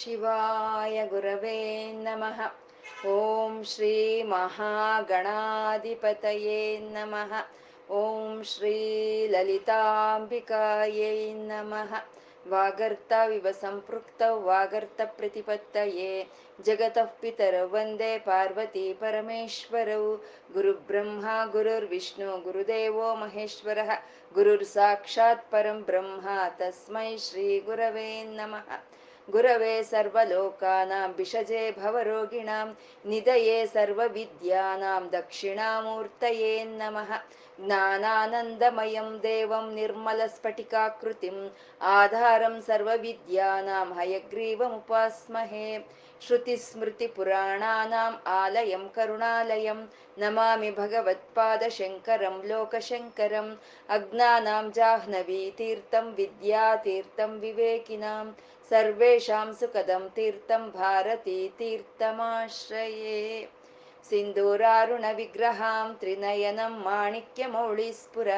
ಶಿವಾಯ ಗುರವೇ ನಮಃ. ಓಂ ಶ್ರೀ ಮಹಾಗಣಾಧಿಪತಯೇ ನಮಃ. ಓಂ ಶ್ರೀ ಲಲಿತಾಂಬಿಕಾಯೈ ನಮಃ. ವಾಗರ್ತ ವಿವ ಸಂಪೃಕ್ತ ವಾಗರ್ತ ಪ್ರತಿಪತ್ತಯೇ ಜಗತಃ ಪಿತರೌ ವಂದೇ ಪಾರ್ವತಿ ಪರಮೇಶ್ವರೌ. ಗುರುರ್ಬ್ರಹ್ಮ ಗುರುರ್ವಿಷ್ಣು ಗುರುದೇವೋ ಮಹೇಶ್ವರಃ. ಗುರುರ್ ಸಾಕ್ಷಾತ್ ಪರಂ ಬ್ರಹ್ಮ ತಸ್ಮೈ ಶ್ರೀ ಗುರವೇ ನಮಃ. ಗುರವೇ ಸರ್ವಲೋಕಾನಾಂ ಭಿಷಜೇ ಭವರೋಗಿಣಾಂ ನಿಧಯೇ ಸರ್ವವಿದ್ಯಾನಾಂ ದಕ್ಷಿಣಾಮೂರ್ತಯೇ ನಮಃ. ಜ್ಞಾನಾನಂದಮಯಂ ದೇವಂ ನಿರ್ಮಲಸ್ಫಟಿಕಾಕೃತಿಂ ಆಧಾರಂ ಸರ್ವವಿದ್ಯಾನಾಂ ಹಯಗ್ರೀವಮುಪಾಸ್ಮಹೇ. ಶ್ರುತಿಸ್ಮೃತಿಪುರಾಣಾನಾಂ ಆಲಯಂ ಕರುಣಾಲಯಂ ನಮಾಮಿ ಭಗವತ್ಪಾದಶಂಕರಂ ಲೋಕಶಂಕರಂ. ಅಜ್ಞಾನಾಂ ಜಾಹ್ನವೀತೀರ್ಥಂ ವಿದ್ಯಾತೀರ್ಥಂ ವಿವೇಕಿನಾಂ ಸರ್ವೇಷಾಂ ಸುಖದಂ ತೀರ್ಥಂ ಭಾರತೀತೀರ್ಥಮಾಶ್ರಯೇ. ಸಿಂಧೂರಾರುಣ ವಿಗ್ರಹಾಂ ತ್ರಿನಯನಂ ಮಾಣಿಕ್ಯಮೌಳಿಸ್ಫುರ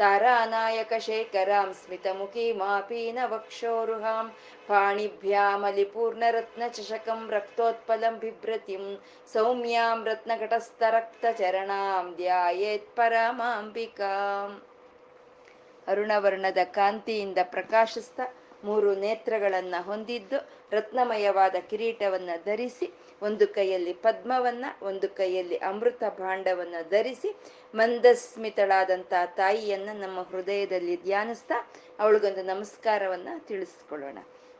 ತಾರಾನಾಯಕಶೇಖರಾಂ ಸ್ಮಿತಮುಖೀಮಾಪೀನ ವಕ್ಷೋರುಹಾಂ ಪಾಣಿಭ್ಯಾಮಲಿಪೂರ್ಣರತ್ನಚಷಕಂ ರಕ್ತೋತ್ಪಲಂ ಬಿಭ್ರತಿಂ ಸೌಮ್ಯಾಂ ರತ್ನಕಟಸ್ಥರಕ್ತಚರಣಾಂ ಧ್ಯಾಯೇತ್ ಪರಮಾಂಬಿಕಾಂ. ಅರುಣವರ್ಣದ ಕಾಂತಿಯಿಂದ ಪ್ರಕಾಶಿಸ್ತ ಮೂರು ನೇತ್ರಗಳನ್ನು ಹೊಂದಿದ್ದು ರತ್ನಮಯವಾದ ಕಿರೀಟವನ್ನು ಧರಿಸಿ, ಒಂದು ಕೈಯಲ್ಲಿ ಪದ್ಮವನ್ನು ಒಂದು ಕೈಯಲ್ಲಿ ಅಮೃತ ಭಾಂಡವನ್ನು ಧರಿಸಿ ಮಂದಸ್ಮಿತಳಾದಂಥ ತಾಯಿಯನ್ನು ನಮ್ಮ ಹೃದಯದಲ್ಲಿ ಧ್ಯಾನಿಸ್ತಾ ಅವಳಿಗೊಂದು ನಮಸ್ಕಾರವನ್ನು ತಿಳಿಸ್ಕೊಳ್ಳೋಣ.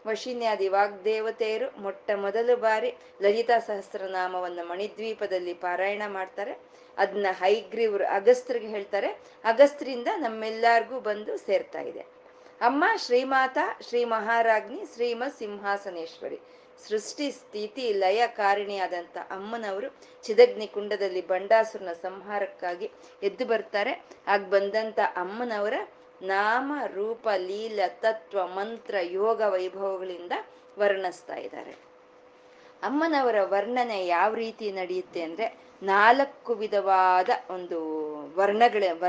ವಶಿನ್ಯಾದಿ ವಾಗ್ದೇವತೆಯರು ಮೊಟ್ಟ ಮೊದಲು ಬಾರಿ ಲಲಿತಾ ಸಹಸ್ರನಾಮವನ್ನು ಮಣಿದ್ವೀಪದಲ್ಲಿ ಪಾರಾಯಣ ಮಾಡ್ತಾರೆ. ಅದನ್ನ ಹೈಗ್ರೀವ್ರು ಅಗಸ್ತ್ರಿಗೆ ಹೇಳ್ತಾರೆ. ಅಗಸ್ತ್ರಿಂದ ನಮ್ಮೆಲ್ಲರಿಗೂ ಬಂದು ಸೇರ್ತಾ ಇದೆ. ಅಮ್ಮ ಶ್ರೀಮಾತ, ಶ್ರೀ ಮಹಾರಾಜ್ಞಿ, ಶ್ರೀಮ ಸಿಂಹಾಸನೇಶ್ವರಿ, ಸೃಷ್ಟಿ ಸ್ಥಿತಿ ಲಯ ಕಾರಣಿಯಾದಂಥ ಅಮ್ಮನವರು ಚಿದಗ್ನಿ ಕುಂಡದಲ್ಲಿ ಬಂಡಾಸುರನ ಸಂಹಾರಕ್ಕಾಗಿ ಎದ್ದು ಬರ್ತಾರೆ. ಆಗ ಬಂದಂಥ ಅಮ್ಮನವರ ನಾಮ ರೂಪ ಲೀಲ ತತ್ವ ಮಂತ್ರ ಯೋಗ ವೈಭವಗಳಿಂದ ವರ್ಣಿಸ್ತಾ ಇದ್ದಾರೆ. ಅಮ್ಮನವರ ವರ್ಣನೆ ಯಾವ ರೀತಿ ನಡೆಯುತ್ತೆ ಅಂದರೆ 4 ವಿಧವಾದ ಒಂದು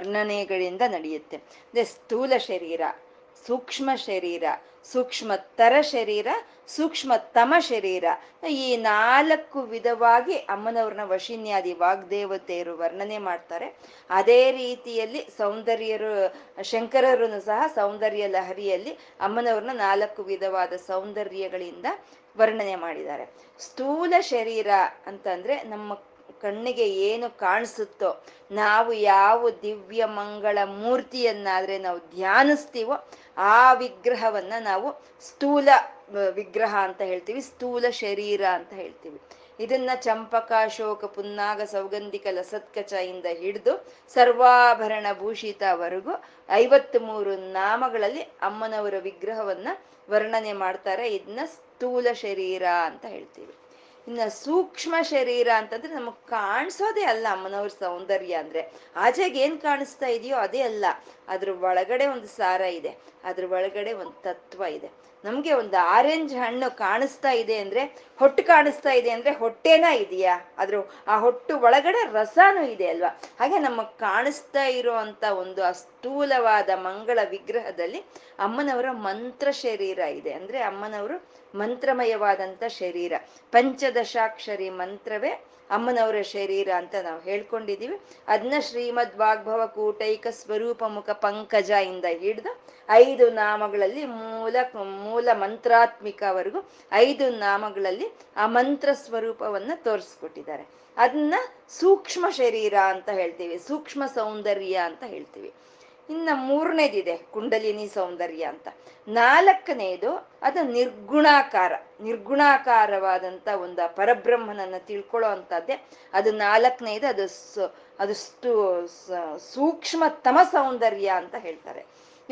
ವರ್ಣನೆಗಳಿಂದ ನಡೆಯುತ್ತೆ. ಅಂದರೆ ಸ್ಥೂಲ ಶರೀರ, ಸೂಕ್ಷ್ಮ ಶರೀರ, ಸೂಕ್ಷ್ಮತ್ತರ ಶರೀರ, ಸೂಕ್ಷ್ಮತಮ ಶರೀರ, ಈ 4 ವಿಧವಾಗಿ ಅಮ್ಮನವ್ರನ್ನ ವಶಿನ್ಯಾದಿ ವಾಗ್ದೇವತೆಯರು ವರ್ಣನೆ ಮಾಡ್ತಾರೆ. ಅದೇ ರೀತಿಯಲ್ಲಿ ಸೌಂದರ್ಯರು ಶಂಕರರು ಸಹ ಸೌಂದರ್ಯ ಲಹರಿಯಲ್ಲಿ ಅಮ್ಮನವ್ರನ್ನ 4 ವಿಧವಾದ ಸೌಂದರ್ಯಗಳಿಂದ ವರ್ಣನೆ ಮಾಡಿದ್ದಾರೆ. ಸ್ಥೂಲ ಶರೀರ ಅಂತಂದ್ರೆ ನಮ್ಮ ಕಣ್ಣಿಗೆ ಏನು ಕಾಣಿಸುತ್ತೋ, ನಾವು ಯಾವ ದಿವ್ಯ ಮಂಗಳ ಮೂರ್ತಿಯನ್ನಾದರೆ ನಾವು ಧ್ಯಾನಿಸ್ತೀವೋ ಆ ವಿಗ್ರಹವನ್ನು ನಾವು ಸ್ಥೂಲ ವಿಗ್ರಹ ಅಂತ ಹೇಳ್ತೀವಿ, ಸ್ಥೂಲ ಶರೀರ ಅಂತ ಹೇಳ್ತೀವಿ. ಇದನ್ನ ಚಂಪಕ ಶೋಕ ಪುನ್ನಾಗ ಸೌಗಂಧಿಕ ಲಸತ್ಕಚಯಿಂದ ಹಿಡಿದು ಸರ್ವಾಭರಣ ಭೂಷಿತವರೆಗೂ 53 ನಾಮಗಳಲ್ಲಿ ಅಮ್ಮನವರ ವಿಗ್ರಹವನ್ನ ವರ್ಣನೆ ಮಾಡ್ತಾರೆ. ಇದನ್ನ ಸ್ಥೂಲ ಶರೀರ ಅಂತ ಹೇಳ್ತೀವಿ. ಇನ್ನು ಸೂಕ್ಷ್ಮ ಶರೀರ ಅಂತಂದ್ರೆ ನಮಗ್ ಕಾಣಿಸೋದೇ ಅಲ್ಲ. ಅಮ್ಮನವ್ರ ಸೌಂದರ್ಯ ಅಂದ್ರೆ ಆಚೆಗೆ ಏನ್ ಕಾಣಿಸ್ತಾ ಇದೆಯೋ ಅದೇ ಅಲ್ಲ, ಅದ್ರ ಒಳಗಡೆ ಒಂದು ಸಾರ ಇದೆ, ಅದ್ರ ಒಳಗಡೆ ಒಂದು ತತ್ವ ಇದೆ. ನಮ್ಗೆ ಒಂದು ಆರೆಂಜ್ ಹಣ್ಣು ಕಾಣಿಸ್ತಾ ಇದೆ ಅಂದ್ರೆ, ಹೊಟ್ಟು ಕಾಣಿಸ್ತಾ ಇದೆ ಅಂದ್ರೆ ಹೊಟ್ಟೆನ ಇದೆಯಾ? ಆದ್ರೂ ಆ ಹೊಟ್ಟು ಒಳಗಡೆ ರಸನೂ ಇದೆ ಅಲ್ವಾ? ಹಾಗೆ ನಮಗ್ ಕಾಣಿಸ್ತಾ ಇರುವಂತ ಒಂದು ಅಸ್ಥೂಲವಾದ ಮಂಗಳ ವಿಗ್ರಹದಲ್ಲಿ ಅಮ್ಮನವರ ಮಂತ್ರ ಶರೀರ ಇದೆ. ಅಂದ್ರೆ ಅಮ್ಮನವರು ಮಂತ್ರಮಯವಾದಂಥ ಶರೀರ. ಪಂಚದಶಾಕ್ಷರಿ ಮಂತ್ರವೇ ಅಮ್ಮನವರ ಶರೀರ ಅಂತ ನಾವು ಹೇಳ್ಕೊಂಡಿದ್ದೀವಿ. ಅದನ್ನ ಶ್ರೀಮದ್ ವಾಗ್ಭವ ಕೂಟೈಕ ಸ್ವರೂಪ ಮುಖ ಪಂಕಜ ಇಂದ ಹಿಡಿದು 5 ನಾಮಗಳಲ್ಲಿ ಮೂಲ ಮಂತ್ರಾತ್ಮಿಕವರೆಗೂ 5 ನಾಮಗಳಲ್ಲಿ ಆ ಮಂತ್ರ ಸ್ವರೂಪವನ್ನು ತೋರಿಸ್ಕೊಟ್ಟಿದ್ದಾರೆ. ಅದನ್ನ ಸೂಕ್ಷ್ಮ ಶರೀರ ಅಂತ ಹೇಳ್ತೀವಿ, ಸೂಕ್ಷ್ಮ ಸೌಂದರ್ಯ ಅಂತ ಹೇಳ್ತೀವಿ. ಇನ್ನು 3ನೇದಿದೆ ಕುಂಡಲಿನಿ ಸೌಂದರ್ಯ ಅಂತ. 4ನೇದು ಅದು ನಿರ್ಗುಣಾಕಾರವಾದಂಥ ಒಂದು ಪರಬ್ರಹ್ಮನನ್ನು ತಿಳ್ಕೊಳ್ಳೋ ಅಂಥದ್ದೇ. ಅದು 4ನೇದು. ಅದು ಸೂಕ್ಷ್ಮತಮ ಸೌಂದರ್ಯ ಅಂತ ಹೇಳ್ತಾರೆ.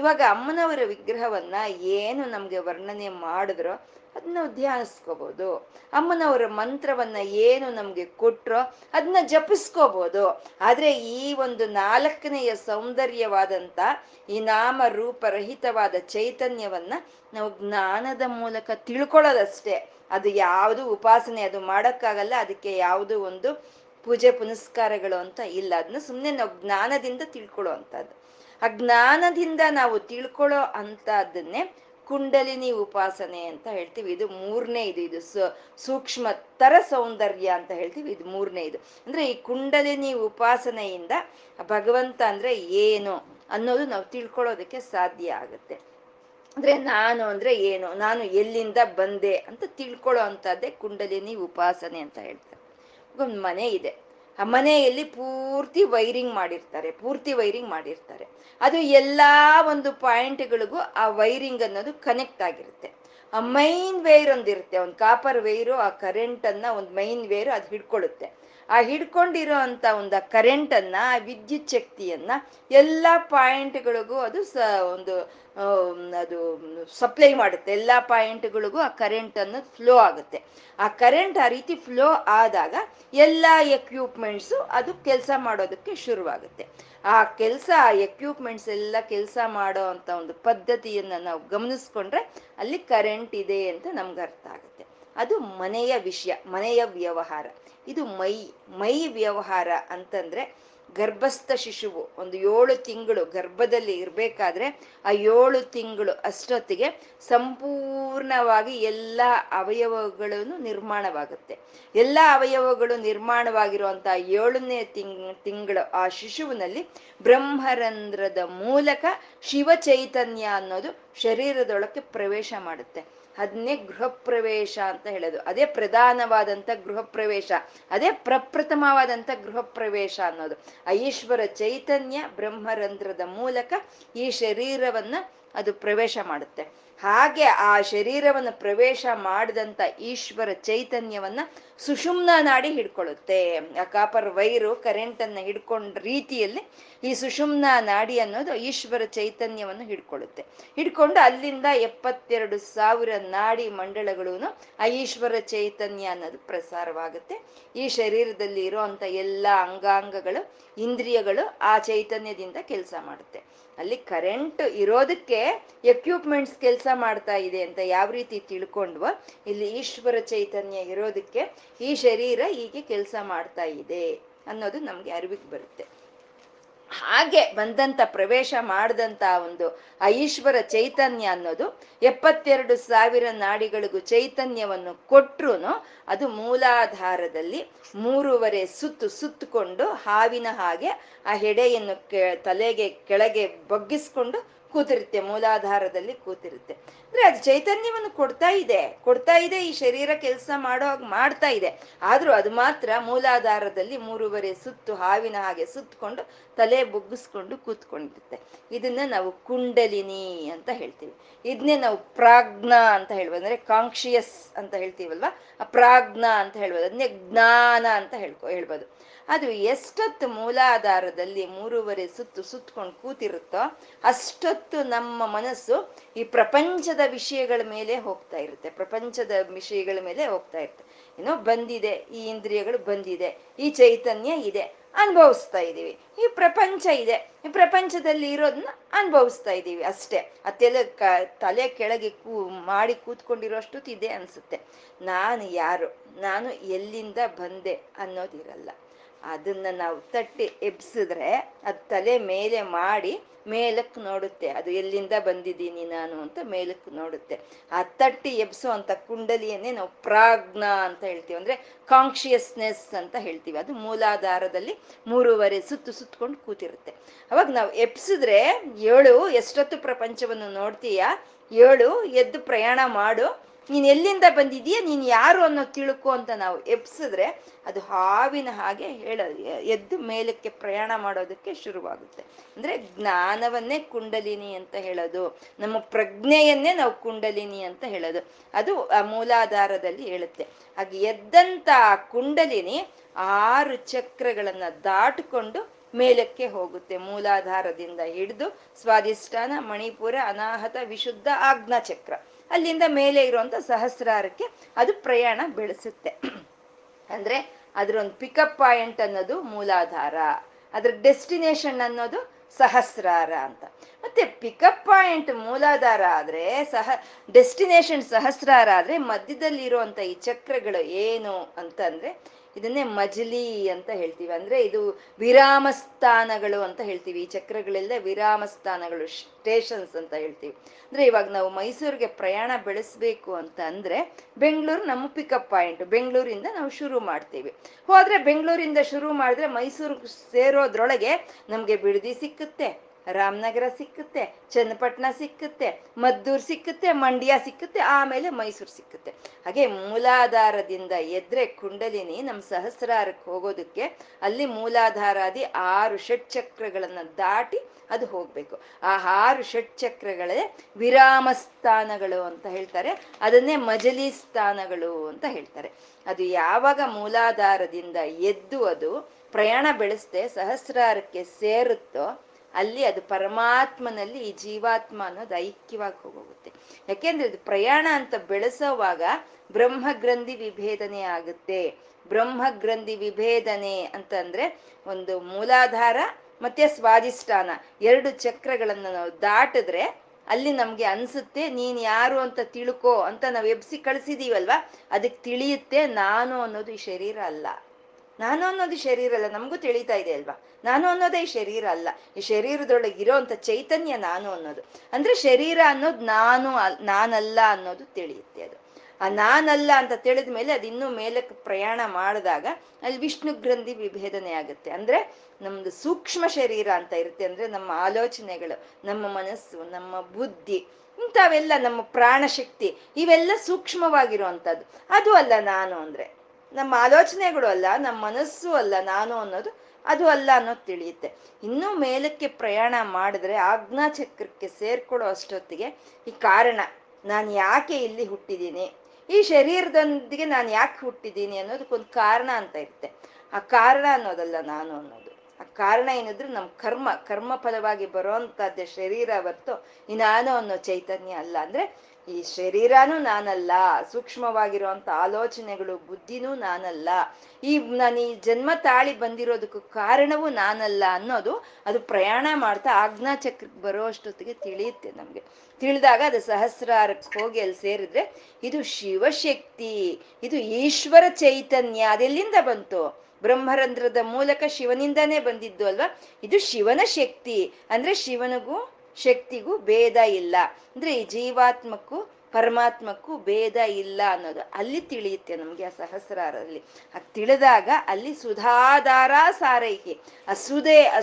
ಇವಾಗ ಅಮ್ಮನವರ ವಿಗ್ರಹವನ್ನ ಏನು ನಮಗೆ ವರ್ಣನೆ ಮಾಡಿದ್ರೋ ಅದನ್ನ ನಾವು ಧ್ಯಾನಿಸ್ಕೋಬಹುದು. ಅಮ್ಮನವರ ಮಂತ್ರವನ್ನ ಏನು ನಮ್ಗೆ ಕೊಟ್ರೋ ಅದನ್ನ ಜಪಿಸ್ಕೋಬಹುದು. ಆದ್ರೆ ಈ ಒಂದು 4ನೆಯ ಸೌಂದರ್ಯವಾದಂತ ಈ ನಾಮ ರೂಪರಹಿತವಾದ ಚೈತನ್ಯವನ್ನ ನಾವು ಜ್ಞಾನದ ಮೂಲಕ ತಿಳ್ಕೊಳ್ಳೋದಷ್ಟೇ. ಅದು ಯಾವುದು ಉಪಾಸನೆ ಅದು ಮಾಡೋಕ್ಕಾಗಲ್ಲ. ಅದಕ್ಕೆ ಯಾವುದೂ ಒಂದು ಪೂಜೆ ಪುನಸ್ಕಾರಗಳು ಅಂತ ಇಲ್ಲ. ಅದನ್ನ ಸುಮ್ಮನೆ ನಾವು ಜ್ಞಾನದಿಂದ ತಿಳ್ಕೊಳ್ಳೋ ಅಂಥದ್ದು. ಆ ಜ್ಞಾನದಿಂದ ನಾವು ತಿಳ್ಕೊಳ್ಳೋ ಅಂಥದ್ದನ್ನೇ ಕುಂಡಲಿನಿ ಉಪಾಸನೆ ಅಂತ ಹೇಳ್ತೀವಿ. ಇದು ಮೂರನೇ ಇದು ಸೂಕ್ಷ್ಮತರ ಸೌಂದರ್ಯ ಅಂತ ಹೇಳ್ತೀವಿ. ಇದು ಮೂರನೇ ಇದು ಅಂದ್ರೆ ಈ ಕುಂಡಲಿನಿ ಉಪಾಸನೆಯಿಂದ ಭಗವಂತ ಅಂದ್ರೆ ಏನು ಅನ್ನೋದು ನಾವು ತಿಳ್ಕೊಳ್ಳೋದಕ್ಕೆ ಸಾಧ್ಯ ಆಗುತ್ತೆ. ಅಂದ್ರೆ ನಾನು ಅಂದ್ರೆ ಏನು, ನಾನು ಎಲ್ಲಿಂದ ಬಂದೆ ಅಂತ ತಿಳ್ಕೊಳ್ಳೋ ಅಂತದ್ದೇ ಕುಂಡಲಿನಿ ಉಪಾಸನೆ ಅಂತ ಹೇಳ್ತಾರೆ. ಒಂದು ಮನೆ ಇದೆ, ಆ ಮನೆಯಲ್ಲಿ ಪೂರ್ತಿ ವೈರಿಂಗ್ ಮಾಡಿರ್ತಾರೆ. ಅದು ಎಲ್ಲ ಒಂದು ಪಾಯಿಂಟ್ಗಳಿಗೂ ಆ ವೈರಿಂಗ್ ಅನ್ನೋದು ಕನೆಕ್ಟ್ ಆಗಿರುತ್ತೆ. ಆ ಮೈನ್ ವೈರ್ ಒಂದಿರುತ್ತೆ, ಒಂದು ಕಾಪರ್ ವೈರು, ಆ ಕರೆಂಟನ್ನು ಒಂದು ಮೈನ್ ವೈರು ಅದು ಹಿಡ್ಕೊಳ್ಳುತ್ತೆ. ಆ ಹಿಡ್ಕೊಂಡಿರೋ ಅಂಥ ಒಂದು ಆ ಕರೆಂಟನ್ನು, ಆ ವಿದ್ಯುತ್ ಶಕ್ತಿಯನ್ನು ಎಲ್ಲ ಪಾಯಿಂಟ್ಗಳಿಗೂ ಅದು ಅದು ಸಪ್ಲೈ ಮಾಡುತ್ತೆ. ಎಲ್ಲ ಪಾಯಿಂಟ್ಗಳಿಗೂ ಆ ಕರೆಂಟ್ ಅನ್ನೋದು ಫ್ಲೋ ಆಗುತ್ತೆ. ಆ ಕರೆಂಟ್ ಆ ರೀತಿ ಫ್ಲೋ ಆದಾಗ ಎಲ್ಲ ಎಕ್ವಿಪ್ಮೆಂಟ್ಸು ಅದು ಕೆಲಸ ಮಾಡೋದಕ್ಕೆ ಶುರುವಾಗುತ್ತೆ. ಆ ಕೆಲಸ, ಆ ಎಕ್ವಿಪ್ಮೆಂಟ್ಸ್ ಎಲ್ಲ ಕೆಲಸ ಮಾಡೋ ಅಂಥ ಒಂದು ಪದ್ಧತಿಯನ್ನು ನಾವು ಗಮನಿಸ್ಕೊಂಡ್ರೆ ಅಲ್ಲಿ ಕರೆಂಟ್ ಇದೆ ಅಂತ ನಮ್ಗೆ ಅರ್ಥ ಆಗುತ್ತೆ. ಅದು ಮನೆಯ ವಿಷಯ, ಮನೆಯ ವ್ಯವಹಾರ. ಇದು ಮೈ ವ್ಯವಹಾರ ಅಂತಂದ್ರೆ ಗರ್ಭಸ್ಥ ಶಿಶುವು ಒಂದು 7 ತಿಂಗಳು ಗರ್ಭದಲ್ಲಿ ಇರಬೇಕಾದ್ರೆ ಆ 7 ತಿಂಗಳು ಅಷ್ಟೊತ್ತಿಗೆ ಸಂಪೂರ್ಣವಾಗಿ ಎಲ್ಲ ಅವಯವಗಳನ್ನು ನಿರ್ಮಾಣವಾಗುತ್ತೆ. ಎಲ್ಲ ಅವಯವಗಳು ನಿರ್ಮಾಣವಾಗಿರುವಂಥ 7ನೇ ತಿಂಗಳು ಆ ಶಿಶುವಿನಲ್ಲಿ ಬ್ರಹ್ಮರಂಧ್ರದ ಮೂಲಕ ಶಿವಚೈತನ್ಯ ಅನ್ನೋದು ಶರೀರದೊಳಕ್ಕೆ ಪ್ರವೇಶ ಮಾಡುತ್ತೆ. ಅದನ್ನೇ ಗೃಹ ಪ್ರವೇಶ ಅಂತ ಹೇಳೋದು. ಅದೇ ಪ್ರಧಾನವಾದಂಥ ಗೃಹ ಪ್ರವೇಶ, ಅದೇ ಪ್ರಪ್ರಥಮವಾದಂಥ ಗೃಹ ಪ್ರವೇಶ ಅನ್ನೋದು. ಆ ಈಶ್ವರ ಚೈತನ್ಯ ಬ್ರಹ್ಮರಂಧ್ರದ ಮೂಲಕ ಈ ಶರೀರವನ್ನು ಅದು ಪ್ರವೇಶ ಮಾಡುತ್ತೆ. ಹಾಗೆ ಆ ಶರೀರವನ್ನು ಪ್ರವೇಶ ಮಾಡಿದಂಥ ಈಶ್ವರ ಚೈತನ್ಯವನ್ನ ಸುಷುಮ್ನಾ ನಾಡಿ ಹಿಡ್ಕೊಳ್ಳುತ್ತೆ. ಆ ಕಾಪರ್ ವೈರು ಕರೆಂಟನ್ನು ಹಿಡ್ಕೊಂಡ ರೀತಿಯಲ್ಲಿ ಈ ಸುಷುಮ್ನಾ ನಾಡಿ ಅನ್ನೋದು ಈಶ್ವರ ಚೈತನ್ಯವನ್ನು ಹಿಡ್ಕೊಳ್ಳುತ್ತೆ. ಹಿಡ್ಕೊಂಡು ಅಲ್ಲಿಂದ 72,000 ನಾಡಿ ಮಂಡಳಗಳೂ ಆ ಈಶ್ವರ ಚೈತನ್ಯ ಅನ್ನೋದು ಪ್ರಸಾರವಾಗುತ್ತೆ. ಈ ಶರೀರದಲ್ಲಿ ಇರೋಂಥ ಎಲ್ಲ ಅಂಗಾಂಗಗಳು, ಇಂದ್ರಿಯಗಳು ಆ ಚೈತನ್ಯದಿಂದ ಕೆಲಸ ಮಾಡುತ್ತೆ. ಅಲ್ಲಿ ಕರೆಂಟ್ ಇರೋದಕ್ಕೆ ಎಕ್ವಿಪ್ಮೆಂಟ್ಸ್ ಕೆಲಸ ಮಾಡ್ತಾ ಇದೆ ಅಂತ ಯಾವ ರೀತಿ ತಿಳ್ಕೊಂಡ್ವ, ಇಲ್ಲಿ ಈಶ್ವರ ಚೈತನ್ಯ ಇರೋದಕ್ಕೆ ಈ ಶರೀರ ಹೀಗೆ ಕೆಲಸ ಮಾಡ್ತಾ ಇದೆ ಅನ್ನೋದು ನಮ್ಗೆ ಅರಿವಿಗೆ ಬರುತ್ತೆ. ಹಾಗೆ ಬಂದಂತ, ಪ್ರವೇಶ ಮಾಡಿದಂತ ಒಂದು ಆ ಈಶ್ವರ ಚೈತನ್ಯ ಅನ್ನೋದು 72,000 ನಾಡಿಗಳಿಗೂ ಚೈತನ್ಯವನ್ನು ಕೊಟ್ಟರು ಅದು ಮೂಲಾಧಾರದಲ್ಲಿ 3.5 ಸುತ್ತು ಸುತ್ತಕೊಂಡು ಹಾವಿನ ಹಾಗೆ ಆ ಹೆಡೆಯನ್ನು ತಲೆಗೆ ಕೆಳಗೆ ಬಗ್ಗಿಸ್ಕೊಂಡು ಕೂತಿರುತ್ತೆ, ಮೂಲಾಧಾರದಲ್ಲಿ ಕೂತಿರುತ್ತೆ. ಅಂದ್ರೆ ಅದು ಚೈತನ್ಯವನ್ನು ಕೊಡ್ತಾ ಇದೆ, ಈ ಶರೀರ ಕೆಲಸ ಮಾಡೋ ಹಾಗೆ ಮಾಡ್ತಾ ಇದೆ. ಆದ್ರೂ ಅದು ಮಾತ್ರ ಮೂಲಾಧಾರದಲ್ಲಿ 3.5 ಸುತ್ತು ಹಾವಿನ ಹಾಗೆ ಸುತ್ತಕೊಂಡು ತಲೆ ಬೊಗ್ಗಿಸ್ಕೊಂಡು ಕೂತ್ಕೊಂಡಿರುತ್ತೆ. ಇದನ್ನ ನಾವು ಕುಂಡಲಿನಿ ಅಂತ ಹೇಳ್ತೀವಿ. ಇದನ್ನೇ ನಾವು ಪ್ರಾಜ್ಞಾ ಅಂತ ಹೇಳ್ಬೋದು, ಅಂದ್ರೆ ಕಾನ್ಷಿಯಸ್ ಅಂತ ಹೇಳ್ತೀವಲ್ವಾ, ಆ ಪ್ರಾಜ್ಞಾ ಅಂತ ಹೇಳ್ಬೋದು, ಅದನ್ನೇ ಜ್ಞಾನ ಅಂತ ಹೇಳ್ಬೋದು. ಅದು ಎಷ್ಟೊತ್ತು ಮೂಲಾಧಾರದಲ್ಲಿ 3.5 ಸುತ್ತು ಸುತ್ತಕೊಂಡು ಕೂತಿರುತ್ತೋ ಅಷ್ಟೊತ್ತು ನಮ್ಮ ಮನಸ್ಸು ಈ ಪ್ರಪಂಚದ ವಿಷಯಗಳ ಮೇಲೆ ಹೋಗ್ತಾ ಇರುತ್ತೆ. ಏನೋ ಬಂದಿದೆ, ಈ ಇಂದ್ರಿಯಗಳು ಬಂದಿದೆ, ಈ ಚೈತನ್ಯ ಇದೆ, ಅನುಭವಿಸ್ತಾ ಇದ್ದೀವಿ. ಈ ಪ್ರಪಂಚ ಇದೆ, ಈ ಪ್ರಪಂಚದಲ್ಲಿ ಇರೋದನ್ನ ಅನುಭವಿಸ್ತಾ ಇದ್ದೀವಿ ಅಷ್ಟೇ. ಆ ತಲೆ ಕೆಳಗೆ ಮಾಡಿ ಕೂತ್ಕೊಂಡಿರೋಷ್ಟೊತ್ತು ಇದೆ ಅನ್ಸುತ್ತೆ. ನಾನು ಯಾರು, ನಾನು ಎಲ್ಲಿಂದ ಬಂದೆ ಅನ್ನೋದಿರಲ್ಲ. ಅದನ್ನ ನಾವು ತಟ್ಟಿ ಎಬ್ಸಿದ್ರೆ ಅದು ತಲೆ ಮೇಲೆ ಮಾಡಿ ಮೇಲಕ್ಕೆ ನೋಡುತ್ತೆ. ಅದು ಎಲ್ಲಿಂದ ಬಂದಿದ್ದೀನಿ ನಾನು ಅಂತ ಮೇಲಕ್ಕೆ ನೋಡುತ್ತೆ. ಆ ತಟ್ಟಿ ಎಬ್ಸೋ ಅಂತ ಕುಂಡಲಿಯನ್ನೇ ನಾವು ಪ್ರಾಜ್ಞಾ ಅಂತ ಹೇಳ್ತೀವಿ, ಅಂದ್ರೆ ಕಾನ್ಷಿಯಸ್ನೆಸ್ ಅಂತ ಹೇಳ್ತೀವಿ. ಅದು ಮೂಲಾಧಾರದಲ್ಲಿ 3.5 ಸುತ್ತು ಸುತ್ತಕೊಂಡು ಕೂತಿರುತ್ತೆ. ಅವಾಗ ನಾವು ಎಬ್ಸಿದ್ರೆ, ಏಳು, ಎಷ್ಟೊತ್ತು ಪ್ರಪಂಚವನ್ನು ನೋಡ್ತೀಯಾ, ಏಳು, ಎದ್ದು ಪ್ರಯಾಣ ಮಾಡು, ನೀನು ಎಲ್ಲಿಂದ ಬಂದಿದೀಯ, ನೀನು ಯಾರು ಅನ್ನೋ ತಿಳ್ಕೊ ಅಂತ ನಾವು ಎಬ್ಸಿದ್ರೆ ಅದು ಹಾವಿನ ಹಾಗೆ ಎದ್ದು ಮೇಲಕ್ಕೆ ಪ್ರಯಾಣ ಮಾಡೋದಕ್ಕೆ ಶುರುವಾಗುತ್ತೆ. ಅಂದ್ರೆ ಜ್ಞಾನವನ್ನೇ ಕುಂಡಲಿನಿ ಅಂತ ಹೇಳೋದು, ನಮ್ಮ ಪ್ರಜ್ಞೆಯನ್ನೇ ನಾವು ಕುಂಡಲಿನಿ ಅಂತ ಹೇಳೋದು. ಅದು ಆ ಮೂಲಾಧಾರದಲ್ಲಿ ಹೇಳುತ್ತೆ. ಹಾಗೆ ಎದ್ದಂತ ಕುಂಡಲಿನಿ 6 ಚಕ್ರಗಳನ್ನ ದಾಟಿಕೊಂಡು ಮೇಲಕ್ಕೆ ಹೋಗುತ್ತೆ. ಮೂಲಾಧಾರದಿಂದ ಹಿಡಿದು ಸ್ವಾಧಿಷ್ಠಾನ, ಮಣಿಪುರ, ಅನಾಹತ, ವಿಶುದ್ಧ, ಆಜ್ಞಾ ಚಕ್ರ, ಅಲ್ಲಿಂದ ಮೇಲೆ ಇರುವಂತ ಸಹಸ್ರಾರಕ್ಕೆ ಅದು ಪ್ರಯಾಣ ಬೆಳೆಸುತ್ತೆ. ಅಂದ್ರೆ ಅದರೊಂದು ಪಿಕಪ್ ಪಾಯಿಂಟ್ ಅನ್ನೋದು ಮೂಲಾಧಾರ, ಅದ್ರ ಡೆಸ್ಟಿನೇಷನ್ ಅನ್ನೋದು ಸಹಸ್ರಾರ ಅಂತ. ಮತ್ತೆ ಪಿಕಪ್ ಪಾಯಿಂಟ್ ಮೂಲಾಧಾರ ಆದ್ರೆ, ಡೆಸ್ಟಿನೇಷನ್ ಸಹಸ್ರಾರ ಆದ್ರೆ, ಮಧ್ಯದಲ್ಲಿ ಇರುವಂತ ಈ ಚಕ್ರಗಳು ಏನು ಅಂತಂದ್ರೆ ಇದನ್ನೇ ಮಜಲಿ ಅಂತ ಹೇಳ್ತೀವಿ. ಅಂದ್ರೆ ಇದು ವಿರಾಮ ಸ್ಥಾನಗಳು ಅಂತ ಹೇಳ್ತೀವಿ. ಈ ಚಕ್ರಗಳೆಲ್ಲ ವಿರಾಮ ಸ್ಥಾನಗಳು, ಸ್ಟೇಷನ್ಸ್ ಅಂತ ಹೇಳ್ತೀವಿ. ಅಂದ್ರೆ ಇವಾಗ ನಾವು ಮೈಸೂರಿಗೆ ಪ್ರಯಾಣ ಬೆಳೆಸ್ಬೇಕು ಅಂತ ಅಂದ್ರೆ ಬೆಂಗಳೂರು ನಮ್ಮ ಪಿಕಪ್ ಪಾಯಿಂಟ್. ಬೆಂಗಳೂರಿಂದ ನಾವು ಶುರು ಮಾಡ್ತೀವಿ. ಹೋದ್ರೆ ಬೆಂಗಳೂರಿಂದ ಶುರು ಮಾಡಿದ್ರೆ ಮೈಸೂರು ಸೇರೋದ್ರೊಳಗೆ ನಮ್ಗೆ ಬಿಡದಿ ಸಿಕ್ಕುತ್ತೆ, ರಾಮನಗರ ಸಿಕ್ಕುತ್ತೆ, ಚನ್ನಪಟ್ಟಣ ಸಿಕ್ಕುತ್ತೆ, ಮದ್ದೂರು ಸಿಕ್ಕುತ್ತೆ, ಮಂಡ್ಯ ಸಿಕ್ಕುತ್ತೆ, ಆಮೇಲೆ ಮೈಸೂರು ಸಿಕ್ಕುತ್ತೆ. ಹಾಗೆ ಮೂಲಾಧಾರದಿಂದ ಎದ್ರೆ ಕುಂಡಲಿನಿ ನಮ್ಮ ಸಹಸ್ರಾರಕ್ಕೆ ಹೋಗೋದಕ್ಕೆ ಅಲ್ಲಿ ಮೂಲಾಧಾರಾದಿ 6 ಷಟ್ಚಕ್ರಗಳನ್ನು ದಾಟಿ ಅದು ಹೋಗ್ಬೇಕು. ಆ 6 ಷಟ್ಚಕ್ರಗಳೇ ವಿರಾಮ ಸ್ಥಾನಗಳು ಅಂತ ಹೇಳ್ತಾರೆ. ಅದನ್ನೇ ಮಜಲಿ ಸ್ಥಾನಗಳು ಅಂತ ಹೇಳ್ತಾರೆ. ಅದು ಯಾವಾಗ ಮೂಲಾಧಾರದಿಂದ ಎದ್ದು ಅದು ಪ್ರಯಾಣ ಬೆಳೆಸದೆ ಸಹಸ್ರಾರಕ್ಕೆ ಸೇರುತ್ತೋ ಅಲ್ಲಿ ಅದು ಪರಮಾತ್ಮನಲ್ಲಿ ಈ ಜೀವಾತ್ಮ ಅನ್ನೋದು ಐಕ್ಯವಾಗಿ ಹೋಗುತ್ತೆ. ಯಾಕೆಂದ್ರೆ ಇದು ಪ್ರಯಾಣ ಅಂತ ಬೆಳೆಸೋವಾಗ ಬ್ರಹ್ಮಗ್ರಂಥಿ ವಿಭೇದನೆ ಆಗುತ್ತೆ. ಬ್ರಹ್ಮಗ್ರಂಥಿ ವಿಭೇದನೆ ಅಂತಂದ್ರೆ ಒಂದು ಮೂಲಾಧಾರ ಮತ್ತೆ ಸ್ವಾಧಿಷ್ಠಾನ 2 ಚಕ್ರಗಳನ್ನು ನಾವು ದಾಟಿದ್ರೆ ಅಲ್ಲಿ ನಮ್ಗೆ ಅನ್ಸುತ್ತೆ ನೀನ್ ಯಾರು ಅಂತ ತಿಳ್ಕೋ ಅಂತ ನಾವು ಎಬ್ಸಿ ಕಳಿಸಿದೀವಲ್ವಾ, ಅದಕ್ಕೆ ತಿಳಿಯುತ್ತೆ ನಾನು ಅನ್ನೋದು ಈ ಶರೀರ ಅಲ್ಲ, ನಾನು ಅನ್ನೋದು ಶರೀರ ಅಲ್ಲ. ನಮಗೂ ತಿಳಿತಾ ಇದೆ ಅಲ್ವಾ, ನಾನು ಅನ್ನೋದೇ ಈ ಶರೀರ ಅಲ್ಲ, ಈ ಶರೀರದೊಳಗೆ ಇರೋಂಥ ಚೈತನ್ಯ ನಾನು ಅನ್ನೋದು. ಅಂದ್ರೆ ಶರೀರ ಅನ್ನೋದು ನಾನಲ್ಲ ಅನ್ನೋದು ತಿಳಿಯುತ್ತೆ. ಅದು ಆ ನಾನಲ್ಲ ಅಂತ ತಿಳಿದ ಮೇಲೆ ಅದು ಇನ್ನೂ ಮೇಲಕ್ಕೆ ಪ್ರಯಾಣ ಮಾಡಿದಾಗ ಅಲ್ಲಿ ವಿಷ್ಣು ಗ್ರಂಥಿ ವಿಭೇದನೆ ಆಗುತ್ತೆ. ಅಂದ್ರೆ ನಮ್ದು ಸೂಕ್ಷ್ಮ ಶರೀರ ಅಂತ ಇರುತ್ತೆ. ಅಂದ್ರೆ ನಮ್ಮ ಆಲೋಚನೆಗಳು, ನಮ್ಮ ಮನಸ್ಸು, ನಮ್ಮ ಬುದ್ಧಿ, ಇಂಥವೆಲ್ಲ ನಮ್ಮ ಪ್ರಾಣಶಕ್ತಿ, ಇವೆಲ್ಲ ಸೂಕ್ಷ್ಮವಾಗಿರುವಂಥದ್ದು. ಅದು ಅಲ್ಲ ನಾನು ಅಂದ್ರೆ. ನಮ್ಮ ಆಲೋಚನೆಗಳು ಅಲ್ಲ, ನಮ್ಮ ಮನಸ್ಸು ಅಲ್ಲ, ನಾನು ಅನ್ನೋದು ಅದು ಅಲ್ಲ ಅನ್ನೋದು ತಿಳಿಯುತ್ತೆ. ಇನ್ನೂ ಮೇಲಕ್ಕೆ ಪ್ರಯಾಣ ಮಾಡಿದ್ರೆ ಆಜ್ಞಾ ಚಕ್ರಕ್ಕೆ ಸೇರ್ಕೊಳ್ಳೋ ಅಷ್ಟೊತ್ತಿಗೆ ಈ ಕಾರಣ, ನಾನು ಯಾಕೆ ಇಲ್ಲಿ ಹುಟ್ಟಿದ್ದೀನಿ, ಈ ಶರೀರದೊಂದಿಗೆ ನಾನು ಯಾಕೆ ಹುಟ್ಟಿದ್ದೀನಿ ಅನ್ನೋದಕ್ಕೊಂದು ಕಾರಣ ಅಂತ ಇರುತ್ತೆ. ಆ ಕಾರಣ ಅನ್ನೋದಲ್ಲ ನಾನು ಅನ್ನೋದು. ಆ ಕಾರಣ ಏನಿದ್ರು ನಮ್ಮ ಕರ್ಮ ಫಲವಾಗಿ ಬರೋಂಥದ್ದೇ ಶರೀರ ಹೊರತು ಈ ನಾನು ಅನ್ನೋ ಚೈತನ್ಯ ಅಲ್ಲ. ಅಂದ್ರೆ ಈ ಶರೀರನೂ ನಾನಲ್ಲ, ಸೂಕ್ಷ್ಮವಾಗಿರುವಂಥ ಆಲೋಚನೆಗಳು, ಬುದ್ಧಿನೂ ನಾನಲ್ಲ, ನಾನು ಈ ಜನ್ಮ ತಾಳಿ ಬಂದಿರೋದಕ್ಕೂ ಕಾರಣವೂ ನಾನಲ್ಲ ಅನ್ನೋದು ಅದು ಪ್ರಯಾಣ ಮಾಡ್ತಾ ಆಜ್ಞಾ ಚಕ್ರಕ್ಕೆ ಬರೋ ಅಷ್ಟೊತ್ತಿಗೆ ತಿಳಿಯುತ್ತೆ. ನಮಗೆ ತಿಳಿದಾಗ ಅದು ಸಹಸ್ರಾರಕ್ಕೆ ಹೋಗಿ ಅಲ್ಲಿ ಸೇರಿದ್ರೆ ಇದು ಶಿವಶಕ್ತಿ, ಇದು ಈಶ್ವರ ಚೈತನ್ಯ. ಅದೆಲ್ಲಿಂದ ಬಂತು? ಬ್ರಹ್ಮರಂಧ್ರದ ಮೂಲಕ ಶಿವನಿಂದಾನೇ ಬಂದಿದ್ದು ಅಲ್ವಾ. ಇದು ಶಿವನ ಶಕ್ತಿ. ಅಂದ್ರೆ ಶಿವನಿಗೂ ಶಕ್ತಿಗೂ ಭೇದ ಇಲ್ಲ. ಅಂದ್ರೆ ಈ ಜೀವಾತ್ಮಕ್ಕೂ ಪರಮಾತ್ಮಕ್ಕೂ ಭೇದ ಇಲ್ಲ ಅನ್ನೋದು ಅಲ್ಲಿ ತಿಳಿಯುತ್ತೆ ನಮ್ಗೆ. ಆ ಸಹಸ್ರಾರಲ್ಲಿ ಅದು ತಿಳಿದಾಗ ಅಲ್ಲಿ ಸುಧಾಧಾರ ಸಾರೈಕೆ, ಆ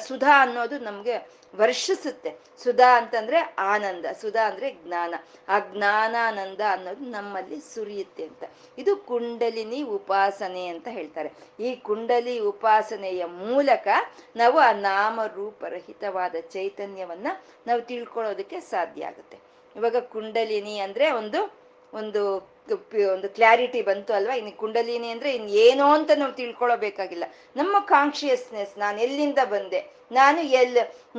ಸುಧಾ ಅನ್ನೋದು ನಮ್ಗೆ ವರ್ಷಿಸುತ್ತೆ. ಸುಧಾ ಅಂತಂದ್ರೆ ಆನಂದ, ಸುಧಾ ಅಂದ್ರೆ ಜ್ಞಾನ. ಆ ಜ್ಞಾನಾನಂದ ಅನ್ನೋದು ನಮ್ಮಲ್ಲಿ ಸುರಿಯುತ್ತೆ ಅಂತ. ಇದು ಕುಂಡಲಿನಿ ಉಪಾಸನೆ ಅಂತ ಹೇಳ್ತಾರೆ. ಈ ಕುಂಡಲಿ ಉಪಾಸನೆಯ ಮೂಲಕ ನಾವು ಆ ನಾಮ ರೂಪರಹಿತವಾದ ಚೈತನ್ಯವನ್ನ ನಾವು ತಿಳ್ಕೊಳ್ಳೋದಕ್ಕೆ ಸಾಧ್ಯ ಆಗುತ್ತೆ. ಇವಾಗ ಕುಂಡಲಿನಿ ಅಂದ್ರೆ ಒಂದು ಒಂದು ಒಂದು ಕ್ಲಾರಿಟಿ ಬಂತು ಅಲ್ವಾ. ಇನ್ನು ಕುಂಡಲಿನಿ ಅಂದ್ರೆ ಇನ್ ಏನೋ ಅಂತ ನಾವು ತಿಳ್ಕೊಳ್ಬೇಕಾಗಿಲ್ಲ. ನಮ್ಮ ಕಾನ್ಶಿಯಸ್ನೆಸ್, ನಾನು ಎಲ್ಲಿಂದ ಬಂದೆ,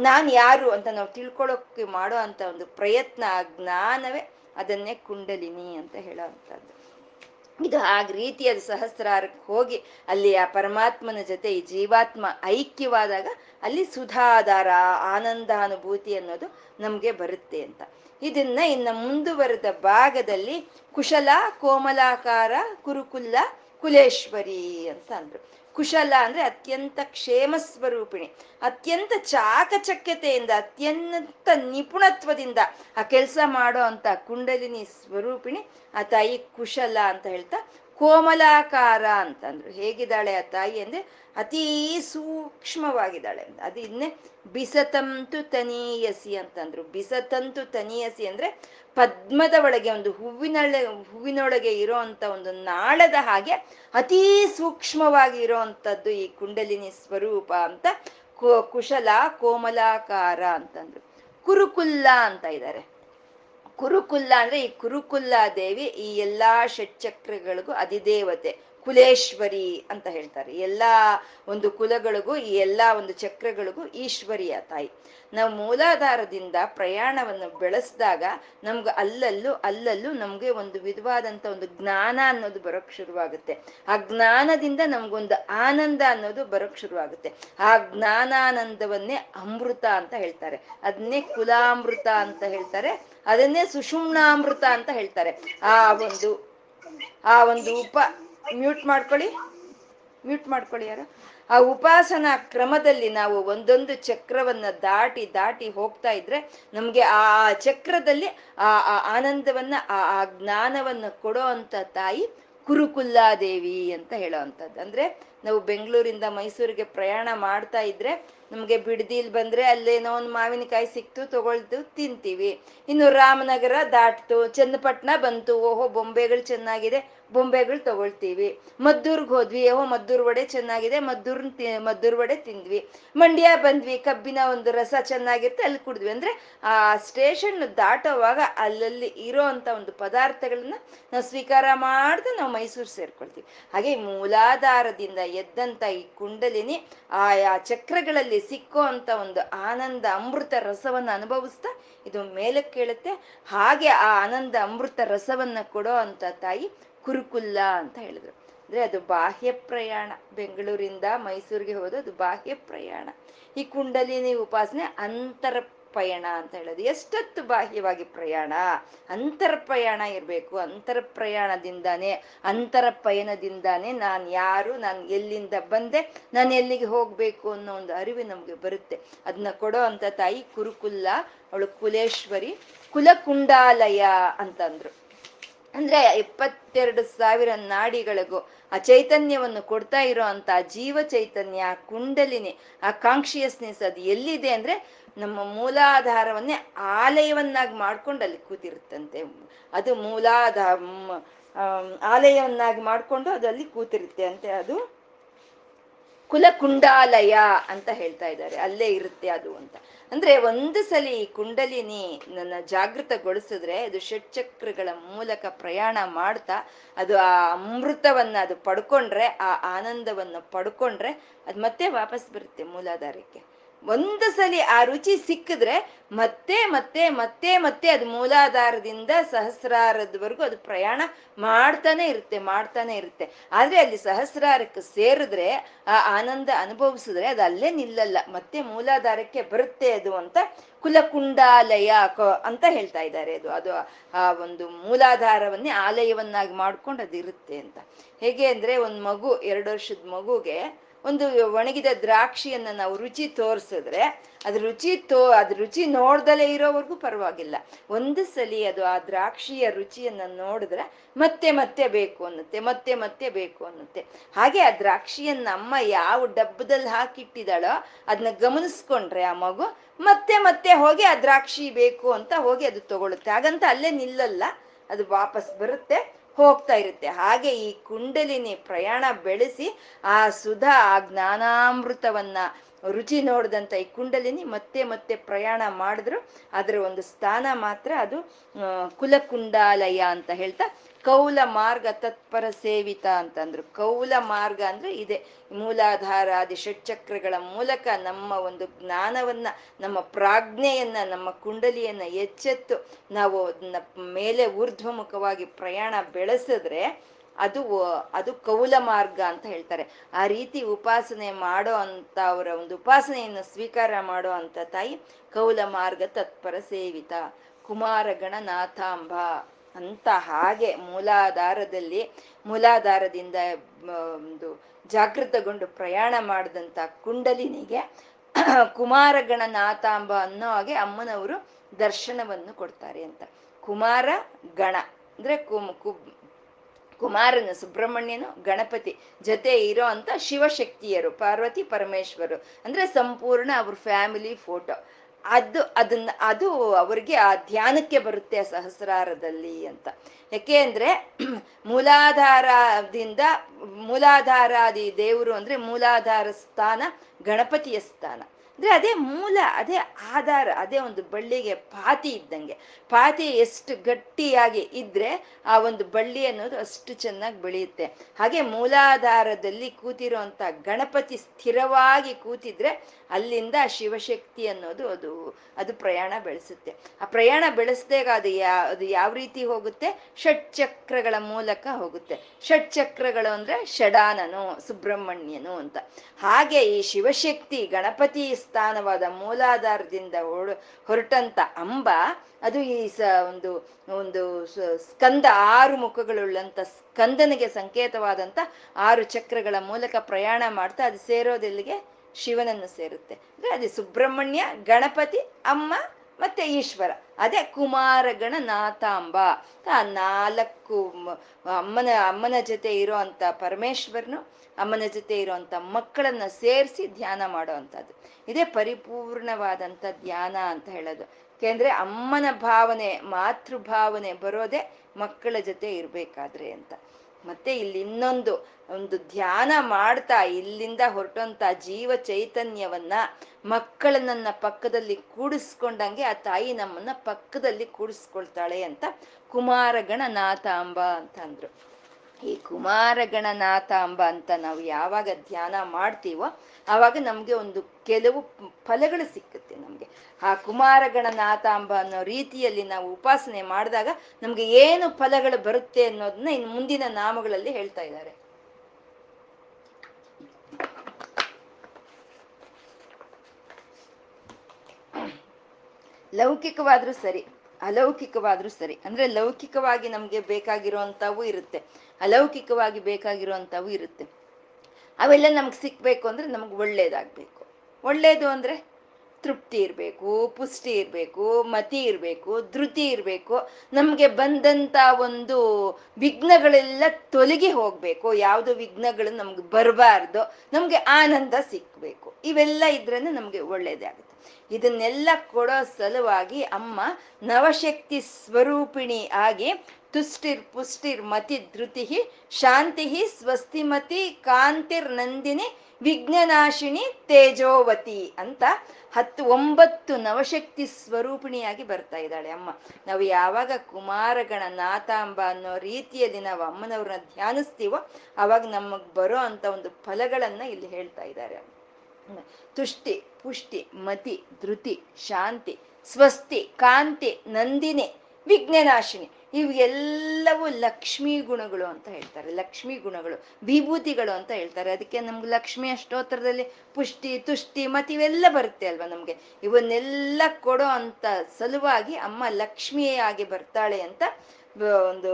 ನಾನು ಯಾರು ಅಂತ ನಾವು ತಿಳ್ಕೊಳ್ಳೋಕೆ ಮಾಡೋ ಅಂತ ಒಂದು ಪ್ರಯತ್ನ, ಆ ಜ್ಞಾನವೇ ಅದನ್ನೇ ಕುಂಡಲಿನಿ ಅಂತ ಹೇಳೋ ಅಂಥದ್ದು. ಇದು ಆ ರೀತಿಯಾದ ಸಹಸ್ರಾರಕ್ಕೆ ಹೋಗಿ ಅಲ್ಲಿ ಆ ಪರಮಾತ್ಮನ ಜೊತೆ ಈ ಜೀವಾತ್ಮ ಐಕ್ಯವಾದಾಗ ಅಲ್ಲಿ ಸುಧಾಧಾರ ಆನಂದಾನುಭೂತಿ ಅನ್ನೋದು ನಮ್ಗೆ ಬರುತ್ತೆ ಅಂತ. ಇದನ್ನ ಇನ್ನು ಮುಂದುವರೆದ ಭಾಗದಲ್ಲಿ ಕುಶಲ, ಕೋಮಲಾಕಾರ, ಕುರುಕುಲ, ಕುಲೇಶ್ವರಿ ಅಂತ ಅಂದ್ರು. ಕುಶಲ ಅಂದ್ರೆ ಅತ್ಯಂತ ಕ್ಷೇಮ ಸ್ವರೂಪಿಣಿ, ಅತ್ಯಂತ ಚಾಕಚಕ್ಯತೆಯಿಂದ, ಅತ್ಯಂತ ನಿಪುಣತ್ವದಿಂದ ಆ ಕೆಲಸ ಮಾಡೋ ಅಂತ ಕುಂಡಲಿನಿ ಸ್ವರೂಪಿಣಿ ಆ ತಾಯಿ ಕುಶಲ ಅಂತ ಹೇಳ್ತಾ, ಕೋಮಲಾಕಾರ ಅಂತಂದ್ರು. ಹೇಗಿದ್ದಾಳೆ ಆ ತಾಯಿ ಅಂದ್ರೆ ಅತೀ ಸೂಕ್ಷ್ಮವಾಗಿದ್ದಾಳೆ. ಅದು ಇನ್ನೇ ಬಿಸತಂತು ತನೀಯಸಿ ಅಂತಂದ್ರು. ಬಿಸತಂತು ತನೀಯಸಿ ಅಂದ್ರೆ ಪದ್ಮದ ಒಳಗೆ ಒಂದು ಹೂವಿನೊಳಗೆ ಇರೋಂಥ ಒಂದು ನಾಳದ ಹಾಗೆ ಅತೀ ಸೂಕ್ಷ್ಮವಾಗಿ ಇರೋವಂಥದ್ದು ಈ ಕುಂಡಲಿನಿ ಸ್ವರೂಪ ಅಂತ ಕುಶಲ ಕೋಮಲಾಕಾರ ಅಂತಂದ್ರು. ಕುರುಕುಲ್ಲ ಅಂತ ಇದ್ದಾರೆ. ಕುರುಕುಲ್ಲ ಅಂದ್ರೆ ಈ ಕುರುಕುಲ್ಲ ದೇವಿ ಈ ಎಲ್ಲಾ ಷಟ್ಚಕ್ರಗಳಿಗೂ ಅಧಿದೇವತೆ, ಕುಲೇಶ್ವರಿ ಅಂತ ಹೇಳ್ತಾರೆ. ಎಲ್ಲಾ ಒಂದು ಕುಲಗಳಿಗೂ ಈ ಎಲ್ಲಾ ಒಂದು ಚಕ್ರಗಳಿಗೂ ಈಶ್ವರಿಯ ತಾಯಿ. ನಾವು ಮೂಲಾಧಾರದಿಂದ ಪ್ರಯಾಣವನ್ನು ಬೆಳೆಸಿದಾಗ ನಮ್ಗೆ ಅಲ್ಲಲ್ಲೂ ನಮ್ಗೆ ಒಂದು ವಿಧವಾದಂಥ ಒಂದು ಜ್ಞಾನ ಅನ್ನೋದು ಬರೋಕ್ ಶುರುವಾಗುತ್ತೆ. ಆ ಜ್ಞಾನದಿಂದ ನಮ್ಗೊಂದು ಆನಂದ ಅನ್ನೋದು ಬರೋಕ್ ಶುರುವಾಗುತ್ತೆ. ಆ ಜ್ಞಾನಾನಂದವನ್ನೇ ಅಮೃತ ಅಂತ ಹೇಳ್ತಾರೆ. ಅದನ್ನೇ ಕುಲಾಮೃತ ಅಂತ ಹೇಳ್ತಾರೆ. ಅದನ್ನೇ ಸುಷುಮ್ನಾಮೃತ ಅಂತ ಹೇಳ್ತಾರೆ. ಆ ಒಂದು ಉಪ ಮ್ಯೂಟ್ ಮಾಡ್ಕೊಳ್ಳಿ. ಮ್ಯೂಟ್ ಮಾಡ್ಕೊಳ್ಳಿ ಯಾರು. ಆ ಉಪಾಸನಾ ಕ್ರಮದಲ್ಲಿ ನಾವು ಒಂದೊಂದು ಚಕ್ರವನ್ನ ದಾಟಿ ದಾಟಿ ಹೋಗ್ತಾ ಇದ್ರೆ ನಮ್ಗೆ ಆ ಚಕ್ರದಲ್ಲಿ ಆ ಆನಂದವನ್ನ ಆ ಜ್ಞಾನವನ್ನ ಕೊಡೋ ಅಂತ ತಾಯಿ ಕುರುಕುಲ್ಲಾದೇವಿ ಅಂತ ಹೇಳೋ ಅಂಥದ್ದು. ಅಂದ್ರೆ ನಾವು ಬೆಂಗಳೂರಿಂದ ಮೈಸೂರಿಗೆ ಪ್ರಯಾಣ ಮಾಡ್ತಾ ಇದ್ರೆ ನಮ್ಗೆ ಬಿಡದಿಲ್ ಬಂದ್ರೆ ಅಲ್ಲೇನೋ ಒಂದು ಮಾವಿನಕಾಯಿ ಸಿಕ್ತು ತಗೊಳ್ದು ತಿಂತೀವಿ. ಇನ್ನು ರಾಮನಗರ ದಾಟ್ತು ಚನ್ನಪಟ್ಟಣ ಬಂತು, ಓಹೋ ಬೊಂಬೆಗಳು ಚೆನ್ನಾಗಿದೆ ಬೊಂಬೆಗಳು ತಗೊಳ್ತೀವಿ. ಮದ್ದೂರ್ಗೆ ಹೋದ್ವಿ, ಓಹೋ ಮದ್ದೂರ್ ವಡೆ ಚೆನ್ನಾಗಿದೆ ಮದ್ದೂರ್ ವಡೆ ತಿಂದ್ವಿ. ಮಂಡ್ಯ ಬಂದ್ವಿ, ಕಬ್ಬಿನ ಒಂದು ರಸ ಚೆನ್ನಾಗಿರುತ್ತೆ ಅಲ್ಲಿ ಕುಡಿದ್ವಿ. ಅಂದ್ರೆ ಆ ಸ್ಟೇಷನ್ ದಾಟೋವಾಗ ಅಲ್ಲಲ್ಲಿ ಇರೋ ಅಂತ ಒಂದು ಪದಾರ್ಥಗಳನ್ನ ನಾವು ಸ್ವೀಕಾರ ಮಾಡ್ದು ನಾವು ಮೈಸೂರು ಸೇರ್ಕೊಳ್ತೀವಿ. ಹಾಗೆ ಮೂಲಾಧಾರದಿಂದ ಎದ್ದಂತ ಈ ಕುಂಡಲಿನಿ ಆ ಚಕ್ರಗಳಲ್ಲಿ ಸಿಕ್ಕೋ ಅಂತ ಒಂದು ಆನಂದ ಅಮೃತ ರಸವನ್ನು ಅನುಭವಿಸ್ತಾ ಇದು ಮೇಲಕ್ಕೆ ಕೇಳುತ್ತೆ. ಹಾಗೆ ಆ ಆನಂದ ಅಮೃತ ರಸವನ್ನ ಕೊಡೋ ಅಂತ ತಾಯಿ ಕುರುಕುಲ್ಲ ಅಂತ ಹೇಳಿದ್ರು. ಅಂದ್ರೆ ಅದು ಬಾಹ್ಯ ಪ್ರಯಾಣ, ಬೆಂಗಳೂರಿಂದ ಮೈಸೂರಿಗೆ ಹೋದ ಅದು ಬಾಹ್ಯ ಪ್ರಯಾಣ. ಈ ಕುಂಡಲಿನಿ ಉಪಾಸನೆ ಅಂತರ ಪಯಣ ಅಂತ ಹೇಳೋದು. ಎಷ್ಟೊತ್ತು ಬಾಹ್ಯವಾಗಿ ಪ್ರಯಾಣ, ಅಂತರ ಪ್ರಯಾಣ ಇರಬೇಕು. ಅಂತರ ಪ್ರಯಾಣದಿಂದಾನೆ ಅಂತರ ಪಯಣದಿಂದಾನೆ ನಾನು ಯಾರು, ನಾನು ಎಲ್ಲಿಂದ ಬಂದೆ, ನಾನು ಎಲ್ಲಿಗೆ ಹೋಗ್ಬೇಕು ಅನ್ನೋ ಒಂದು ಅರಿವು ನಮ್ಗೆ ಬರುತ್ತೆ. ಅದನ್ನ ಕೊಡೋ ಅಂತ ತಾಯಿ ಕುರುಕುಲ್ಲ, ಅವಳು ಕುಲೇಶ್ವರಿ. ಕುಲಕುಂಡಾಲಯ ಅಂತಂದ್ರು. ಅಂದ್ರೆ 72,000 ನಾಡಿಗಳಿಗೂ ಆ ಚೈತನ್ಯವನ್ನು ಕೊಡ್ತಾ ಇರೋ ಅಂತ ಜೀವ ಚೈತನ್ಯ ಕುಂಡಲಿನಿ ಆ ಕಾನ್ಶಿಯಸ್ನೆಸ್ ಅದು ಎಲ್ಲಿದೆ ಅಂದ್ರೆ ನಮ್ಮ ಮೂಲಾಧಾರವನ್ನೇ ಆಲಯವನ್ನಾಗಿ ಮಾಡ್ಕೊಂಡು ಅಲ್ಲಿ ಕೂತಿರುತ್ತಂತೆ. ಅದು ಆಲಯವನ್ನಾಗಿ ಮಾಡಿಕೊಂಡು ಅದು ಅಲ್ಲಿ ಕೂತಿರುತ್ತೆ ಅಂತೆ. ಅದು ಕುಲಕುಂಡಾಲಯ ಅಂತ ಹೇಳ್ತಾ ಇದ್ದಾರೆ, ಅಲ್ಲೇ ಇರುತ್ತೆ ಅದು ಅಂತ. ಅಂದ್ರೆ ಒಂದು ಸಲ ಈ ಕುಂಡಲಿನಿ ನನ್ನ ಜಾಗೃತಗೊಳಿಸಿದ್ರೆ ಅದು ಷಟ್ಚಕ್ರಗಳ ಮೂಲಕ ಪ್ರಯಾಣ ಮಾಡ್ತಾ ಅದು ಆ ಅಮೃತವನ್ನ ಅದು ಪಡ್ಕೊಂಡ್ರೆ, ಆ ಆನಂದವನ್ನ ಪಡ್ಕೊಂಡ್ರೆ ಅದು ಮತ್ತೆ ವಾಪಸ್ ಬರುತ್ತೆ ಮೂಲಾಧಾರಕ್ಕೆ. ಒಂದು ಸಲಿ ಆ ರುಚಿ ಸಿಕ್ಕಿದ್ರೆ ಮತ್ತೆ ಮತ್ತೆ ಮತ್ತೆ ಮತ್ತೆ ಅದು ಮೂಲಾಧಾರದಿಂದ ಸಹಸ್ರಾರದವರೆಗೂ ಅದು ಪ್ರಯಾಣ ಮಾಡ್ತಾನೆ ಇರುತ್ತೆ ಮಾಡ್ತಾನೆ ಇರುತ್ತೆ. ಆದ್ರೆ ಅಲ್ಲಿ ಸಹಸ್ರಾರಕ್ಕೆ ಸೇರಿದ್ರೆ ಆ ಆನಂದ ಅನುಭವಿಸಿದ್ರೆ ಅದು ಅಲ್ಲೇ ನಿಲ್ಲಲ್ಲ, ಮತ್ತೆ ಮೂಲಾಧಾರಕ್ಕೆ ಬರುತ್ತೆ ಅದು ಅಂತ ಕುಲಕುಂಡಾಲಯ ಅಂತ ಹೇಳ್ತಾ ಇದ್ದಾರೆ. ಅದು ಅದು ಆ ಒಂದು ಮೂಲಾಧಾರವನ್ನೇ ಆಲಯವನ್ನಾಗಿ ಮಾಡ್ಕೊಂಡು ಅದು ಇರುತ್ತೆ ಅಂತ. ಹೇಗೆ ಅಂದ್ರೆ ಒಂದು ಮಗು 2 ವರ್ಷದ ಮಗುಗೆ ಒಂದು ಒಣಗಿದ ದ್ರಾಕ್ಷಿಯನ್ನ ನಾವು ರುಚಿ ತೋರಿಸಿದ್ರೆ ಅದು ರುಚಿ ನೋಡ್ದಲೇ ಇರೋವರೆಗೂ ಪರವಾಗಿಲ್ಲ. ಒಂದು ಸಲಿ ಅದು ಆ ದ್ರಾಕ್ಷಿಯ ರುಚಿಯನ್ನ ನೋಡಿದ್ರೆ ಮತ್ತೆ ಮತ್ತೆ ಬೇಕು ಅನ್ನುತ್ತೆ, ಮತ್ತೆ ಮತ್ತೆ ಬೇಕು ಅನ್ನುತ್ತೆ. ಹಾಗೆ ಆ ದ್ರಾಕ್ಷಿಯನ್ನ ಅಮ್ಮ ಯಾವ ಡಬ್ಬದಲ್ಲಿ ಹಾಕಿಟ್ಟಿದ್ದಾಳೋ ಅದನ್ನ ಗಮನಿಸ್ಕೊಂಡ್ರೆ ಆ ಮಗು ಮತ್ತೆ ಮತ್ತೆ ಹೋಗಿ ಆ ದ್ರಾಕ್ಷಿ ಬೇಕು ಅಂತ ಹೋಗಿ ಅದು ತಗೊಳುತ್ತೆ. ಹಾಗಂತ ಅಲ್ಲೇ ನಿಲ್ಲಲ್ಲ, ಅದು ವಾಪಸ್ ಬರುತ್ತೆ, ಹೋಗ್ತಾ ಇರುತ್ತೆ. ಹಾಗೆ ಈ ಕುಂಡಲಿನಿ ಪ್ರಯಾಣ ಬೆಳೆಸಿ ಆ ಸುಧಾ ಆ ಜ್ಞಾನಾಮೃತವನ್ನ ರುಚಿ ನೋಡಿದಂತ ಈ ಕುಂಡಲಿನಿ ಮತ್ತೆ ಮತ್ತೆ ಪ್ರಯಾಣ ಮಾಡಿದ್ರು. ಅದರ ಒಂದು ಸ್ಥಾನ ಮಾತ್ರ ಅದು ಕುಲಕುಂಡಾಲಯ ಅಂತ ಹೇಳ್ತಾ ಕೌಲ ಮಾರ್ಗ ತತ್ಪರ ಸೇವಿತ ಅಂತಂದ್ರು. ಕೌಲ ಮಾರ್ಗ ಅಂದ್ರೆ ಇದೆ, ಮೂಲಾಧಾರಾದಿ ಷಟ್ಚಕ್ರಗಳ ಮೂಲಕ ನಮ್ಮ ಒಂದು ಜ್ಞಾನವನ್ನ ನಮ್ಮ ಪ್ರಾಜ್ಞೆಯನ್ನ ನಮ್ಮ ಕುಂಡಲಿಯನ್ನ ಎಚ್ಚೆತ್ತು ನಾವು ಮೇಲೆ ಊರ್ಧ್ವಮುಖವಾಗಿ ಪ್ರಯಾಣ ಬೆಳೆಸಿದ್ರೆ ಅದು ಅದು ಕೌಲ ಮಾರ್ಗ ಅಂತ ಹೇಳ್ತಾರೆ. ಆ ರೀತಿ ಉಪಾಸನೆ ಮಾಡೋ ಅಂತ ಅವರ ಒಂದು ಉಪಾಸನೆಯನ್ನು ಸ್ವೀಕಾರ ಮಾಡೋ ಅಂತ ತಾಯಿ ಕೌಲ ಮಾರ್ಗ ತತ್ಪರ ಸೇವಿತ ಕುಮಾರಗಣನಾಥಾಂಬ ಅಂತ. ಹಾಗೆ ಮೂಲಾಧಾರದಲ್ಲಿ ಮೂಲಾಧಾರದಿಂದ ಒಂದು ಜಾಗೃತಗೊಂಡು ಪ್ರಯಾಣ ಮಾಡಿದಂಥ ಕುಂಡಲಿನಿಗೆ ಕುಮಾರಗಣನಾಥಾಂಬ ಅನ್ನೋ ಹಾಗೆ ಅಮ್ಮನವರು ದರ್ಶನವನ್ನು ಕೊಡ್ತಾರೆ ಅಂತ. ಕುಮಾರ ಗಣ ಅಂದ್ರೆ ಕುಮಾರನ ಸುಬ್ರಹ್ಮಣ್ಯನು ಗಣಪತಿ ಜೊತೆ ಇರೋ ಅಂತ ಶಿವಶಕ್ತಿಯರು ಪಾರ್ವತಿ ಪರಮೇಶ್ವರು ಅಂದ್ರೆ ಸಂಪೂರ್ಣ ಅವ್ರ ಫ್ಯಾಮಿಲಿ ಫೋಟೋ. ಅದು ಅವ್ರಿಗೆ ಆ ಧ್ಯಾನಕ್ಕೆ ಬರುತ್ತೆ ಸಹಸ್ರಾರದಲ್ಲಿ ಅಂತ. ಯಾಕೆ ಅಂದ್ರೆ ಮೂಲಾಧಾರಾದಿ ದೇವರು ಅಂದ್ರೆ ಮೂಲಾಧಾರ ಸ್ಥಾನ ಗಣಪತಿಯ ಸ್ಥಾನ ಅಂದ್ರೆ ಅದೇ ಮೂಲ, ಅದೇ ಆಧಾರ, ಅದೇ ಒಂದು ಬಳ್ಳಿಗೆ ಪಾತಿ ಇದ್ದಂಗೆ. ಪಾತಿ ಎಷ್ಟು ಗಟ್ಟಿಯಾಗಿ ಇದ್ರೆ ಆ ಒಂದು ಬಳ್ಳಿ ಅನ್ನೋದು ಅಷ್ಟು ಚೆನ್ನಾಗಿ ಬೆಳೆಯುತ್ತೆ. ಹಾಗೆ ಮೂಲಾಧಾರದಲ್ಲಿ ಕೂತಿರುವಂತ ಗಣಪತಿ ಸ್ಥಿರವಾಗಿ ಕೂತಿದ್ರೆ ಅಲ್ಲಿಂದ ಶಿವಶಕ್ತಿ ಅನ್ನೋದು ಅದು ಪ್ರಯಾಣ ಬೆಳೆಸುತ್ತೆ. ಆ ಪ್ರಯಾಣ ಬೆಳೆಸಿದಾಗ ಅದು ಯಾವ ರೀತಿ ಹೋಗುತ್ತೆ? ಷಟ್ಚಕ್ರಗಳ ಮೂಲಕ ಹೋಗುತ್ತೆ. ಷಟ್ಚಕ್ರಗಳು ಅಂದ್ರೆ ಷಡಾನನು, ಸುಬ್ರಹ್ಮಣ್ಯನು ಅಂತ. ಹಾಗೆ ಈ ಶಿವಶಕ್ತಿ ಗಣಪತಿ ಸ್ಥಾನವಾದ ಮೂಲಾಧಾರದಿಂದ ಹೊರಟಂತ ಅಂಬ, ಅದು ಈ ಒಂದು ಒಂದು ಸ್ಕಂದ, 6 ಮುಖಗಳುಳ್ಳಂಥ ಸ್ಕಂದನಿಗೆ ಸಂಕೇತವಾದಂಥ 6 ಚಕ್ರಗಳ ಮೂಲಕ ಪ್ರಯಾಣ ಮಾಡ್ತಾ ಅದು ಸೇರೋದೆಲ್ಲಿಗೆ ಶಿವನನ್ನು ಸೇರುತ್ತೆ. ಅಂದ್ರೆ ಅದೇ ಸುಬ್ರಹ್ಮಣ್ಯ, ಗಣಪತಿ, ಅಮ್ಮ ಮತ್ತೆ ಈಶ್ವರ, ಅದೇ ಕುಮಾರಗಣ ನಾಥಾಂಬ. ಆ 4 ಅಮ್ಮನ ಜೊತೆ ಇರೋ ಅಂಥ ಪರಮೇಶ್ವರನು, ಅಮ್ಮನ ಜೊತೆ ಇರೋಂಥ ಮಕ್ಕಳನ್ನ ಸೇರಿಸಿ ಧ್ಯಾನ ಮಾಡೋ ಅಂಥದ್ದು. ಇದೇ ಪರಿಪೂರ್ಣವಾದಂಥ ಧ್ಯಾನ ಅಂತ ಹೇಳೋದು. ಏಕೆಂದ್ರೆ ಅಮ್ಮನ ಭಾವನೆ, ಮಾತೃಭಾವನೆ ಬರೋದೇ ಮಕ್ಕಳ ಜೊತೆ ಇರಬೇಕಾದ್ರೆ ಅಂತ. ಮತ್ತೆ ಇಲ್ಲಿ ಇನ್ನೊಂದು ಒಂದು ಧ್ಯಾನ ಮಾಡ್ತಾ ಇಲ್ಲಿಂದ ಹೊರಟಂತ ಜೀವ ಚೈತನ್ಯವನ್ನ ಮಕ್ಕಳನ್ನ ಪಕ್ಕದಲ್ಲಿ ಕೂಡಿಸ್ಕೊಂಡಂಗೆ ಆ ತಾಯಿ ನಮ್ಮನ್ನ ಪಕ್ಕದಲ್ಲಿ ಕೂಡಿಸ್ಕೊಳ್ತಾಳೆ ಅಂತ ಕುಮಾರಗಣನಾಥಾಂಬ ಅಂತ ಅಂದ್ರು. ಈ ಕುಮಾರಗಣನಾಥಾಂಬ ಅಂತ ನಾವು ಯಾವಾಗ ಧ್ಯಾನ ಮಾಡ್ತೀವೋ ಆವಾಗ ನಮ್ಗೆ ಒಂದು ಕೆಲವು ಫಲಗಳು ಸಿಕ್ಕುತ್ತೆ. ನಮ್ಗೆ ಆ ಕುಮಾರಗಣನಾಥಾಂಬ ಅನ್ನೋ ರೀತಿಯಲ್ಲಿ ನಾವು ಉಪಾಸನೆ ಮಾಡಿದಾಗ ನಮ್ಗೆ ಏನು ಫಲಗಳು ಬರುತ್ತೆ ಅನ್ನೋದನ್ನ ಇನ್ನು ಮುಂದಿನ ನಾಮಗಳಲ್ಲಿ ಹೇಳ್ತಾ ಇದ್ದಾರೆ. ಲೌಕಿಕವಾದ್ರೂ ಸರಿ, ಅಲೌಕಿಕವಾದ್ರೂ ಸರಿ. ಅಂದ್ರೆ ಲೌಕಿಕವಾಗಿ ನಮ್ಗೆ ಬೇಕಾಗಿರುವಂತವು ಇರುತ್ತೆ, ಅಲೌಕಿಕವಾಗಿ ಬೇಕಾಗಿರುವಂತವು ಇರುತ್ತೆ. ಅವೆಲ್ಲ ನಮ್ಗೆ ಸಿಕ್ಬೇಕು ಅಂದ್ರೆ ನಮ್ಗೆ ಒಳ್ಳೇದಾಗ್ಬೇಕು. ಒಳ್ಳೇದು ಅಂದ್ರೆ ತೃಪ್ತಿ ಇರಬೇಕು, ಪುಷ್ಟಿ ಇರಬೇಕು, ಮತಿ ಇರಬೇಕು, ಧೃತಿ ಇರಬೇಕು. ನಮಗೆ ಬಂದಂಥ ಒಂದು ವಿಘ್ನಗಳೆಲ್ಲ ತೊಲಗಿ ಹೋಗಬೇಕು, ಯಾವುದು ವಿಘ್ನಗಳು ನಮ್ಗೆ ಬರಬಾರ್ದು, ನಮಗೆ ಆನಂದ ಸಿಕ್ಕಬೇಕು. ಇವೆಲ್ಲ ಇದ್ರೇ ನಮಗೆ ಒಳ್ಳೇದೇ ಆಗುತ್ತೆ. ಇದನ್ನೆಲ್ಲ ಕೊಡೋ ಸಲುವಾಗಿ ಅಮ್ಮ ನವಶಕ್ತಿ ಸ್ವರೂಪಿಣಿ ಆಗಿ ತುಷ್ಟಿರ್ ಪುಷ್ಟಿರ್ ಮತಿ ಧೃತಿ ಶಾಂತಿ ಸ್ವಸ್ತಿಮತಿ ಕಾಂತಿರ್ ನಂದಿನಿ ವಿಘ್ನನಾಶಿನಿ ತೇಜೋವತಿ ಅಂತ 19 ನವಶಕ್ತಿ ಸ್ವರೂಪಿಣಿಯಾಗಿ ಬರ್ತಾ ಇದ್ದಾಳೆ ಅಮ್ಮ. ನಾವು ಯಾವಾಗ ಕುಮಾರಗಣ ನಾಥಾಂಬ ಅನ್ನೋ ರೀತಿಯಲ್ಲಿ ನಾವು ಅಮ್ಮನವ್ರನ್ನ ಧ್ಯಾನಿಸ್ತೀವೋ ಆವಾಗ ನಮಗೆ ಬರೋ ಅಂತ ಒಂದು ಫಲಗಳನ್ನ ಇಲ್ಲಿ ಹೇಳ್ತಾ ಇದ್ದಾರೆ. ತುಷ್ಟಿ, ಪುಷ್ಟಿ, ಮತಿ, ಧೃತಿ, ಶಾಂತಿ, ಸ್ವಸ್ತಿ, ಕಾಂತಿ, ನಂದಿನಿ, ವಿಘ್ನನಾಶಿನಿ, ಇವೆಲ್ಲವೂ ಲಕ್ಷ್ಮೀ ಗುಣಗಳು ಅಂತ ಹೇಳ್ತಾರೆ. ಲಕ್ಷ್ಮೀ ಗುಣಗಳು, ವಿಭೂತಿಗಳು ಅಂತ ಹೇಳ್ತಾರೆ. ಅದಕ್ಕೆ ನಮ್ಗೆ ಲಕ್ಷ್ಮಿಯ ಸ್ತೋತ್ರದಲ್ಲಿ ಪುಷ್ಟಿ, ತುಷ್ಟಿ, ಮತ್ ಇವೆಲ್ಲ ಬರುತ್ತೆ ಅಲ್ವಾ. ನಮ್ಗೆ ಇವನ್ನೆಲ್ಲ ಕೊಡೋ ಅಂತ ಸಲುವಾಗಿ ಅಮ್ಮ ಲಕ್ಷ್ಮಿಯಾಗಿ ಬರ್ತಾಳೆ ಅಂತ ಒಂದು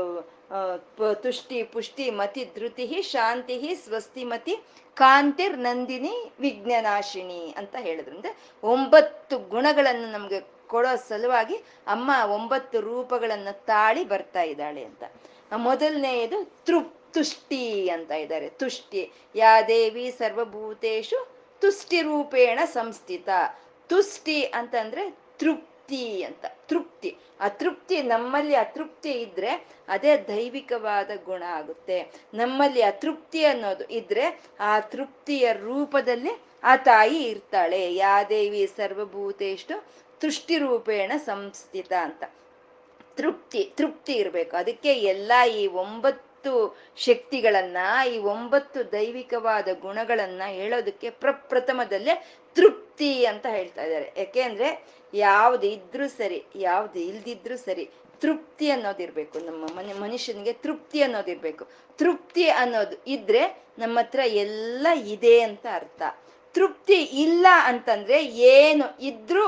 ತುಷ್ಟಿ, ಪುಷ್ಟಿ, ಮತಿ, ಧೃತಿ, ಶಾಂತಿ, ಸ್ವಸ್ತಿಮತಿ, ಕಾಂತಿರ್ ನಂದಿನಿ, ವಿಘ್ನನಾಶಿನಿ ಅಂತ ಹೇಳಿದ್ರಿಂದ 9 ಗುಣಗಳನ್ನು ನಮ್ಗೆ ಕೊಡೋ ಸಲುವಾಗಿ ಅಮ್ಮ 9 ರೂಪಗಳನ್ನ ತಾಳಿ ಬರ್ತಾ ಇದ್ದಾಳೆ ಅಂತ. ಮೊದಲನೆಯದು ತುಷ್ಟಿ ಅಂತ ಇದ್ದಾರೆ. ತುಷ್ಟಿ ಯಾ ದೇವಿ ಸರ್ವಭೂತೇಶು ತುಷ್ಟಿ ರೂಪೇಣ ಸಂಸ್ಥಿತ. ತುಷ್ಟಿ ಅಂತಂದ್ರೆ ತೃಪ್ತಿ ಅಂತ. ತೃಪ್ತಿ, ಅತೃಪ್ತಿ, ನಮ್ಮಲ್ಲಿ ಅತೃಪ್ತಿ ಇದ್ರೆ ಅದೇ ದೈವಿಕವಾದ ಗುಣ ಆಗುತ್ತೆ. ನಮ್ಮಲ್ಲಿ ಅತೃಪ್ತಿ ಅನ್ನೋದು ಇದ್ರೆ ಆ ತೃಪ್ತಿಯ ರೂಪದಲ್ಲಿ ಆ ತಾಯಿ ಇರ್ತಾಳೆ. ಯಾ ದೇವಿ ಸರ್ವಭೂತೇಶು ತುಷ್ಟಿ ರೂಪೇಣ ಸಂಸ್ಥಿತ ಅಂತ. ತೃಪ್ತಿ, ತೃಪ್ತಿ ಇರಬೇಕು. ಅದಕ್ಕೆ ಎಲ್ಲ ಈ 9 ಶಕ್ತಿಗಳನ್ನ, ಈ 9 ದೈವಿಕವಾದ ಗುಣಗಳನ್ನ ಹೇಳೋದಕ್ಕೆ ಪ್ರಪ್ರಥಮದಲ್ಲೇ ತೃಪ್ತಿ ಅಂತ ಹೇಳ್ತಾ ಇದ್ದಾರೆ. ಯಾಕೆಂದ್ರೆ ಯಾವ್ದು ಇದ್ರೂ ಸರಿ, ಯಾವ್ದು ಇಲ್ದಿದ್ರೂ ಸರಿ, ತೃಪ್ತಿ ಅನ್ನೋದಿರ್ಬೇಕು. ನಮ್ಮ ಮನುಷ್ಯನಿಗೆ ತೃಪ್ತಿ ಅನ್ನೋದಿರ್ಬೇಕು. ತೃಪ್ತಿ ಅನ್ನೋದು ಇದ್ರೆ ನಮ್ಮ ಹತ್ರ ಎಲ್ಲ ಇದೆ ಅಂತ ಅರ್ಥ. ತೃಪ್ತಿ ಇಲ್ಲ ಅಂತಂದ್ರೆ ಏನು ಇದ್ರೂ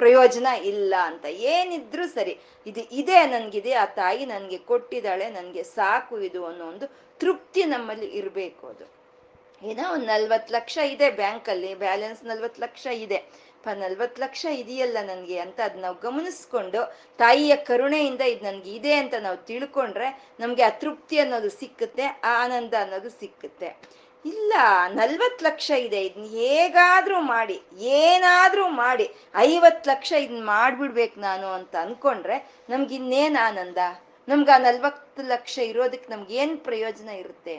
ಪ್ರಯೋಜನ ಇಲ್ಲ ಅಂತ. ಏನಿದ್ರೂ ಸರಿ, ಇದು ಇದೆ, ನನ್ಗಿದೆ, ಆ ತಾಯಿ ನನ್ಗೆ ಕೊಟ್ಟಿದ್ದಾಳೆ, ನನ್ಗೆ ಸಾಕು ಇದು ಅನ್ನೋ ಒಂದು ತೃಪ್ತಿ ನಮ್ಮಲ್ಲಿ ಇರಬೇಕು. ಅದು ಏನೋ ಒಂದು 40 ಲಕ್ಷ ಇದೆ ಬ್ಯಾಂಕಲ್ಲಿ, ಬ್ಯಾಲೆನ್ಸ್ 40 ಲಕ್ಷ ಇದೆ, 40 ಲಕ್ಷ ಇದೆಯಲ್ಲ ನನಗೆ ಅಂತ ಅದು ನಾವು ಗಮನಿಸ್ಕೊಂಡು ತಾಯಿಯ ಕರುಣೆಯಿಂದ ಇದು ನನಗೆ ಇದೆ ಅಂತ ನಾವು ತಿಳ್ಕೊಂಡ್ರೆ ನಮಗೆ ಆ ತೃಪ್ತಿ ಅನ್ನೋದು ಸಿಕ್ಕುತ್ತೆ, ಆ ಆನಂದ ಅನ್ನೋದು ಸಿಕ್ಕುತ್ತೆ. ಇಲ್ಲ, 40 ಲಕ್ಷ ಇದೆ, ಇದನ್ನ ಹೇಗಾದ್ರೂ ಮಾಡಿ, ಏನಾದ್ರೂ ಮಾಡಿ 50 ಲಕ್ಷ ಇದನ್ನ ಮಾಡ್ಬಿಡ್ಬೇಕು ನಾನು ಅಂತ ಅನ್ಕೊಂಡ್ರೆ ನಮ್ಗೆ ಇನ್ನೇನ್ ಆನಂದ? ನಮ್ಗೆ ಆ 40 ಲಕ್ಷ ಇರೋದಕ್ಕೆ ನಮ್ಗೆ ಏನ್ ಪ್ರಯೋಜನ ಇರುತ್ತೆ?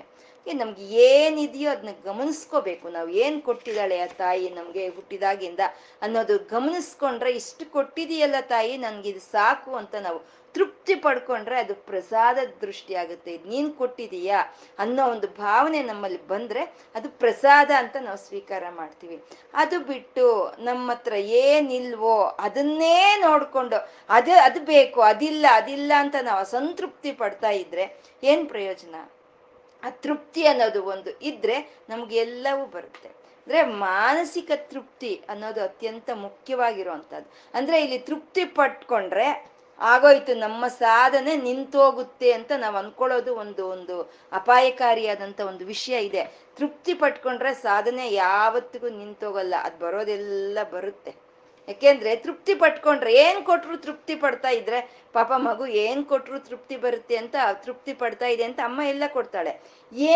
ನಮ್ಗೆ ಏನಿದೆಯೋ ಅದನ್ನ ಗಮನಿಸ್ಕೋಬೇಕು. ನಾವು ಏನ್ ಕೊಟ್ಟಿದ್ದಾಳೆ ಆ ತಾಯಿ ನಮ್ಗೆ ಹುಟ್ಟಿದಾಗಿಂದ ಅನ್ನೋದು ಗಮನಿಸ್ಕೊಂಡ್ರೆ, ಇಷ್ಟು ಕೊಟ್ಟಿದೆಯಲ್ಲ ತಾಯಿ ನನ್ಗಿದು ಸಾಕು ಅಂತ ನಾವು ತೃಪ್ತಿ ಪಡ್ಕೊಂಡ್ರೆ ಅದು ಪ್ರಸಾದದ ದೃಷ್ಟಿ ಆಗುತ್ತೆ. ಇದು ನೀನ್ ಕೊಟ್ಟಿದೀಯಾ ಅನ್ನೋ ಒಂದು ಭಾವನೆ ನಮ್ಮಲ್ಲಿ ಬಂದ್ರೆ ಅದು ಪ್ರಸಾದ ಅಂತ ನಾವು ಸ್ವೀಕಾರ ಮಾಡ್ತೀವಿ. ಅದು ಬಿಟ್ಟು ನಮ್ಮ ಹತ್ರ ಏನಿಲ್ವೋ ಅದನ್ನೇ ನೋಡ್ಕೊಂಡು ಅದು ಬೇಕು, ಅದಿಲ್ಲ ಅದಿಲ್ಲ ಅಂತ ನಾವು ಅಸಂತೃಪ್ತಿ ಪಡ್ತಾ ಇದ್ರೆ ಏನ್ ಪ್ರಯೋಜನ? ಆ ತೃಪ್ತಿ ಅನ್ನೋದು ಒಂದು ಇದ್ರೆ ನಮ್ಗೆ ಎಲ್ಲವೂ ಬರುತ್ತೆ. ಅಂದರೆ ಮಾನಸಿಕ ತೃಪ್ತಿ ಅನ್ನೋದು ಅತ್ಯಂತ ಮುಖ್ಯವಾಗಿರುವಂಥದ್ದು. ಅಂದರೆ ಇಲ್ಲಿ ತೃಪ್ತಿ ಪಟ್ಕೊಂಡ್ರೆ ಆಗೋಯ್ತು, ನಮ್ಮ ಸಾಧನೆ ನಿಂತೋಗುತ್ತೆ ಅಂತ ನಾವು ಅಂದ್ಕೊಳ್ಳೋದು ಒಂದು ಒಂದು ಅಪಾಯಕಾರಿಯಾದಂಥ ಒಂದು ವಿಷಯ ಇದೆ. ತೃಪ್ತಿ ಪಟ್ಕೊಂಡ್ರೆ ಸಾಧನೆ ಯಾವತ್ತಿಗೂ ನಿಂತೋಗಲ್ಲ, ಅದು ಬರೋದೆಲ್ಲ ಬರುತ್ತೆ. ಯಾಕೆಂದ್ರೆ ತೃಪ್ತಿ ಪಟ್ಕೊಂಡ್ರೆ ಏನ್ ಕೊಟ್ರು ತೃಪ್ತಿ ಪಡ್ತಾ ಇದ್ರೆ, ಪಾಪ ಮಗು ಏನ್ ಕೊಟ್ರು ತೃಪ್ತಿ ಬರುತ್ತೆ ಅಂತ ತೃಪ್ತಿ ಪಡ್ತಾ ಇದೆ ಅಂತ ಅಮ್ಮ ಎಲ್ಲ ಕೊಡ್ತಾಳೆ.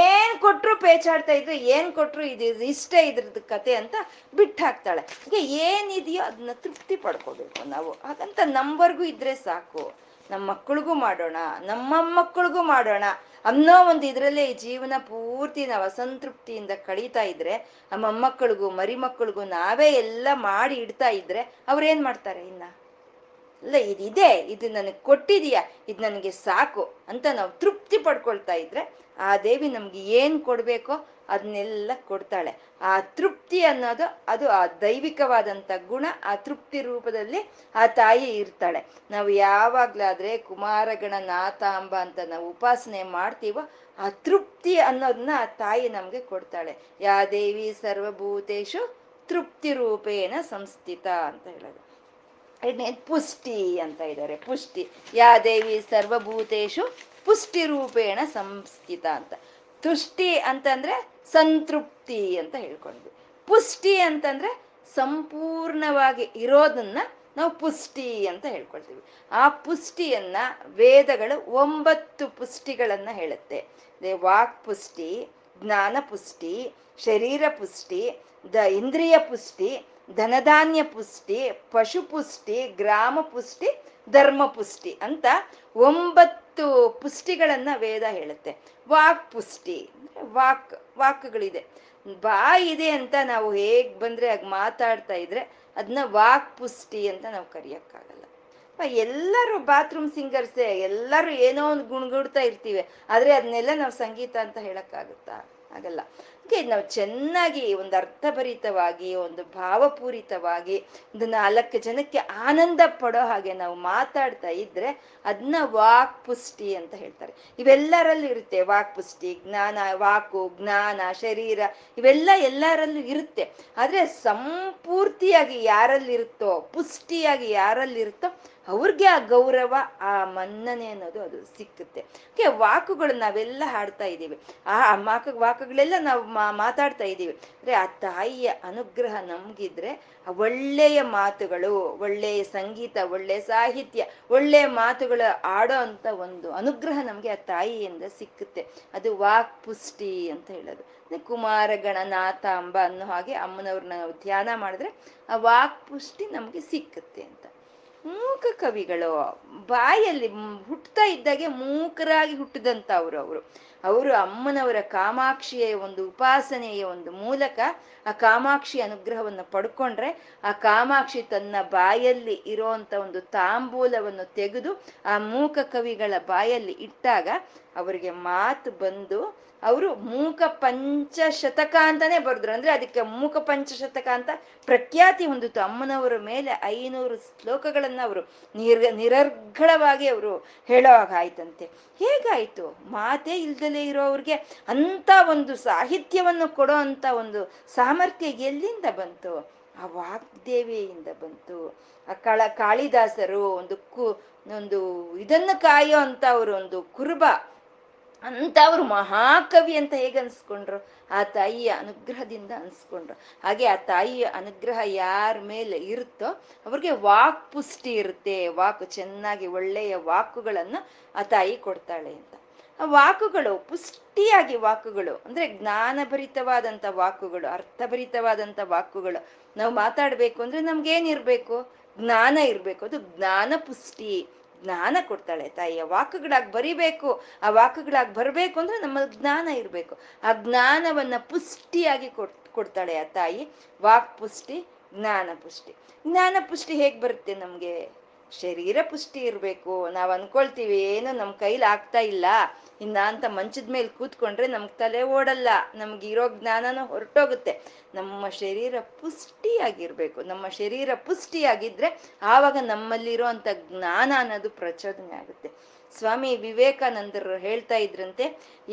ಏನ್ ಕೊಟ್ರು ಪೇಚಾಡ್ತಾ ಇದ್ರೆ, ಏನ್ ಕೊಟ್ರು ಇದು ಇಷ್ಟೇ ಇದ್ರದ್ದು ಕತೆ ಅಂತ ಬಿಟ್ಟು ಹಾಕ್ತಾಳೆ. ಹೀಗೆ ಏನಿದೆಯೋ ಅದನ್ನ ತೃಪ್ತಿ ಪಡ್ಕೋಬೇಕು ನಾವು. ಹಾಗಂತ ನಮ್ವರ್ಗೂ ಇದ್ರೆ ಸಾಕು, ನಮ್ಮ ಮಕ್ಕಳಿಗೂ ಮಾಡೋಣ, ನಮ್ಮ ಮಕ್ಕಳಿಗೂ ಮಾಡೋಣ ಅನ್ನೋ ಒಂದು ಇದರಲ್ಲೇ ಈ ಜೀವನ ಪೂರ್ತಿ ನಾವು ಅಸಂತೃಪ್ತಿಯಿಂದ ಕಳೀತಾ ಇದ್ರೆ, ಆ ಮೊಮ್ಮಕ್ಕಳಿಗೂ ಮರಿ ಮಕ್ಕಳಿಗೂ ನಾವೇ ಎಲ್ಲ ಮಾಡಿ ಇಡ್ತಾ ಇದ್ರೆ ಅವ್ರೇನ್ ಮಾಡ್ತಾರೆ? ಇನ್ನ ಅಲ್ಲ, ಇದಿದೆ, ಇದು ನನಗೆ ಕೊಟ್ಟಿದೀಯ, ಇದು ನನಗೆ ಸಾಕು ಅಂತ ನಾವು ತೃಪ್ತಿ ಪಡ್ಕೊಳ್ತಾ ಇದ್ರೆ ಆ ದೇವಿ ನಮ್ಗೆ ಏನ್ ಕೊಡ್ಬೇಕೋ ಅದನ್ನೆಲ್ಲ ಕೊಡ್ತಾಳೆ. ಆ ತೃಪ್ತಿ ಅನ್ನೋದು ಅದು ಆ ದೈವಿಕವಾದಂಥ ಗುಣ. ಆ ತೃಪ್ತಿ ರೂಪದಲ್ಲಿ ಆ ತಾಯಿ ಇರ್ತಾಳೆ. ನಾವು ಯಾವಾಗ್ಲಾದ್ರೆ ಕುಮಾರಗಣ ನಾಥಾಂಬ ಅಂತ ನಾವು ಉಪಾಸನೆ ಮಾಡ್ತೀವೋ ಆ ತೃಪ್ತಿ ಅನ್ನೋದನ್ನ ಆ ತಾಯಿ ನಮ್ಗೆ ಕೊಡ್ತಾಳೆ. ಯಾ ದೇವಿ ಸರ್ವಭೂತೇಶು ತೃಪ್ತಿ ರೂಪೇಣ ಸಂಸ್ಥಿತ ಅಂತ ಹೇಳೋದು. ಪುಷ್ಟಿ ಅಂತ ಇದ್ದಾರೆ, ಪುಷ್ಟಿ. ಯಾ ದೇವಿ ಸರ್ವಭೂತೇಶು ಪುಷ್ಟಿ ರೂಪೇಣ ಸಂಸ್ಥಿತ ಅಂತ. ತುಷ್ಟಿ ಅಂತಂದ್ರೆ ಸಂತೃಪ್ತಿ ಅಂತ ಹೇಳ್ಕೊಂಡ್ವಿ. ಪುಷ್ಟಿ ಅಂತಂದ್ರೆ ಸಂಪೂರ್ಣವಾಗಿ ಇರೋದನ್ನ ನಾವು ಪುಷ್ಟಿ ಅಂತ ಹೇಳ್ಕೊಳ್ತೀವಿ. ಆ ಪುಷ್ಟಿಯನ್ನ ವೇದಗಳು 9 ಪುಷ್ಟಿಗಳನ್ನ ಹೇಳುತ್ತೆ. ವಾಕ್ ಪುಷ್ಟಿ, ಜ್ಞಾನ ಪುಷ್ಟಿ, ಶರೀರ ಪುಷ್ಟಿ, ಇಂದ್ರಿಯ ಪುಷ್ಟಿ, ಧನಧಾನ್ಯ ಪುಷ್ಟಿ, ಪಶು ಪುಷ್ಟಿ, ಗ್ರಾಮ ಪುಷ್ಟಿ, ಧರ್ಮ ಪುಷ್ಟಿ ಅಂತ 9 ಪುಷ್ಟಿಗಳನ್ನ ವೇದ ಹೇಳುತ್ತೆ. ವಾಕ್ ಪುಷ್ಟಿ ಅಂದ್ರೆ ವಾಕ್ಗಳಿದೆ, ಬಾಯಿದೆ ಅಂತ ನಾವು ಹೇಗ್ ಬಂದ್ರೆ ಹಾಗೆ ಮಾತಾಡ್ತಾ ಇದ್ರೆ ಅದನ್ನ ವಾಕ್ ಪುಷ್ಟಿ ಅಂತ ನಾವು ಕರೆಯಕ್ಕಾಗಲ್ಲ. ಎಲ್ಲರೂ ಬಾತ್ರೂಮ್ ಸಿಂಗರ್ಸೇ, ಎಲ್ಲರೂ ಏನೋ ಒಂದು ಗುಣಗುಡ್ತಾ ಇರ್ತೀವಿ, ಆದ್ರೆ ಅದನ್ನೆಲ್ಲ ನಾವು ಸಂಗೀತ ಅಂತ ಹೇಳಕ್ಕಾಗುತ್ತಾ? ಆಗಲ್ಲ. ನಾವು ಚೆನ್ನಾಗಿ ಒಂದು ಅರ್ಥಭರಿತವಾಗಿ, ಒಂದು ಭಾವಪೂರಿತವಾಗಿ, ಒಂದು 4 ಜನಕ್ಕೆ ಆನಂದ ಪಡೋ ಹಾಗೆ ನಾವು ಮಾತಾಡ್ತಾ ಇದ್ರೆ ಅದನ್ನ ವಾಕ್ ಪುಷ್ಟಿ ಅಂತ ಹೇಳ್ತಾರೆ. ಇವೆಲ್ಲರಲ್ಲೂ ಇರುತ್ತೆ ವಾಕ್ ಪುಷ್ಟಿ, ಜ್ಞಾನ, ವಾಕು, ಜ್ಞಾನ, ಶರೀರ ಎಲ್ಲರಲ್ಲೂ ಇರುತ್ತೆ. ಆದ್ರೆ ಸಂಪೂರ್ತಿಯಾಗಿ ಯಾರಲ್ಲಿರುತ್ತೋ, ಪುಷ್ಟಿಯಾಗಿ ಯಾರಲ್ಲಿರುತ್ತೋ ಅವ್ರಿಗೆ ಆ ಗೌರವ, ಆ ಮನ್ನಣೆ ಅನ್ನೋದು ಅದು ಸಿಕ್ಕುತ್ತೆ. ವಾಕುಗಳು ನಾವೆಲ್ಲ ಹಾಡ್ತಾ ಇದ್ದೀವಿ, ಆ ವಾಕುಗಳೆಲ್ಲ ನಾವು ಮಾತಾಡ್ತಾ ಇದ್ದೀವಿ ಅಂದ್ರೆ ಆ ತಾಯಿಯ ಅನುಗ್ರಹ ನಮ್ಗಿದ್ರೆ ಒಳ್ಳೆಯ ಮಾತುಗಳು, ಒಳ್ಳೆಯ ಸಂಗೀತ, ಒಳ್ಳೆಯ ಸಾಹಿತ್ಯ, ಒಳ್ಳೆಯ ಮಾತುಗಳು ಆಡೋ ಅಂತ ಒಂದು ಅನುಗ್ರಹ ನಮ್ಗೆ ಆ ತಾಯಿಯಿಂದ ಸಿಕ್ಕುತ್ತೆ. ಅದು ವಾಕ್ ಪುಷ್ಟಿ ಅಂತ ಹೇಳೋದು. ಕುಮಾರಗಣ ನಾಥಾಂಬ ಅನ್ನೋ ಹಾಗೆ ಅಮ್ಮನವ್ರನ್ನ ನಾವು ಧ್ಯಾನ ಮಾಡಿದ್ರೆ ಆ ವಾಕ್ ಪುಷ್ಟಿ ನಮ್ಗೆ ಸಿಕ್ಕುತ್ತೆ ಅಂತ. ಮೂಕ ಕವಿಗಳು, ಬಾಯಲ್ಲಿ ಹುಟ್ಟತಾ ಇದ್ದಾಗೆ ಮೂಕರಾಗಿ ಹುಟ್ಟಿದಂಥ ಅವರು ಅಮ್ಮನವರ ಕಾಮಾಕ್ಷಿಯ ಒಂದು ಉಪಾಸನೆಯ ಒಂದು ಮೂಲಕ ಆ ಕಾಮಾಕ್ಷಿ ಅನುಗ್ರಹವನ್ನು ಪಡ್ಕೊಂಡ್ರೆ ಆ ಕಾಮಾಕ್ಷಿ ತನ್ನ ಬಾಯಲ್ಲಿ ಇರೋಂಥ ಒಂದು ತಾಂಬೂಲವನ್ನು ತೆಗೆದು ಆ ಮೂಕ ಕವಿಗಳ ಬಾಯಲ್ಲಿ ಇಟ್ಟಾಗ ಅವರಿಗೆ ಮಾತು ಬಂದು ಅವರು ಮೂಕ ಪಂಚಶತಕ ಅಂತಾನೆ ಬರೆದ್ರು. ಅಂದ್ರೆ ಅದಕ್ಕೆ ಮೂಕ ಪಂಚಶತಕ ಅಂತ ಪ್ರಖ್ಯಾತಿ ಹೊಂದಿತ್ತು. ಅಮ್ಮನವರ ಮೇಲೆ 500 ಶ್ಲೋಕಗಳನ್ನ ಅವರು ನಿರರ್ಗಳವಾಗಿ ಅವರು ಹೇಳೋವಾಗಾಯ್ತಂತೆ. ಹೇಗಾಯ್ತು? ಮಾತೇ ಇಲ್ದಲೇ ಇರೋವ್ರಿಗೆ ಅಂತ ಒಂದು ಸಾಹಿತ್ಯವನ್ನು ಕೊಡೋ ಅಂತ ಒಂದು ಸಾಮರ್ಥ್ಯ ಎಲ್ಲಿಂದ ಬಂತು? ಆ ವಾಗ್ದೇವಿಯಿಂದ ಬಂತು. ಆ ಕಾಳಿದಾಸರು ಒಂದು ಇದನ್ನು ಕಾಯೋ ಅಂತ ಅವರು ಒಂದು ಕುರುಬ ಅಂತ ಅವರು ಮಹಾಕವಿ ಅಂತ ಹೇಗೆ ಅನ್ಸ್ಕೊಂಡ್ರು? ಆ ತಾಯಿಯ ಅನುಗ್ರಹದಿಂದ ಅನ್ಸ್ಕೊಂಡ್ರು. ಹಾಗೆ ಆ ತಾಯಿಯ ಅನುಗ್ರಹ ಯಾರ ಮೇಲೆ ಇರುತ್ತೋ ಅವ್ರಿಗೆ ವಾಕ್ ಪುಷ್ಟಿ ಇರುತ್ತೆ. ವಾಕು ಚೆನ್ನಾಗಿ ಒಳ್ಳೆಯ ವಾಕುಗಳನ್ನು ಆ ತಾಯಿ ಕೊಡ್ತಾಳೆ ಅಂತ. ಆ ವಾಕುಗಳು ಪುಷ್ಟಿಯಾಗಿ ವಾಕುಗಳು ಅಂದ್ರೆ ಜ್ಞಾನಭರಿತವಾದಂಥ ವಾಕುಗಳು, ಅರ್ಥಭರಿತವಾದಂಥ ವಾಕುಗಳು. ನಾವು ಮಾತಾಡಬೇಕು ಅಂದ್ರೆ ನಮ್ಗೇನಿರ್ಬೇಕು? ಜ್ಞಾನ ಇರಬೇಕು. ಅದು ಜ್ಞಾನ ಪುಷ್ಟಿ, ಜ್ಞಾನ ಕೊಡ್ತಾಳೆ ತಾಯಿಯ ವಾಕುಗಳಾಗಿ ಬರಿಬೇಕು, ಆ ವಾಕುಗಳಾಗಿ ಬರಬೇಕು ಅಂದ್ರೆ ನಮ್ಮಲ್ಲಿ ಜ್ಞಾನ ಇರಬೇಕು. ಆ ಜ್ಞಾನವನ್ನ ಪುಷ್ಟಿಯಾಗಿ ಕೊಡ್ತಾಳೆ ಆ ತಾಯಿ. ವಾಕ್ ಪುಷ್ಟಿ, ಜ್ಞಾನ ಪುಷ್ಟಿ. ಜ್ಞಾನ ಪುಷ್ಟಿ ಹೇಗೆ ಬರುತ್ತೆ ನಮ್ಗೆ? ಶರೀರ ಪುಷ್ಟಿ ಇರಬೇಕು. ನಾವು ಅನ್ಕೊಳ್ತೀವಿ ಏನು ನಮ್ಮ ಕೈಲಿ ಆಗ್ತಾ ಇಲ್ಲ ಇನ್ನ ಅಂತ ಮಂಚದ ಮೇಲೆ ಕೂತ್ಕೊಂಡ್ರೆ ನಮ್ಗೆ ತಲೆ ಓಡಲ್ಲ, ನಮ್ಗೆ ಇರೋ ಜ್ಞಾನನೂ ಹೊರಟೋಗುತ್ತೆ. ನಮ್ಮ ಶರೀರ ಪುಷ್ಟಿಯಾಗಿರ್ಬೇಕು. ನಮ್ಮ ಶರೀರ ಪುಷ್ಟಿಯಾಗಿದ್ರೆ ಆವಾಗ ನಮ್ಮಲ್ಲಿರುವಂತ ಜ್ಞಾನ ಅನ್ನೋದು ಪ್ರಚೋದನೆ ಆಗುತ್ತೆ. ಸ್ವಾಮಿ ವಿವೇಕಾನಂದರು ಹೇಳ್ತಾ ಇದ್ರಂತೆ,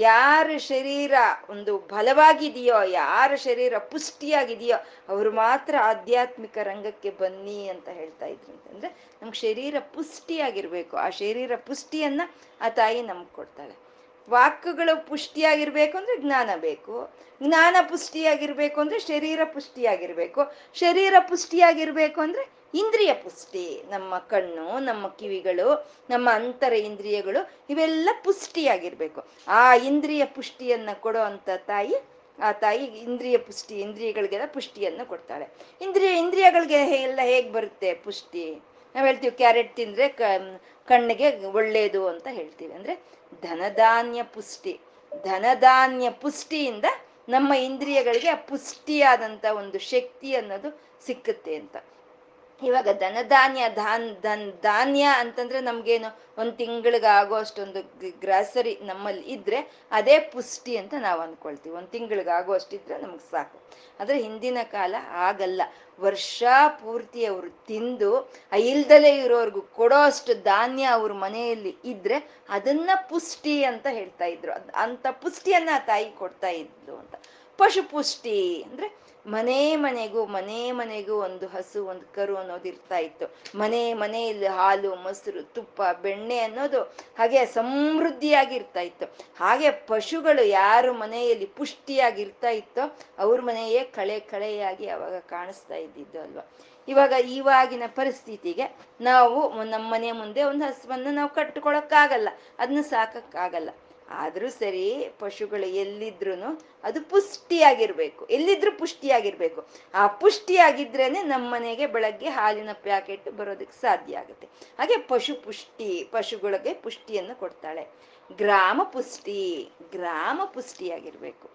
ಯಾರ ಶರೀರ ಒಂದು ಬಲವಾಗಿದೆಯೋ, ಯಾರ ಶರೀರ ಪುಷ್ಟಿಯಾಗಿದೆಯೋ ಅವರು ಮಾತ್ರ ಆಧ್ಯಾತ್ಮಿಕ ರಂಗಕ್ಕೆ ಬನ್ನಿ ಅಂತ ಹೇಳ್ತಾ ಇದ್ರಂತೆ. ಅಂದ್ರೆ ನಮ್ಗೆ ಶರೀರ ಪುಷ್ಟಿಯಾಗಿರ್ಬೇಕು, ಆ ಶರೀರ ಪುಷ್ಟಿಯನ್ನ ಆ ತಾಯಿ ನಮ್ಗೆ ಕೊಡ್ತಾಳೆ. ವಾಕ್ಗಳು ಪುಷ್ಟಿಯಾಗಿರ್ಬೇಕು ಅಂದ್ರೆ ಜ್ಞಾನ ಬೇಕು, ಜ್ಞಾನ ಪುಷ್ಟಿಯಾಗಿರ್ಬೇಕು ಅಂದ್ರೆ ಶರೀರ ಪುಷ್ಟಿಯಾಗಿರ್ಬೇಕು, ಶರೀರ ಪುಷ್ಟಿಯಾಗಿರ್ಬೇಕು ಅಂದ್ರೆ ಇಂದ್ರಿಯ ಪುಷ್ಟಿ, ನಮ್ಮ ಕಣ್ಣು, ನಮ್ಮ ಕಿವಿಗಳು, ನಮ್ಮ ಅಂತರ ಇಂದ್ರಿಯಗಳು ಇವೆಲ್ಲ ಪುಷ್ಟಿಯಾಗಿರ್ಬೇಕು. ಆ ಇಂದ್ರಿಯ ಪುಷ್ಟಿಯನ್ನ ಕೊಡೋ ಅಂತ ತಾಯಿ, ಆ ತಾಯಿ ಇಂದ್ರಿಯ ಪುಷ್ಟಿ, ಇಂದ್ರಿಯಗಳಿಗೆಲ್ಲ ಪುಷ್ಟಿಯನ್ನು ಕೊಡ್ತಾಳೆ. ಇಂದ್ರಿಯಗಳಿಗೆ ಎಲ್ಲ ಹೇಗೆ ಬರುತ್ತೆ ಪುಷ್ಟಿ? ನಾವು ಹೇಳ್ತೀವಿ ಕ್ಯಾರೆಟ್ ತಿಂದರೆ ಕಣ್ಣಿಗೆ ಒಳ್ಳೆಯದು ಅಂತ ಹೇಳ್ತೀವಿ. ಅಂದರೆ ಧನಧಾನ್ಯ ಪುಷ್ಟಿ, ಧನಧಾನ್ಯ ಪುಷ್ಟಿಯಿಂದ ನಮ್ಮ ಇಂದ್ರಿಯಗಳಿಗೆ ಆ ಪುಷ್ಟಿಯಾದಂಥ ಒಂದು ಶಕ್ತಿ ಅನ್ನೋದು ಸಿಕ್ಕುತ್ತೆ ಅಂತ. ಇವಾಗ ಧನಧಾನ್ಯ ಧಾನ್ಯ ಅಂತಂದ್ರೆ ನಮ್ಗೇನು ಒಂದು ತಿಂಗಳಿಗಾಗೋ ಅಷ್ಟೊಂದು ಗ್ರಾಸರಿ ನಮ್ಮಲ್ಲಿ ಇದ್ರೆ ಅದೇ ಪುಷ್ಟಿ ಅಂತ ನಾವು ಅಂದ್ಕೊಳ್ತೀವಿ. ಒಂದು ತಿಂಗಳಿಗಾಗೋ ಅಷ್ಟಿದ್ರೆ ನಮ್ಗೆ ಸಾಕು. ಆದರೆ ಹಿಂದಿನ ಕಾಲ ಆಗಲ್ಲ, ವರ್ಷ ಪೂರ್ತಿ ಅವರು ತಿಂದು ಇಲ್ದಲೇ ಇರೋರ್ಗು ಕೊಡೋ ಅಷ್ಟು ಧಾನ್ಯ ಅವ್ರ ಮನೆಯಲ್ಲಿ ಇದ್ರೆ ಅದನ್ನ ಪುಷ್ಟಿ ಅಂತ ಹೇಳ್ತಾ ಇದ್ರು. ಅಂತ ಪುಷ್ಟಿಯನ್ನ ತಾಯಿ ಕೊಡ್ತಾ ಇದ್ಲು ಅಂತ. ಪಶುಪುಷ್ಟಿ ಅಂದ್ರೆ ಮನೆ ಮನೆಗೂ ಒಂದು ಹಸು, ಒಂದು ಕರು ಅನ್ನೋದು ಇರ್ತಾ ಇತ್ತು. ಮನೆ ಮನೆಯಲ್ಲಿ ಹಾಲು, ಮೊಸರು, ತುಪ್ಪ, ಬೆಣ್ಣೆ ಅನ್ನೋದು ಹಾಗೆ ಸಮೃದ್ಧಿಯಾಗಿ ಇರ್ತಾ ಇತ್ತು. ಹಾಗೆ ಪಶುಗಳು ಯಾರು ಮನೆಯಲ್ಲಿ ಪುಷ್ಟಿಯಾಗಿರ್ತಾ ಇತ್ತೋ ಅವ್ರ ಮನೆಯೇ ಕಳೆಯಾಗಿ ಅವಾಗ ಕಾಣಿಸ್ತಾ ಇದ್ದಿದ್ದು ಅಲ್ವಾ. ಇವಾಗಿನ ಪರಿಸ್ಥಿತಿಗೆ ನಾವು ನಮ್ಮನೆ ಮುಂದೆ ಒಂದು ಹಸುವನ್ನು ನಾವು ಕಟ್ಕೊಳಕ್ಕಾಗಲ್ಲ, ಅದನ್ನ ಸಾಕಕ್ಕಾಗಲ್ಲ. ಆದ್ರೂ ಸರಿ ಪಶುಗಳು ಎಲ್ಲಿದ್ರು ಅದು ಪುಷ್ಟಿಯಾಗಿರ್ಬೇಕು, ಎಲ್ಲಿದ್ರೂ ಪುಷ್ಟಿಯಾಗಿರ್ಬೇಕು. ಆ ಪುಷ್ಟಿಯಾಗಿದ್ರೇನೆ ನಮ್ಮನೆಗೆ ಬೆಳಗ್ಗೆ ಹಾಲಿನ ಪ್ಯಾಕೆಟ್ ಬರೋದಕ್ಕೆ ಸಾಧ್ಯ ಆಗುತ್ತೆ. ಹಾಗೆ ಪಶು ಪುಷ್ಟಿ, ಪಶುಗಳಿಗೆ ಪುಷ್ಟಿಯನ್ನು ಕೊಡ್ತಾಳೆ. ಗ್ರಾಮ ಪುಷ್ಟಿಯಾಗಿರ್ಬೇಕು.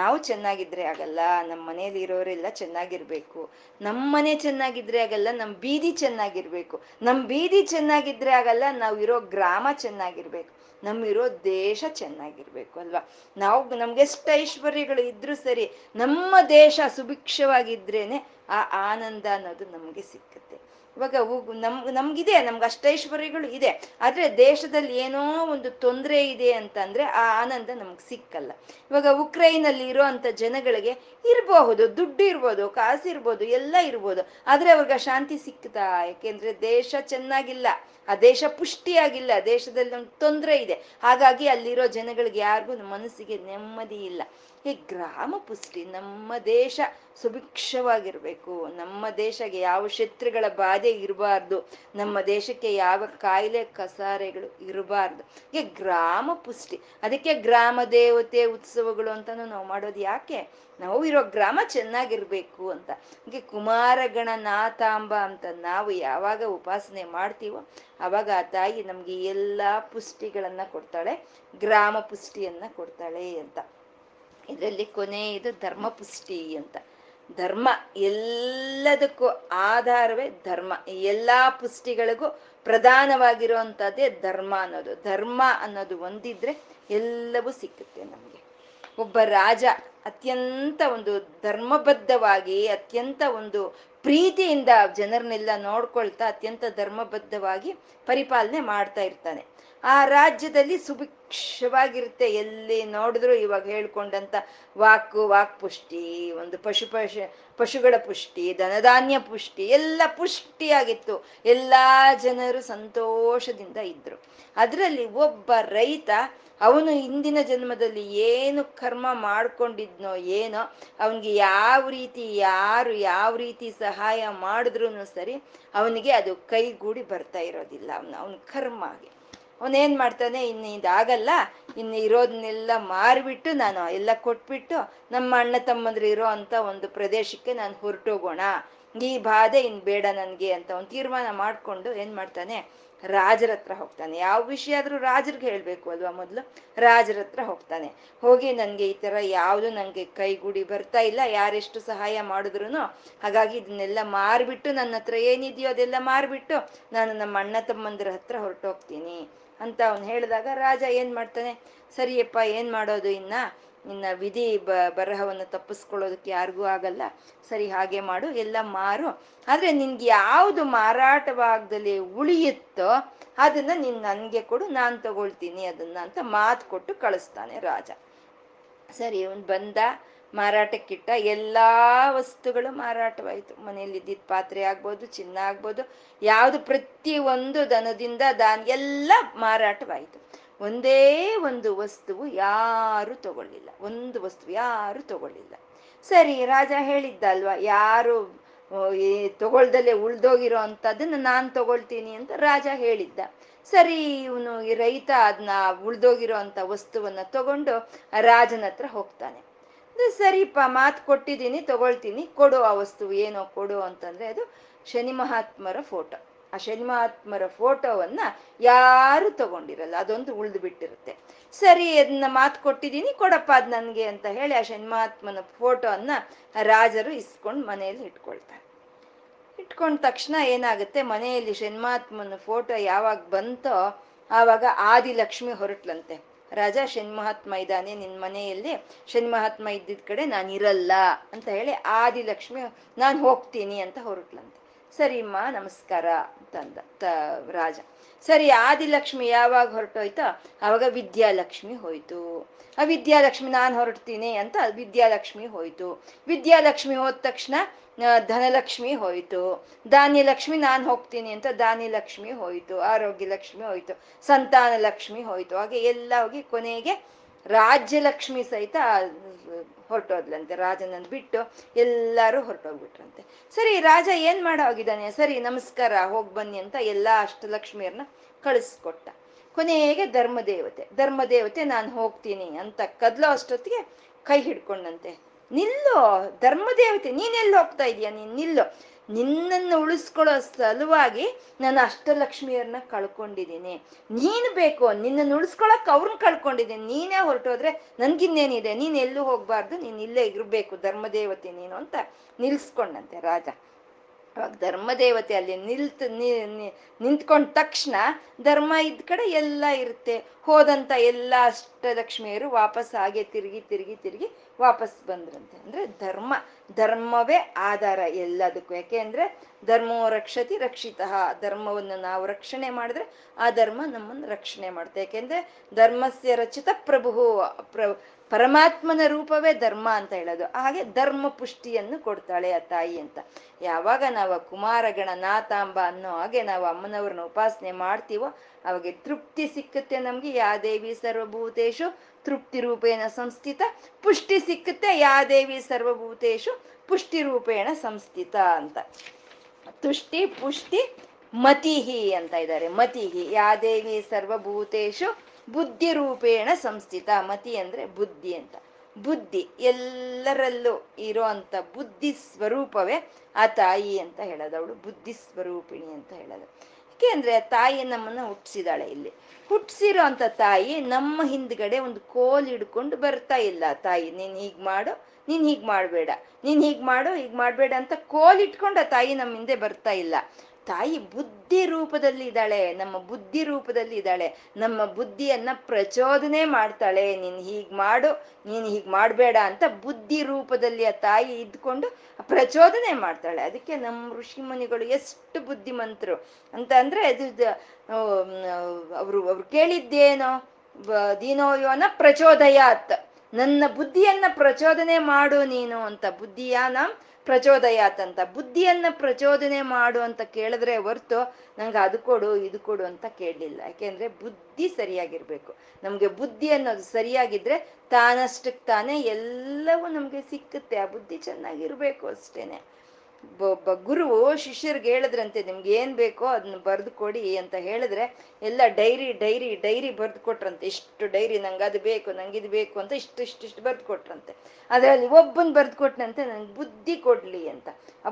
ನಾವು ಚೆನ್ನಾಗಿದ್ರೆ ಆಗಲ್ಲ, ನಮ್ಮ ಮನೇಲಿ ಇರೋರೆಲ್ಲ ಚೆನ್ನಾಗಿರ್ಬೇಕು. ನಮ್ಮನೆ ಚೆನ್ನಾಗಿದ್ರೆ ಆಗಲ್ಲ, ನಮ್ಮ ಬೀದಿ ಚೆನ್ನಾಗಿರ್ಬೇಕು. ನಮ್ಮ ಬೀದಿ ಚೆನ್ನಾಗಿದ್ರೆ ಆಗಲ್ಲ, ನಾವಿರೋ ಗ್ರಾಮ ಚೆನ್ನಾಗಿರ್ಬೇಕು, ನಮ್ಮಿರೋ ದೇಶ ಚೆನ್ನಾಗಿರ್ಬೇಕು ಅಲ್ವಾ. ನಾವು ನಮ್ಗೆಷ್ಟು ಐಶ್ವರ್ಯಗಳು ಇದ್ರೂ ಸರಿ ನಮ್ಮ ದೇಶ ಸುಭಿಕ್ಷವಾಗಿದ್ರೇನೆ ಆ ಆನಂದ ಅನ್ನೋದು ನಮಗೆ ಸಿಕ್ಕುತ್ತೆ. ಇವಾಗ ನಮ್ಗಿದೆ, ನಮ್ಗೆ ಅಷ್ಟೈಶ್ವರ್ಯಗಳು ಇದೆ, ಆದರೆ ದೇಶದಲ್ಲಿ ಏನೋ ಒಂದು ತೊಂದರೆ ಇದೆ ಅಂತಂದ್ರೆ ಆ ಆನಂದ ನಮ್ಗೆ ಸಿಕ್ಕಲ್ಲ. ಇವಾಗ ಉಕ್ರೈನಲ್ಲಿ ಇರೋ ಅಂಥ ಜನಗಳಿಗೆ ಇರಬಹುದು, ದುಡ್ಡು ಇರ್ಬೋದು, ಕಾಸು ಇರ್ಬೋದು, ಎಲ್ಲ ಇರ್ಬೋದು, ಆದರೆ ಅವ್ರಿಗೆ ಶಾಂತಿ ಸಿಕ್ಕುತ್ತಾ? ಯಾಕೆಂದ್ರೆ ದೇಶ ಚೆನ್ನಾಗಿಲ್ಲ, ಆ ದೇಶ ಪುಷ್ಟಿಯಾಗಿಲ್ಲ, ದೇಶದಲ್ಲಿ ಒಂದು ತೊಂದರೆ ಇದೆ. ಹಾಗಾಗಿ ಅಲ್ಲಿರೋ ಜನಗಳಿಗೆ ಯಾರಿಗೂ ಮನಸ್ಸಿಗೆ ನೆಮ್ಮದಿ ಇಲ್ಲ. ಈ ಗ್ರಾಮ ಪುಷ್ಟಿ, ನಮ್ಮ ದೇಶ ಸುಭಿಕ್ಷವಾಗಿರ್ಬೇಕು, ನಮ್ಮ ದೇಶಕ್ಕೆ ಯಾವ ಶತ್ರುಗಳ ಬಾಧೆ ಇರಬಾರ್ದು, ನಮ್ಮ ದೇಶಕ್ಕೆ ಯಾವ ಕಾಯಿಲೆ ಕಸಾರೆಗಳು ಇರಬಾರ್ದು. ಈ ಗ್ರಾಮ ಪುಷ್ಟಿ, ಅದಕ್ಕೆ ಗ್ರಾಮ ದೇವತೆ ಉತ್ಸವಗಳು ಅಂತಾನು ನಾವು ಮಾಡೋದು ಯಾಕೆ? ನಾವು ಇರೋ ಗ್ರಾಮ ಚೆನ್ನಾಗಿರ್ಬೇಕು ಅಂತ. ಹೀಗೆ ಕುಮಾರಗಣನಾಥಾಂಬ ಅಂತ ನಾವು ಯಾವಾಗ ಉಪಾಸನೆ ಮಾಡ್ತೀವೋ ಅವಾಗ ಆ ತಾಯಿ ನಮ್ಗೆ ಎಲ್ಲ ಪುಷ್ಟಿಗಳನ್ನ ಕೊಡ್ತಾಳೆ, ಗ್ರಾಮ ಪುಷ್ಟಿಯನ್ನ ಕೊಡ್ತಾಳೆ ಅಂತ. ಇದರಲ್ಲಿ ಕೊನೆ ಇದು ಧರ್ಮ ಪುಷ್ಟಿ ಅಂತ. ಧರ್ಮ, ಎಲ್ಲದಕ್ಕೂ ಆಧಾರವೇ ಧರ್ಮ, ಎಲ್ಲ ಪುಷ್ಟಿಗಳಿಗೂ ಪ್ರಧಾನವಾಗಿರುವಂಥದ್ದೇ ಧರ್ಮ ಅನ್ನೋದು. ಧರ್ಮ ಅನ್ನೋದು ಒಂದಿದ್ರೆ ಎಲ್ಲವೂ ಸಿಕ್ಕುತ್ತೆ ನಮಗೆ. ಒಬ್ಬ ರಾಜ ಅತ್ಯಂತ ಒಂದು ಧರ್ಮಬದ್ಧವಾಗಿ, ಅತ್ಯಂತ ಒಂದು ಪ್ರೀತಿಯಿಂದ ಜನರನ್ನೆಲ್ಲ ನೋಡ್ಕೊಳ್ತಾ ಅತ್ಯಂತ ಧರ್ಮಬದ್ಧವಾಗಿ ಪರಿಪಾಲನೆ ಮಾಡ್ತಾ ಇರ್ತಾನೆ. ಆ ರಾಜ್ಯದಲ್ಲಿ ಸುಭಿಕ್ಷವಾಗಿರುತ್ತೆ, ಎಲ್ಲಿ ನೋಡಿದ್ರು ಇವಾಗ ಹೇಳ್ಕೊಂಡಂತ ವಾಕ್ ಪುಷ್ಟಿ, ಒಂದು ಪಶುಗಳ ಪುಷ್ಟಿ, ಧನಧಾನ್ಯ ಪುಷ್ಟಿ, ಎಲ್ಲ ಪುಷ್ಟಿಯಾಗಿತ್ತು. ಎಲ್ಲ ಜನರು ಸಂತೋಷದಿಂದ ಇದ್ರು. ಅದರಲ್ಲಿ ಒಬ್ಬ ರೈತ, ಅವನು ಹಿಂದಿನ ಜನ್ಮದಲ್ಲಿ ಏನು ಕರ್ಮ ಮಾಡ್ಕೊಂಡಿದ್ನೋ ಏನೋ, ಅವನಿಗೆ ಯಾರು ಯಾವ ರೀತಿ ಸಹಾಯ ಮಾಡಿದ್ರೂ ಸರಿ ಅವನಿಗೆ ಅದು ಕೈಗೂಡಿ ಬರ್ತಾ ಇರೋದಿಲ್ಲ. ಅವನ ಕರ್ಮ ಆಗಿ ಅವನೇನು ಮಾಡ್ತಾನೆ, ಇನ್ನು ಇರೋದನ್ನೆಲ್ಲ ಮಾರಿಬಿಟ್ಟು ನಾನು ಎಲ್ಲ ಕೊಟ್ಬಿಟ್ಟು ನಮ್ಮ ಅಣ್ಣ ತಮ್ಮಂದ್ರೆ ಇರೋ ಅಂಥ ಒಂದು ಪ್ರದೇಶಕ್ಕೆ ನಾನು ಹೊರಟೋಗೋಣ, ಈ ಬಾಧೆ ಇನ್ನು ಬೇಡ ನನಗೆ ಅಂತ ಒಂದು ತೀರ್ಮಾನ ಮಾಡಿಕೊಂಡು ಏನು ಮಾಡ್ತಾನೆ, ರಾಜರ ಹತ್ರ ಹೋಗ್ತಾನೆ. ಯಾವ ವಿಷಯ ಆದರೂ ರಾಜರಿಗೆ ಹೇಳಬೇಕು ಅಲ್ವಾ, ಮೊದಲು ರಾಜರ ಹತ್ರ ಹೋಗ್ತಾನೆ. ಹೋಗಿ ನನಗೆ ಈ ಥರ ಯಾವುದು ನನಗೆ ಕೈಗೂಡಿ ಬರ್ತಾ ಇಲ್ಲ, ಯಾರೆಷ್ಟು ಸಹಾಯ ಮಾಡಿದ್ರು, ಹಾಗಾಗಿ ಇದನ್ನೆಲ್ಲ ಮಾರಿಬಿಟ್ಟು, ನನ್ನ ಹತ್ರ ಏನಿದೆಯೋ ಅದೆಲ್ಲ ಮಾರಿಬಿಟ್ಟು ನಾನು ನಮ್ಮ ಅಣ್ಣ ತಮ್ಮಂದಿರ ಹತ್ರ ಹೊರಟೋಗ್ತೀನಿ ಅಂತ ಅವ್ನು ಹೇಳಿದಾಗ ರಾಜ ಏನು ಮಾಡ್ತಾನೆ, ಸರಿಯಪ್ಪ ಏನು ಮಾಡೋದು, ಇನ್ನು ನಿನ್ನ ವಿಧಿ ಬರಹವನ್ನು ತಪ್ಪಿಸ್ಕೊಳ್ಳೋದಕ್ಕೆ ಯಾರಿಗೂ ಆಗಲ್ಲ. ಸರಿ, ಹಾಗೆ ಮಾಡು, ಎಲ್ಲ ಮಾರು. ಆದರೆ ನಿನ್ಗೆ ಯಾವುದು ಮಾರಾಟವಾಗದಲ್ಲಿ ಉಳಿಯುತ್ತೋ ಅದನ್ನು ನೀನು ನನಗೆ ಕೊಡು, ನಾನು ತಗೊಳ್ತೀನಿ ಅದನ್ನು ಅಂತ ಮಾತು ಕೊಟ್ಟು ಕಳಿಸ್ತಾನೆ ರಾಜ. ಸರಿ, ಇವನು ಬಂದ, ಮಾರಾಟಕ್ಕಿಟ್ಟ. ಎಲ್ಲ ವಸ್ತುಗಳು ಮಾರಾಟವಾಯಿತು. ಮನೆಯಲ್ಲಿ ಇದ್ದಿದ್ದ ಪಾತ್ರೆ ಆಗ್ಬೋದು, ಚಿನ್ನ ಆಗ್ಬೋದು, ಯಾವುದು ಪ್ರತಿ ಒಂದು ದನದಿಂದ ಎಲ್ಲ ಮಾರಾಟವಾಯಿತು. ಒಂದೇ ಒಂದು ವಸ್ತುವು ಯಾರೂ ತಗೊಳ್ಳಿಲ್ಲ, ಒಂದು ವಸ್ತು ಯಾರೂ ತಗೊಳ್ಳಿಲ್ಲ. ಸರಿ, ರಾಜ ಹೇಳಿದ್ದ ಅಲ್ವಾ, ಯಾರು ತಗೊಳ್ದಲ್ಲೇ ಉಳ್ದೋಗಿರೋ ಅಂಥದ್ದನ್ನು ನಾನು ತಗೊಳ್ತೀನಿ ಅಂತ ರಾಜ ಹೇಳಿದ್ದ. ಸರಿ, ಇವನು ಈ ರೈತ ಅದನ್ನ ಉಳ್ದೋಗಿರೋ ಅಂಥ ವಸ್ತುವನ್ನು ತಗೊಂಡು ರಾಜನ ಹತ್ರ ಹೋಗ್ತಾನೆ. ಸರಿಪ್ಪ, ಮಾತು ಕೊಟ್ಟಿದ್ದೀನಿ, ತಗೊಳ್ತೀನಿ, ಕೊಡು ಆ ವಸ್ತು, ಏನೋ ಕೊಡು ಅಂತಂದರೆ ಅದು ಶನಿ ಮಹಾತ್ಮರ ಫೋಟೋ. ಆ ಶನಿ ಮಹಾತ್ಮರ ಫೋಟೋವನ್ನು ಯಾರೂ ತಗೊಂಡಿರಲ್ಲ, ಅದೊಂದು ಉಳಿದು ಬಿಟ್ಟಿರುತ್ತೆ. ಸರಿ, ಅದನ್ನ ಮಾತು ಕೊಟ್ಟಿದ್ದೀನಿ, ಕೊಡಪ್ಪ ಅದು ನನಗೆ ಅಂತ ಹೇಳಿ ಆ ಶನಿ ಮಹಾತ್ಮನ ಫೋಟೋವನ್ನು ರಾಜರು ಇಸ್ಕೊಂಡು ಮನೆಯಲ್ಲಿ ಇಟ್ಕೊಳ್ತಾರೆ. ಇಟ್ಕೊಂಡ ತಕ್ಷಣ ಏನಾಗುತ್ತೆ, ಮನೆಯಲ್ಲಿ ಶನಿ ಮಹಾತ್ಮನ ಫೋಟೋ ಯಾವಾಗ ಬಂತೋ ಆವಾಗ ಆದಿಲಕ್ಷ್ಮಿ ಹೊರಟ್ಲಂತೆ. ರಾಜ, ಶನಿ ಮಹಾತ್ಮ ಇದ್ದಾನೆ ನಿನ್ನ ಮನೆಯಲ್ಲಿ, ಶನಿ ಮಹಾತ್ಮ ಇದ್ದಿದ್ದ ಕಡೆ ನಾನು ಇರಲ್ಲ ಅಂತ ಹೇಳಿ ಆದಿಲಕ್ಷ್ಮಿ ನಾನು ಹೋಗ್ತೀನಿ ಅಂತ ಹೊರಟ್ಲಂತೆ. ಸರಿ ಅಮ್ಮ, ನಮಸ್ಕಾರ ಅಂತಂದ ರಾಜ. ಸರಿ, ಆದಿಲಕ್ಷ್ಮಿ ಯಾವಾಗ ಹೊರಟೋಯ್ತೋ ಆವಾಗ ವಿದ್ಯಾಲಕ್ಷ್ಮಿ ಹೋಯ್ತು. ಆ ವಿದ್ಯಾಲಕ್ಷ್ಮಿ ನಾನು ಹೊರಡ್ತೀನಿ ಅಂತ ವಿದ್ಯಾಲಕ್ಷ್ಮಿ ಹೋಯ್ತು. ವಿದ್ಯಾಲಕ್ಷ್ಮಿ ಹೋದ ತಕ್ಷಣ ಧನಲಕ್ಷ್ಮಿ ಹೋಯಿತು. ಧಾನ್ಯಲಕ್ಷ್ಮಿ ನಾನು ಹೋಗ್ತೀನಿ ಅಂತ ಧಾನ್ಯಲಕ್ಷ್ಮಿ ಹೋಯಿತು. ಆರೋಗ್ಯ ಲಕ್ಷ್ಮಿ ಹೋಯಿತು, ಸಂತಾನ ಲಕ್ಷ್ಮಿ ಹೋಯಿತು. ಹಾಗೆ ಎಲ್ಲ ಹೋಗಿ ಕೊನೆಗೆ ರಾಜ್ಯಲಕ್ಷ್ಮಿ ಸಹಿತ ಹೊರಟೋದ್ಲಂತೆ. ರಾಜನನ್ನು ಬಿಟ್ಟು ಎಲ್ಲರೂ ಹೊರಟೋಗ್ಬಿಟ್ರಂತೆ. ಸರಿ, ರಾಜ ಏನು ಮಾಡೋ ಹೋಗಿದ್ದಾನೆ? ಸರಿ, ನಮಸ್ಕಾರ, ಹೋಗಿ ಬನ್ನಿ ಅಂತ ಎಲ್ಲ ಅಷ್ಟಲಕ್ಷ್ಮಿಯರನ್ನ ಕಳಿಸ್ಕೊಟ್ಟ. ಕೊನೆಗೆ ಧರ್ಮದೇವತೆ ನಾನು ಹೋಗ್ತೀನಿ ಅಂತ ಕದ್ಲೋ ಅಷ್ಟೊತ್ತಿಗೆ ಕೈ ಹಿಡ್ಕೊಂಡಂತೆ. ನಿಲ್ಲು ಧರ್ಮದೇವತೆ, ನೀನೆಲ್ಲಿ ಹೋಗ್ತಾ ಇದೀಯ? ನೀನು ನಿಲ್ಲು, ನಿನ್ನನ್ನು ಉಳಿಸ್ಕೊಳ್ಳೋ ಸಲುವಾಗಿ ನಾನು ಅಷ್ಟಲಕ್ಷ್ಮಿಯರನ್ನ ಕಳ್ಕೊಂಡಿದ್ದೀನಿ, ನೀನು ಬೇಕು, ನಿನ್ನನ್ನು ಉಳಿಸ್ಕೊಳಕ್ ಅವ್ರನ್ನ ಕಳ್ಕೊಂಡಿದ್ದೀನಿ, ನೀನೇ ಹೊರಟೋದ್ರೆ ನನ್ಗಿನ್ನೇನಿದೆ, ನೀನ್ ಎಲ್ಲೂ ಹೋಗ್ಬಾರ್ದು, ನೀನ್ ಇಲ್ಲೇ ಇರ್ಬೇಕು ಧರ್ಮದೇವತೆ ನೀನು ಅಂತ ನಿಲ್ಸ್ಕೊಂಡಂತೆ ರಾಜ. ಅವಾಗ ಧರ್ಮದೇವತೆ ಅಲ್ಲಿ ನಿಂತ್ಕೊಂಡ ತಕ್ಷಣ ಧರ್ಮ ಇದ್ದ ಕಡೆ ಎಲ್ಲ ಇರುತ್ತೆ. ಹೋದಂಥ ಎಲ್ಲ ಅಷ್ಟಲಕ್ಷ್ಮಿಯರು ವಾಪಸ್ ಹಾಗೆ ತಿರುಗಿ ತಿರುಗಿ ತಿರುಗಿ ವಾಪಸ್ ಬಂದ್ರಂತೆ. ಅಂದರೆ ಧರ್ಮವೇ ಆಧಾರ ಎಲ್ಲದಕ್ಕೂ. ಯಾಕೆ ಅಂದರೆ ಧರ್ಮೋ ರಕ್ಷತಿ ರಕ್ಷಿತಃ, ಧರ್ಮವನ್ನು ನಾವು ರಕ್ಷಣೆ ಮಾಡಿದ್ರೆ ಆ ಧರ್ಮ ನಮ್ಮನ್ನು ರಕ್ಷಣೆ ಮಾಡುತ್ತೆ. ಯಾಕೆಂದರೆ ಧರ್ಮಸ್ಯ ರಚಿತ ಪ್ರಭು, ಪರಮಾತ್ಮನ ರೂಪವೇ ಧರ್ಮ ಅಂತ ಹೇಳೋದು. ಹಾಗೆ ಧರ್ಮ ಪುಷ್ಟಿಯನ್ನು ಕೊಡ್ತಾಳೆ ಆ ತಾಯಿ ಅಂತ. ಯಾವಾಗ ನಾವು ಕುಮಾರಗಣ ನಾತಾಂಬ ಅನ್ನೋ ಹಾಗೆ ನಾವು ಅಮ್ಮನವ್ರನ್ನ ಉಪಾಸನೆ ಮಾಡ್ತೀವೋ ಅವಾಗ ತೃಪ್ತಿ ಸಿಕ್ಕುತ್ತೆ ನಮಗೆ. ಯಾ ದೇವಿ ಸರ್ವಭೂತೇಶು ತೃಪ್ತಿ ರೂಪೇಣ ಸಂಸ್ಥಿತ, ಪುಷ್ಟಿ ಸಿಕ್ಕುತ್ತೆ. ಯಾ ದೇವಿ ಸರ್ವಭೂತೇಶು ಪುಷ್ಟಿ ರೂಪೇಣ ಸಂಸ್ಥಿತ ಅಂತ. ತುಷ್ಟಿ ಪುಷ್ಟಿ ಮತಿಹಿ ಅಂತ ಇದ್ದಾರೆ. ಮತಿಹಿ ಯಾ ದೇವಿ ಸರ್ವಭೂತೇಶು ಬುದ್ಧಿ ರೂಪೇಣ ಸಂಸ್ಥಿತ. ಮತಿ ಅಂದರೆ ಬುದ್ಧಿ ಅಂತ. ಬುದ್ಧಿ ಎಲ್ಲರಲ್ಲೂ ಇರೋ ಅಂಥ ಬುದ್ಧಿ ಸ್ವರೂಪವೇ ಆ ತಾಯಿ ಅಂತ ಹೇಳೋದು. ಅವಳು ಬುದ್ಧಿ ಸ್ವರೂಪಿಣಿ ಅಂತ ಹೇಳೋದು. ಯಾಕೆಂದರೆ ತಾಯಿ ನಮ್ಮನ್ನು ಹುಟ್ಟಿಸಿದಾಳೆ. ಇಲ್ಲಿ ಹುಟ್ಟಿಸಿರೋ ಅಂಥ ತಾಯಿ ನಮ್ಮ ಹಿಂದ್ಗಡೆ ಒಂದು ಕೋಲ್ ಹಿಡ್ಕೊಂಡು ಬರ್ತಾ ಇಲ್ಲ. ತಾಯಿ ನೀನು ಹೀಗೆ ಮಾಡು, ನೀನು ಹೀಗೆ ಮಾಡಬೇಡ, ನೀನು ಹೀಗೆ ಮಾಡು, ಹೀಗೆ ಮಾಡಬೇಡ ಅಂತ ಕೋಲ್ ಇಟ್ಕೊಂಡು ಆ ತಾಯಿ ನಮ್ಮ ಹಿಂದೆ ಬರ್ತಾ ಇಲ್ಲ. ತಾಯಿ ಬುದ್ಧಿ ರೂಪದಲ್ಲಿ ಇದ್ದಾಳೆ, ನಮ್ಮ ಬುದ್ಧಿ ರೂಪದಲ್ಲಿ ಇದ್ದಾಳೆ. ನಮ್ಮ ಬುದ್ಧಿಯನ್ನು ಪ್ರಚೋದನೆ ಮಾಡ್ತಾಳೆ. ನೀನು ಹೀಗೆ ಮಾಡು, ನೀನು ಹೀಗೆ ಮಾಡಬೇಡ ಅಂತ ಬುದ್ಧಿ ರೂಪದಲ್ಲಿ ಆ ತಾಯಿ ಇದ್ಕೊಂಡು ಪ್ರಚೋದನೆ ಮಾಡ್ತಾಳೆ. ಅದಕ್ಕೆ ನಮ್ಮ ಋಷಿಮುನಿಗಳು ಎಷ್ಟು ಬುದ್ಧಿಮಂತರು ಅಂತ ಅಂದರೆ ಅದು ಅವರು ಕೇಳಿದ್ದೇನೋ, ದೀನೋ ಯೋನ ಪ್ರಚೋದಯಾತ್, ನನ್ನ ಬುದ್ಧಿಯನ್ನು ಪ್ರಚೋದನೆ ಮಾಡು ನೀನು ಅಂತ. ಬುದ್ಧಿಯಾನ ಪ್ರಚೋದಯಾತ್ ಅಂತ, ಬುದ್ಧಿಯನ್ನು ಪ್ರಚೋದನೆ ಮಾಡು ಅಂತ ಕೇಳಿದ್ರೆ ಹೊರ್ತು ನಂಗೆ ಅದು ಕೊಡು ಇದು ಕೊಡು ಅಂತ ಕೇಳಲಿಲ್ಲ. ಯಾಕೆಂದರೆ ಬುದ್ಧಿ ಸರಿಯಾಗಿರಬೇಕು. ನಮಗೆ ಬುದ್ಧಿ ಅನ್ನೋದು ಸರಿಯಾಗಿದ್ದರೆ ತಾನಷ್ಟಕ್ಕೆ ತಾನೇ ಎಲ್ಲವೂ ನಮಗೆ ಸಿಕ್ಕುತ್ತೆ. ಆ ಬುದ್ಧಿ ಚೆನ್ನಾಗಿರಬೇಕು ಅಷ್ಟೇ. ಒಬ್ಬ ಗುರುವು ಶಿಷ್ಯರಿಗೆ ಹೇಳಿದ್ರಂತೆ, ನಿಮ್ಗೆ ಏನು ಬೇಕೋ ಅದನ್ನ ಬರೆದು ಕೊಡಿ ಅಂತ ಹೇಳಿದ್ರೆ ಎಲ್ಲ ಡೈರಿ ಡೈರಿ ಡೈರಿ ಬರೆದು ಕೊಟ್ರಂತೆ. ಇಷ್ಟು ಡೈರಿ, ನಂಗೆ ಅದು ಬೇಕು, ನಂಗೆ ಇದು ಬೇಕು ಅಂತ ಇಷ್ಟು ಬರೆದು ಕೊಟ್ರಂತೆ. ಅದರಲ್ಲಿ ಒಬ್ಬನ ಬರೆದು ಕೊಟ್ಟನಂತೆ, ನನಗೆ ಬುದ್ಧಿ ಕೊಡಲಿ ಅಂತ. ಆ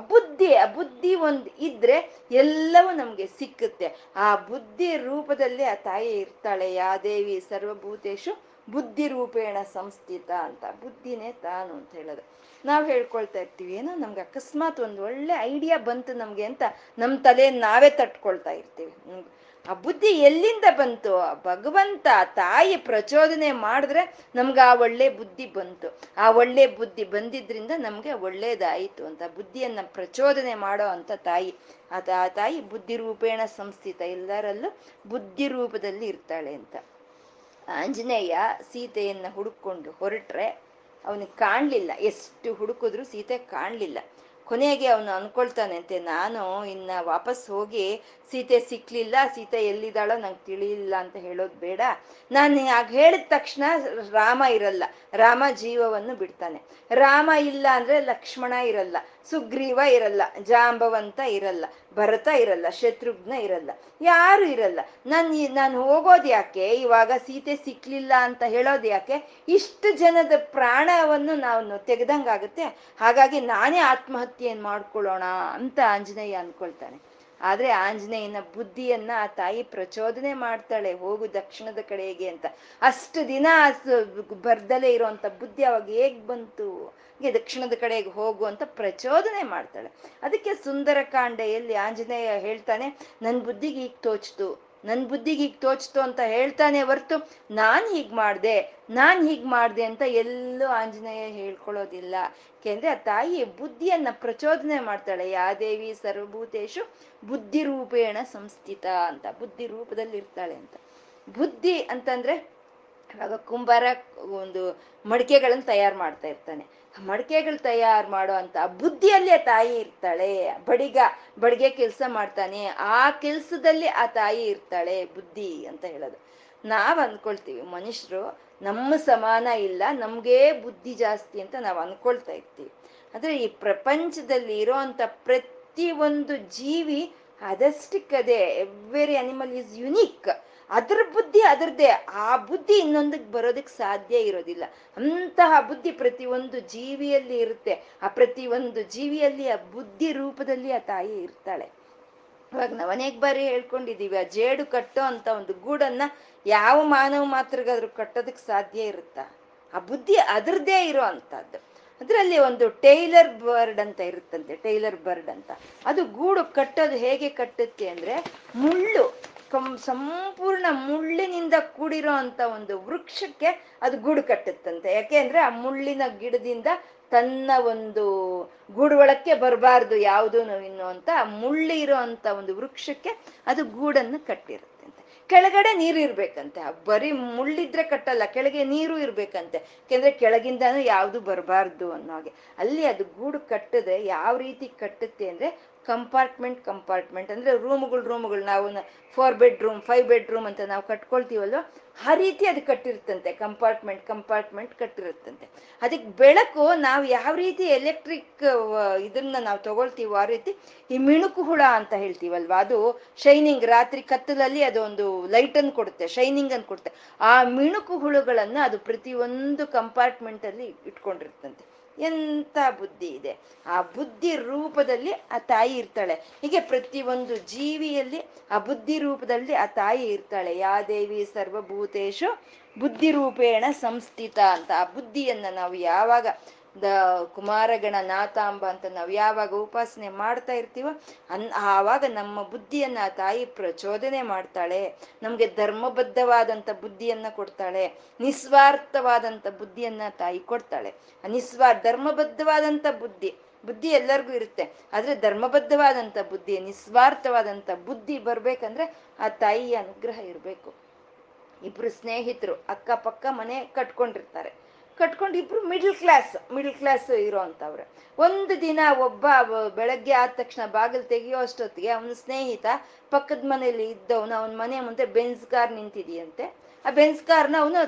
ಬುದ್ಧಿ ಒಂದು ಇದ್ರೆ ಎಲ್ಲವೂ ನಮಗೆ ಸಿಕ್ಕುತ್ತೆ. ಆ ಬುದ್ಧಿ ರೂಪದಲ್ಲೇ ಆ ತಾಯಿ ಇರ್ತಾಳೆ. ಯಾ ದೇವಿ ಸರ್ವಭೂತೇಶು ಬುದ್ಧಿ ರೂಪೇಣ ಸಂಸ್ಥಿತ ಅಂತ. ಬುದ್ಧಿನೇ ತಾನು ಅಂತ ಹೇಳೋದು. ನಾವು ಹೇಳ್ಕೊಳ್ತಾ ಇರ್ತೀವಿ, ಏನೋ ನಮ್ಗೆ ಅಕಸ್ಮಾತ್ ಒಂದು ಒಳ್ಳೆ ಐಡಿಯಾ ಬಂತು ನಮಗೆ ಅಂತ ನಮ್ಮ ತಲೆಯನ್ನು ನಾವೇ ತಟ್ಕೊಳ್ತಾ ಇರ್ತೀವಿ. ಆ ಬುದ್ಧಿ ಎಲ್ಲಿಂದ ಬಂತು? ಭಗವಂತ ತಾಯಿ ಪ್ರಚೋದನೆ ಮಾಡಿದ್ರೆ ನಮ್ಗೆ ಆ ಒಳ್ಳೆ ಬುದ್ಧಿ ಬಂತು. ಆ ಒಳ್ಳೆ ಬುದ್ಧಿ ಬಂದಿದ್ರಿಂದ ನಮ್ಗೆ ಒಳ್ಳೇದಾಯಿತು ಅಂತ ಬುದ್ಧಿಯನ್ನ ಪ್ರಚೋದನೆ ಮಾಡೋ ಅಂತ ತಾಯಿ. ಆ ತಾಯಿ ಬುದ್ಧಿ ರೂಪೇಣ ಸಂಸ್ಥಿತ, ಎಲ್ಲರಲ್ಲೂ ಬುದ್ಧಿ ರೂಪದಲ್ಲಿ ಇರ್ತಾಳೆ ಅಂತ. ಆಂಜನೇಯ ಸೀತೆಯನ್ನ ಹುಡುಕೊಂಡು ಹೊರಟ್ರೆ ಅವನಿಗೆ ಕಾಣ್ಲಿಲ್ಲ, ಎಷ್ಟು ಹುಡುಕಿದ್ರು ಸೀತೆ ಕಾಣ್ಲಿಲ್ಲ. ಕೊನೆಗೆ ಅವನು ಅನ್ಕೊಳ್ತಾನಂತೆ, ನಾನು ಇನ್ನು ವಾಪಸ್ ಹೋಗಿ ಸೀತೆ ಸಿಕ್ಲಿಲ್ಲ, ಸೀತೆ ಎಲ್ಲಿದ್ದಾಳೋ ನಂಗೆ ತಿಳಿಯಿಲ್ಲ ಅಂತ ಹೇಳೋದು ಬೇಡ, ನಾನು ಆಗ ಹೇಳಿದ ತಕ್ಷಣ ರಾಮ ಇರಲ್ಲ, ರಾಮ ಜೀವವನ್ನು ಬಿಡ್ತಾನೆ, ರಾಮ ಇಲ್ಲ ಅಂದ್ರೆ ಲಕ್ಷ್ಮಣ ಇರಲ್ಲ, ಸುಗ್ರೀವ ಇರಲ್ಲ, ಜಾಂಬವಂತ ಇರಲ್ಲ, ಭರತ ಇರಲ್ಲ, ಶತ್ರುಘ್ನ ಇರಲ್ಲ, ಯಾರು ಇರಲ್ಲ, ನಾನು ಹೋಗೋದು ಯಾಕೆ? ಇವಾಗ ಸೀತೆ ಸಿಕ್ಲಿಲ್ಲ ಅಂತ ಹೇಳೋದು ಯಾಕೆ? ಇಷ್ಟು ಜನದ ಪ್ರಾಣವನ್ನು ನಾವು ತೆಗೆದಂಗಾಗುತ್ತೆ, ಹಾಗಾಗಿ ನಾನೇ ಆತ್ಮಹತ್ಯೆಯನ್ನು ಮಾಡ್ಕೊಳ್ಳೋಣ ಅಂತ ಆಂಜನೇಯ ಅನ್ಕೊಳ್ತಾನೆ. ಆದ್ರೆ ಆಂಜನೇಯನ ಬುದ್ಧಿಯನ್ನ ಆ ತಾಯಿ ಪ್ರಚೋದನೆ ಮಾಡ್ತಾಳೆ, ಹೋಗು ದಕ್ಷಿಣದ ಕಡೆಗೆ ಅಂತ. ಅಷ್ಟು ದಿನ ಬರ್ದಲೇ ಇರೋಂಥ ಬುದ್ಧಿ ಅವಾಗ ಹೇಗ್ ಬಂತು? ದಕ್ಷಿಣದ ಕಡೆಗೆ ಹೋಗು ಅಂತ ಪ್ರಚೋದನೆ ಮಾಡ್ತಾಳೆ. ಅದಕ್ಕೆ ಸುಂದರಕಾಂಡೆಯಲ್ಲಿ ಆಂಜನೇಯ ಹೇಳ್ತಾನೆ, ನನ್ನ ಬುದ್ಧಿಗೆ ಈಗ ತೋಚ್ತು, ನನ್ನ ಬುದ್ಧಿಗೆ ಈಗ ತೋಚ್ತು ಅಂತ ಹೇಳ್ತಾನೆ ಹೊರ್ತು ನಾನ್ ಹೀಗ್ ಮಾಡ್ದೆ ಅಂತ ಎಲ್ಲೂ ಆಂಜನೇಯ ಹೇಳ್ಕೊಳ್ಳೋದಿಲ್ಲ. ಯಾಕೆಂದ್ರೆ ಆ ತಾಯಿ ಬುದ್ಧಿಯನ್ನ ಪ್ರಚೋದನೆ ಮಾಡ್ತಾಳೆ. ಯಾದೇವಿ ಸರ್ವಭೂತೇಶು ಬುದ್ಧಿ ರೂಪೇಣ ಸಂಸ್ಥಿತ ಅಂತ, ಬುದ್ಧಿ ರೂಪದಲ್ಲಿ ಇರ್ತಾಳೆ ಅಂತ. ಬುದ್ಧಿ ಅಂತಂದ್ರೆ ಆಗ ಕುಂಬಾರ ಒಂದು ಮಡಿಕೆಗಳನ್ನು ತಯಾರು ಮಾಡ್ತಾ ಇರ್ತಾನೆ, ಮಡಿಕೆಗಳು ತಯಾರು ಮಾಡೋ ಅಂತ ಬುದ್ಧಿಯಲ್ಲೇ ತಾಯಿ ಇರ್ತಾಳೆ. ಬಡಿಗೆ ಕೆಲಸ ಮಾಡ್ತಾನೆ, ಆ ಕೆಲಸದಲ್ಲಿ ಆ ತಾಯಿ ಇರ್ತಾಳೆ, ಬುದ್ಧಿ ಅಂತ ಹೇಳೋದು. ನಾವ್ ಅನ್ಕೊಳ್ತೀವಿ ಮನುಷ್ಯರು ನಮ್ಮ ಸಮಾನ ಇಲ್ಲ, ನಮ್ಗೆ ಬುದ್ಧಿ ಜಾಸ್ತಿ ಅಂತ ನಾವು ಅನ್ಕೊಳ್ತಾ ಇರ್ತೀವಿ. ಅಂದ್ರೆ ಈ ಪ್ರಪಂಚದಲ್ಲಿ ಇರೋಂಥ ಪ್ರತಿ ಒಂದು ಜೀವಿ ಅದಷ್ಟಕ್ಕದೇ, ಎವ್ರಿ ಅನಿಮಲ್ ಈಸ್ ಯುನೀಕ್. ಅದರ ಬುದ್ಧಿ ಅದರದೇ, ಆ ಬುದ್ಧಿ ಇನ್ನೊಂದಕ್ಕೆ ಬರೋದಕ್ಕೆ ಸಾಧ್ಯ ಇರೋದಿಲ್ಲ. ಅಂತಹ ಬುದ್ಧಿ ಪ್ರತಿಯೊಂದು ಜೀವಿಯಲ್ಲಿ ಇರುತ್ತೆ, ಆ ಪ್ರತಿಯೊಂದು ಜೀವಿಯಲ್ಲಿ ಆ ಬುದ್ಧಿ ರೂಪದಲ್ಲಿ ಆ ತಾಯಿ ಇರ್ತಾಳೆ. ಇವಾಗ ನಾವು ಅನೇಕ ಬಾರಿ ಹೇಳ್ಕೊಂಡಿದ್ದೀವಿ, ಆ ಜೇಡು ಕಟ್ಟೋ ಅಂತ ಒಂದು ಗೂಡನ್ನ ಯಾವ ಮಾನವ ಮಾತ್ರಗಾದ್ರೂ ಕಟ್ಟೋದಕ್ಕೆ ಸಾಧ್ಯ ಇರುತ್ತಾ? ಆ ಬುದ್ಧಿ ಅದರದೇ ಇರೋ ಅಂಥದ್ದು. ಅದರಲ್ಲಿ ಒಂದು ಟೈಲರ್ ಬರ್ಡ್ ಅಂತ ಇರುತ್ತಂತೆ, ಟೈಲರ್ ಬರ್ಡ್ ಅಂತ. ಅದು ಗೂಡು ಕಟ್ಟೋದು ಹೇಗೆ ಕಟ್ಟುತ್ತೆ ಅಂದ್ರೆ, ಮುಳ್ಳು ಸಂಪೂರ್ಣ ಮುಳ್ಳಿನಿಂದ ಕೂಡಿರೋ ಅಂತ ಒಂದು ವೃಕ್ಷಕ್ಕೆ ಅದು ಗೂಡು ಕಟ್ಟುತ್ತಂತೆ. ಯಾಕೆಂದ್ರೆ ಆ ಮುಳ್ಳಿನ ಗಿಡದಿಂದ ತನ್ನ ಒಂದು ಗೂಡು ಒಳಕ್ಕೆ ಬರಬಾರ್ದು ಯಾವುದೂ ಇನ್ನು ಅಂತ ಮುಳ್ಳು ಇರೋ ಅಂತ ಒಂದು ವೃಕ್ಷಕ್ಕೆ ಅದು ಗೂಡನ್ನು ಕಟ್ಟಿರುತ್ತೆ ಅಂತೆ. ಕೆಳಗಡೆ ನೀರು ಇರ್ಬೇಕಂತೆ, ಬರೀ ಮುಳ್ಳಿದ್ರೆ ಕಟ್ಟಲ್ಲ, ಕೆಳಗೆ ನೀರು ಇರ್ಬೇಕಂತೆ. ಯಾಕೆಂದ್ರೆ ಕೆಳಗಿಂದಾನು ಯಾವುದು ಬರಬಾರ್ದು ಅನ್ನೋ ಹಾಗೆ. ಅಲ್ಲಿ ಅದು ಗೂಡು ಕಟ್ಟಿದ್ರೆ ಯಾವ ರೀತಿ ಕಟ್ಟುತ್ತೆ ಅಂದ್ರೆ, ಕಂಪಾರ್ಟ್ಮೆಂಟ್ ಅಂದ್ರೆ ರೂಮ್ಗಳು ನಾವು 4 bedroom 5 bedroom ಅಂತ ನಾವು ಕಟ್ಕೊಳ್ತೀವಲ್ವ, ಆ ರೀತಿ ಅದು ಕಟ್ಟಿರುತ್ತಂತೆ. ಕಂಪಾರ್ಟ್ಮೆಂಟ್ ಕಟ್ಟಿರುತ್ತಂತೆ. ಅದಕ್ಕೆ ಬೆಳಕು ನಾವು ಯಾವ ರೀತಿ ಎಲೆಕ್ಟ್ರಿಕ್ ಇದನ್ನ ನಾವು ತಗೊಳ್ತೀವೋ ಆ ರೀತಿ ಈ ಮಿಣುಕು ಹುಳ ಅಂತ ಹೇಳ್ತೀವಲ್ವ, ಅದು ಶೈನಿಂಗ್, ರಾತ್ರಿ ಕತ್ತಲಲ್ಲಿ ಅದೊಂದು ಲೈಟ್ ಅನ್ನು ಕೊಡುತ್ತೆ, ಶೈನಿಂಗ್ ಅನ್ನು ಕೊಡುತ್ತೆ. ಆ ಮಿಣುಕು ಹುಳುಗಳನ್ನ ಅದು ಪ್ರತಿಯೊಂದು ಕಂಪಾರ್ಟ್ಮೆಂಟ್ ಅಲ್ಲಿ ಇಟ್ಕೊಂಡಿರ್ತಂತೆ. ಎಂಥ ಬುದ್ಧಿ ಇದೆ! ಆ ಬುದ್ಧಿ ರೂಪದಲ್ಲಿ ಆ ತಾಯಿ ಇರ್ತಾಳೆ. ಹೀಗೆ ಪ್ರತಿಯೊಂದು ಜೀವಿಯಲ್ಲಿ ಆ ಬುದ್ಧಿ ರೂಪದಲ್ಲಿ ಆ ತಾಯಿ ಇರ್ತಾಳೆ. ಯಾ ದೇವಿ ಸರ್ವಭೂತೇಶು ಬುದ್ಧಿ ರೂಪೇಣ ಸಂಸ್ಥಿತ ಅಂತ. ಆ ಬುದ್ಧಿಯನ್ನ ನಾವು ಯಾವಾಗ ಕುಮಾರಗಣ ನಾತಾಂಬ ಅಂತ ನಾವು ಯಾವಾಗ ಉಪಾಸನೆ ಮಾಡ್ತಾ ಇರ್ತೀವೋ ಆವಾಗ ನಮ್ಮ ಬುದ್ಧಿಯನ್ನ ಆ ತಾಯಿ ಪ್ರಚೋದನೆ ಮಾಡ್ತಾಳೆ. ನಮ್ಗೆ ಧರ್ಮಬದ್ಧವಾದಂಥ ಬುದ್ಧಿಯನ್ನ ಕೊಡ್ತಾಳೆ, ನಿಸ್ವಾರ್ಥವಾದಂಥ ಬುದ್ಧಿಯನ್ನ ತಾಯಿ ಕೊಡ್ತಾಳೆ. ಧರ್ಮಬದ್ಧವಾದಂಥ ಬುದ್ಧಿ ಎಲ್ಲರಿಗೂ ಇರುತ್ತೆ, ಆದ್ರೆ ಧರ್ಮಬದ್ಧವಾದಂಥ ಬುದ್ಧಿ, ನಿಸ್ವಾರ್ಥವಾದಂಥ ಬುದ್ಧಿ ಬರ್ಬೇಕಂದ್ರೆ ಆ ತಾಯಿಯ ಅನುಗ್ರಹ ಇರಬೇಕು. ಇಬ್ರು ಸ್ನೇಹಿತರು ಅಕ್ಕಪಕ್ಕ ಮನೆ ಕಟ್ಕೊಂಡಿರ್ತಾರೆ, ಕಟ್ಕೊಂಡಿಬ್ರು ಮಿಡಲ್ ಕ್ಲಾಸ್ ಇರೋಂಥವ್ರೆ. ಒಂದು ದಿನ ಒಬ್ಬ ಬೆಳಗ್ಗೆ ಆದ ತಕ್ಷಣ ಬಾಗಿಲು ತೆಗೆಯೋ ಅಷ್ಟೊತ್ತಿಗೆ ಅವನ ಸ್ನೇಹಿತ ಪಕ್ಕದ ಮನೆಯಲ್ಲಿ ಇದ್ದವನು, ಅವನ ಮನೆ ಮುಂದೆ ಬೆನ್ಸ್ ಕಾರ್ ನಿಂತಿದೆಯಂತೆ. ಆ ಬೆನ್ಸ್ ಕಾರ್ನ ಅವನು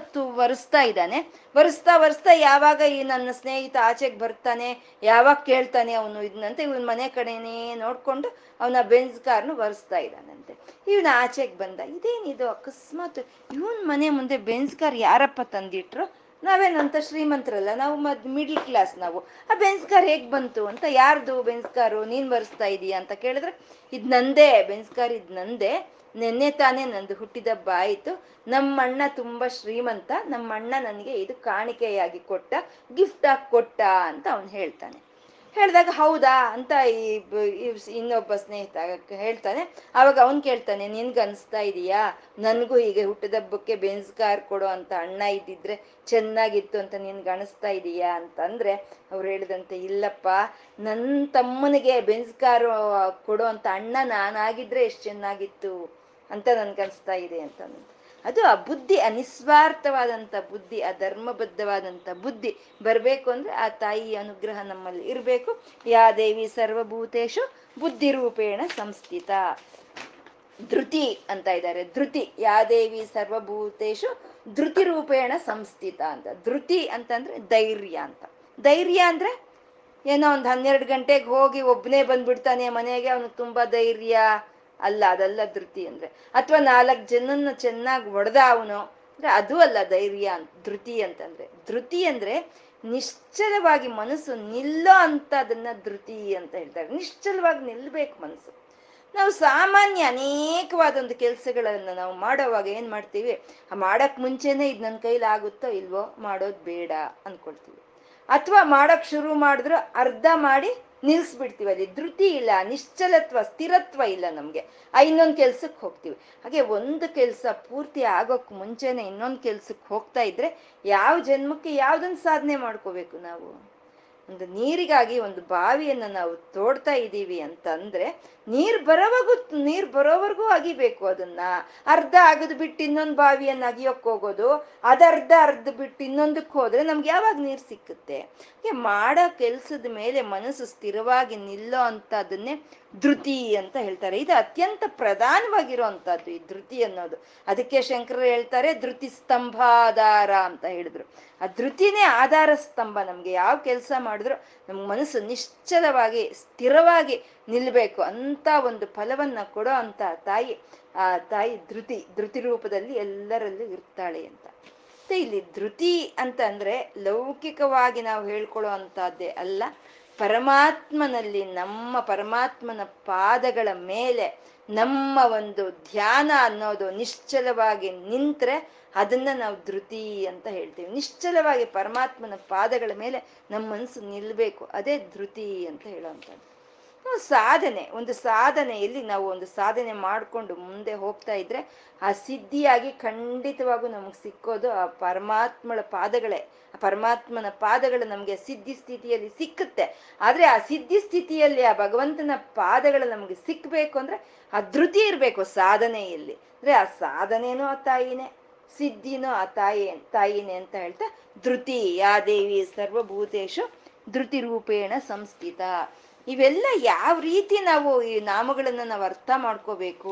ಒರೆಸ್ತಾ ಇದ್ದಾನೆ. ಒರೆಸ್ತಾ ಯಾವಾಗ ಈ ನನ್ನ ಸ್ನೇಹಿತ ಆಚೆಗೆ ಬರ್ತಾನೆ, ಯಾವಾಗ ಕೇಳ್ತಾನೆ ಅವನು ಇದನ್ನಂತೆ, ಇವನ್ ಮನೆ ಕಡೆನೇ ನೋಡ್ಕೊಂಡು ಅವನ ಬೆನ್ಸ್ ಕಾರ್ನ ಒರೆಸ್ತಾ ಇದ್ದಾನಂತೆ. ಇವನು ಆಚೆಗೆ ಬಂದ, ಇದೇನಿದು ಅಕಸ್ಮಾತ್ ಇವನ್ ಮನೆ ಮುಂದೆ ಬೆನ್ಸ್ ಕಾರ್ ಯಾರಪ್ಪ ತಂದಿಟ್ರು? ನಾವೇನಂತ ಶ್ರೀಮಂತರಲ್ಲ, ನಾವು ಮಿಡಲ್ ಕ್ಲಾಸ್, ನಾವು ಆ ಬೆನ್ಸ್ ಕಾರ್ ಹೇಗೆ ಬಂತು ಅಂತ, ಯಾರ್ದು ಬೆನ್ಸ್ ಕಾರು, ನೀನ್ ಬರ್ಸ್ತಾ ಇದೀಯಾ ಅಂತ ಕೇಳಿದ್ರೆ, ಇದು ನಂದೇ ಬೆನ್ಸ್ ಕಾರ್, ಇದು ನಂದೇ, ನೆನ್ನೆ ತಾನೇ ನಂದು ಹುಟ್ಟಿದಬ್ಬ ಆಯಿತು, ನಮ್ಮಣ್ಣ ತುಂಬ ಶ್ರೀಮಂತ, ನಮ್ಮಣ್ಣ ನನಗೆ ಇದು ಕಾಣಿಕೆಯಾಗಿ ಕೊಟ್ಟ, ಗಿಫ್ಟಾಗಿ ಕೊಟ್ಟ ಅಂತ ಅವ್ನು ಹೇಳ್ತಾನೆ. ಹೇಳಿದಾಗ ಹೌದಾ ಅಂತ ಇನ್ನೊಬ್ಬ ಸ್ನೇಹಿತ ಹೇಳ್ತಾನೆ. ಆವಾಗ ಅವನು ಕೇಳ್ತಾನೆ, ನಿನ್ಗನ್ಸ್ತಾ ಇದೀಯಾ ನನಗೂ ಹೀಗೆ ಹುಟ್ಟದಬ್ಬಕ್ಕೆ ಬೆನ್ಸ್ಕಾರ್ ಕೊಡೋ ಅಂತ ಅಣ್ಣ ಇದ್ದಿದ್ರೆ ಚೆನ್ನಾಗಿತ್ತು ಅಂತ ನಿನ್ಗಣಿಸ್ತಾ ಇದೀಯಾ ಅಂತಂದ್ರೆ ಅವ್ರು ಹೇಳಿದಂತೆ, ಇಲ್ಲಪ್ಪ, ನನ್ನ ತಮ್ಮನಿಗೆ ಬೆನ್ಸ್ಕಾರು ಕೊಡೋ ಅಂತ ಅಣ್ಣ ನಾನಾಗಿದ್ರೆ ಎಷ್ಟು ಚೆನ್ನಾಗಿತ್ತು ಅಂತ ನನ್ಗನ್ಸ್ತಾ ಇದೆ ಅಂತ. ಅದು ಆ ಬುದ್ಧಿ, ಅನಿಸ್ವಾರ್ಥವಾದಂಥ ಬುದ್ಧಿ, ಆ ಧರ್ಮಬದ್ಧವಾದಂಥ ಬುದ್ಧಿ ಬರಬೇಕು ಅಂದ್ರೆ ಆ ತಾಯಿಯ ಅನುಗ್ರಹ ನಮ್ಮಲ್ಲಿ ಇರಬೇಕು. ಯಾ ದೇವಿ ಸರ್ವಭೂತೇಶು ಬುದ್ಧಿರೂಪೇಣ ಸಂಸ್ಥಿತ ಧೃತಿ ಅಂತ ಇದ್ದಾರೆ. ಧೃತಿ, ಯಾ ದೇವಿ ಸರ್ವಭೂತೇಶು ಧೃತಿರೂಪೇಣ ಸಂಸ್ಥಿತ ಅಂತ. ಧೃತಿ ಅಂತಂದ್ರೆ ಧೈರ್ಯ ಅಂತ. ಧೈರ್ಯ ಅಂದ್ರೆ ಏನೋ ಒಂದು 12 ಗಂಟೆಗೆ ಹೋಗಿ ಒಬ್ಬನೇ ಬಂದ್ಬಿಡ್ತಾನೆ ಮನೆಗೆ, ಅವನಿಗೆ ತುಂಬಾ ಧೈರ್ಯ ಅಲ್ಲ, ಅದಲ್ಲ ಧೃತಿ ಅಂದ್ರೆ. ಅಥವಾ 4 ಜನನ್ನ ಚೆನ್ನಾಗಿ ಹೊಡೆದ ಅವನು ಅಂದ್ರೆ ಅದು ಅಲ್ಲ ಧೈರ್ಯ ಅಂತ ಧೃತಿ ಅಂತಂದ್ರೆ. ಧೃತಿ ಅಂದ್ರೆ ನಿಶ್ಚಲವಾಗಿ ಮನಸ್ಸು ನಿಲ್ಲೋ ಅಂತ ಅದನ್ನ ಧೃತಿ ಅಂತ ಹೇಳ್ತಾರೆ. ನಿಶ್ಚಲವಾಗಿ ನಿಲ್ಬೇಕು ಮನಸ್ಸು. ನಾವು ಸಾಮಾನ್ಯ ಅನೇಕವಾದ ಒಂದು ಕೆಲಸಗಳನ್ನ ನಾವು ಮಾಡೋವಾಗ ಏನ್ ಮಾಡ್ತೀವಿ, ಮಾಡಕ್ ಮುಂಚೆನೆ ಇದು ನನ್ನ ಕೈಲಿ ಆಗುತ್ತೋ ಇಲ್ವೋ, ಮಾಡೋದು ಬೇಡ ಅನ್ಕೊಳ್ತೀವಿ. ಅಥವಾ ಮಾಡಕ್ ಶುರು ಮಾಡಿದ್ರು ಅರ್ಧ ಮಾಡಿ ನಿಲ್ಸ್ಬಿಡ್ತೀವಿ. ಅಲ್ಲಿ ಧೃತಿ ಇಲ್ಲ, ನಿಶ್ಚಲತ್ವ, ಸ್ಥಿರತ್ವ ಇಲ್ಲ ನಮ್ಗೆ. ಇನ್ನೊಂದು ಕೆಲ್ಸಕ್ಕೆ ಹೋಗ್ತೀವಿ. ಹಾಗೆ ಒಂದು ಕೆಲಸ ಪೂರ್ತಿ ಆಗೋಕ್ ಮುಂಚೆನೆ ಇನ್ನೊಂದು ಕೆಲ್ಸಕ್ಕೆ ಹೋಗ್ತಾ ಇದ್ರೆ ಯಾವ ಜನ್ಮಕ್ಕೆ ಯಾವ್ದನ್ನ ಸಾಧನೆ ಮಾಡ್ಕೋಬೇಕು ನಾವು? ಒಂದು ನೀರಿಗಾಗಿ ಒಂದು ಬಾವಿಯನ್ನ ನಾವು ತೋಡ್ತಾ ಇದ್ದೀವಿ ಅಂತಂದ್ರೆ ನೀರ್ ಬರೋವರೆಗೂ ಅಗಿಬೇಕು. ಅದನ್ನ ಅರ್ಧ ಅಗದ್ ಬಿಟ್ಟು ಇನ್ನೊಂದು ಬಾವಿಯನ್ನ ಅಗಿಯೋಕ್ ಹೋಗೋದು, ಅರ್ಧ ಬಿಟ್ಟು ಇನ್ನೊಂದಕ್ಕೆ ಹೋದ್ರೆ ನಮ್ಗೆ ಯಾವಾಗ ನೀರ್ ಸಿಕ್ಕುತ್ತೆ? ಹಾಗೆ ಮಾಡೋ ಕೆಲ್ಸದ ಮೇಲೆ ಮನಸ್ಸು ಸ್ಥಿರವಾಗಿ ನಿಲ್ಲೋ ಅಂತ ಅದನ್ನೇ ಧೃತಿ ಅಂತ ಹೇಳ್ತಾರೆ. ಇದು ಅತ್ಯಂತ ಪ್ರಧಾನವಾಗಿರುವಂತಹದ್ದು ಈ ಧೃತಿ ಅನ್ನೋದು. ಅದಕ್ಕೆ ಶಂಕರರು ಹೇಳ್ತಾರೆ ಧೃತಿ ಸ್ತಂಭಾಧಾರ ಅಂತ ಹೇಳಿದ್ರು. ಆ ಧೃತಿನೇ ಆಧಾರ ಸ್ತಂಭ. ನಮ್ಗೆ ಯಾವ ಕೆಲಸ ಮಾಡಿದ್ರು ನಮ್ಮ ಮನಸ್ಸು ನಿಶ್ಚಲವಾಗಿ ಸ್ಥಿರವಾಗಿ ನಿಲ್ಬೇಕು ಅಂತ ಒಂದು ಫಲವನ್ನ ಕೊಡೋ ಅಂತ ತಾಯಿ, ಆ ತಾಯಿ ಧೃತಿ ರೂಪದಲ್ಲಿ ಎಲ್ಲರಲ್ಲೂ ಇರ್ತಾಳೆ ಅಂತ. ಮತ್ತೆ ಇಲ್ಲಿ ಧೃತಿ ಅಂತ ಅಂದ್ರೆ ಲೌಕಿಕವಾಗಿ ನಾವು ಹೇಳ್ಕೊಳ್ಳೋ ಅಂತಹದ್ದೇ ಅಲ್ಲ, ಪರಮಾತ್ಮನಲ್ಲಿ, ನಮ್ಮ ಪರಮಾತ್ಮನ ಪಾದಗಳ ಮೇಲೆ ನಮ್ಮ ಒಂದು ಧ್ಯಾನ ಅನ್ನೋದು ನಿಶ್ಚಲವಾಗಿ ನಿಂತ್ರೆ ಅದನ್ನ ನಾವು ಧೃತಿ ಅಂತ ಹೇಳ್ತೀವಿ. ನಿಶ್ಚಲವಾಗಿ ಪರಮಾತ್ಮನ ಪಾದಗಳ ಮೇಲೆ ನಮ್ಮ ಮನಸ್ಸು ನಿಲ್ಬೇಕು, ಅದೇ ಧೃತಿ ಅಂತ ಹೇಳುವಂಥದ್ದು. ಒಂದು ಸಾಧನೆಯಲ್ಲಿ ನಾವು ಒಂದು ಸಾಧನೆ ಮಾಡಿಕೊಂಡು ಮುಂದೆ ಹೋಗ್ತಾ ಇದ್ರೆ ಆ ಸಿದ್ಧಿಯಾಗಿ ಖಂಡಿತವಾಗೂ ನಮಗೆ ಸಿಕ್ಕೋದು ಆ ಪರಮಾತ್ಮನ ಪಾದಗಳು ನಮಗೆ ಸಿದ್ಧಿ ಸ್ಥಿತಿಯಲ್ಲಿ ಸಿಕ್ಕುತ್ತೆ. ಆದರೆ ಆ ಸಿದ್ಧಿ ಸ್ಥಿತಿಯಲ್ಲಿ ಆ ಭಗವಂತನ ಪಾದಗಳು ನಮಗೆ ಸಿಕ್ಕಬೇಕು ಅಂದ್ರೆ ಆ ಧೃತಿ ಇರಬೇಕು ಸಾಧನೆಯಲ್ಲಿ. ಅಂದರೆ ಆ ಸಾಧನೇನೋ ಆ ತಾಯಿನೇ, ಸಿದ್ಧಿನೋ ಆ ತಾಯಿನೇ ಅಂತ ಹೇಳ್ತಾ ಧೃತಿ, ಯಾ ದೇವಿ ಸರ್ವಭೂತೇಶು ಧೃತಿ ರೂಪೇಣ ಸಂಸ್ಥಿತ. ಇವೆಲ್ಲ ಯಾವ ರೀತಿ ನಾವು ಈ ನಾಮಗಳನ್ನ ನಾವು ಅರ್ಥ ಮಾಡ್ಕೋಬೇಕು,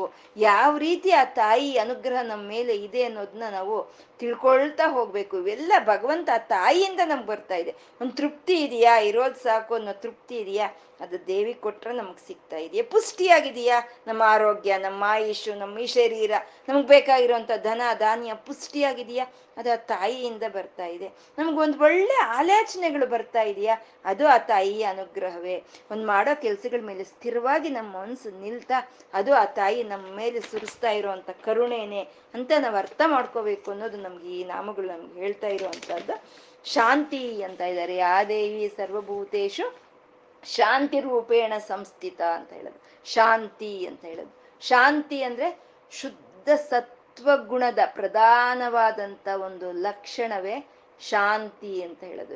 ಯಾವ ರೀತಿ ಆ ತಾಯಿ ಅನುಗ್ರಹ ನಮ್ಮ ಮೇಲೆ ಇದೆ ಅನ್ನೋದನ್ನ ನಾವು ತಿಳ್ಕೊಳ್ತಾ ಹೋಗ್ಬೇಕು. ಇವೆಲ್ಲ ಭಗವಂತ ಆ ತಾಯಿಯಿಂದ ನಮ್ಗೆ ಬರ್ತಾ ಇದೆ. ಒಂದು ತೃಪ್ತಿ ಇದೆಯಾ, ಇರೋದು ಸಾಕು ಅನ್ನೋ ತೃಪ್ತಿ ಇದೆಯಾ, ಅದು ದೇವಿ ಕೊಟ್ರೆ ನಮ್ಗೆ ಸಿಗ್ತಾ ಇದೆಯಾ. ಪುಷ್ಟಿಯಾಗಿದೆಯಾ, ನಮ್ಮ ಆರೋಗ್ಯ, ನಮ್ಮ ಆಯುಷು, ನಮ್ಮ ಈ ಶರೀರ, ನಮ್ಗೆ ಬೇಕಾಗಿರುವಂಥ ಧನ ಧಾನ್ಯ ಪುಷ್ಟಿಯಾಗಿದೆಯಾ, ಅದು ಆ ತಾಯಿಯಿಂದ ಬರ್ತಾ ಇದೆ. ನಮ್ಗೊಂದು ಒಳ್ಳೆ ಆಲೋಚನೆಗಳು ಬರ್ತಾ ಇದೆಯಾ, ಅದು ಆ ತಾಯಿಯ ಅನುಗ್ರಹವೇ. ಒಂದು ಮಾಡೋ ಕೆಲಸಗಳ ಮೇಲೆ ಸ್ಥಿರವಾಗಿ ನಮ್ಮ ಮನಸ್ಸು ನಿಲ್ತಾ ಅದು ಆ ತಾಯಿ ನಮ್ಮ ಮೇಲೆ ಸುರಿಸ್ತಾ ಇರುವಂಥ ಕರುಣೆನೇ ಅಂತ ನಾವು ಅರ್ಥ ಮಾಡ್ಕೋಬೇಕು ಅನ್ನೋದು ನಮ್ಗೆ ಈ ನಾಮಗಳು ನಮ್ಗೆ ಹೇಳ್ತಾ ಇರುವಂಥದ್ದು. ಶಾಂತಿ ಅಂತ ಇದ್ದಾರೆ, ಯಾ ದೇವಿ ಸರ್ವಭೂತೇಶು ಶಾಂತಿ ರೂಪೇಣ ಸಂಸ್ಥಿತ ಅಂತ ಹೇಳೋದು, ಶಾಂತಿ ಅಂತ ಹೇಳೋದು. ಶಾಂತಿ ಅಂದ್ರೆ ಶುದ್ಧ ಸತ್ವಗುಣದ ಪ್ರಧಾನವಾದಂಥ ಒಂದು ಲಕ್ಷಣವೇ ಶಾಂತಿ ಅಂತ ಹೇಳೋದು.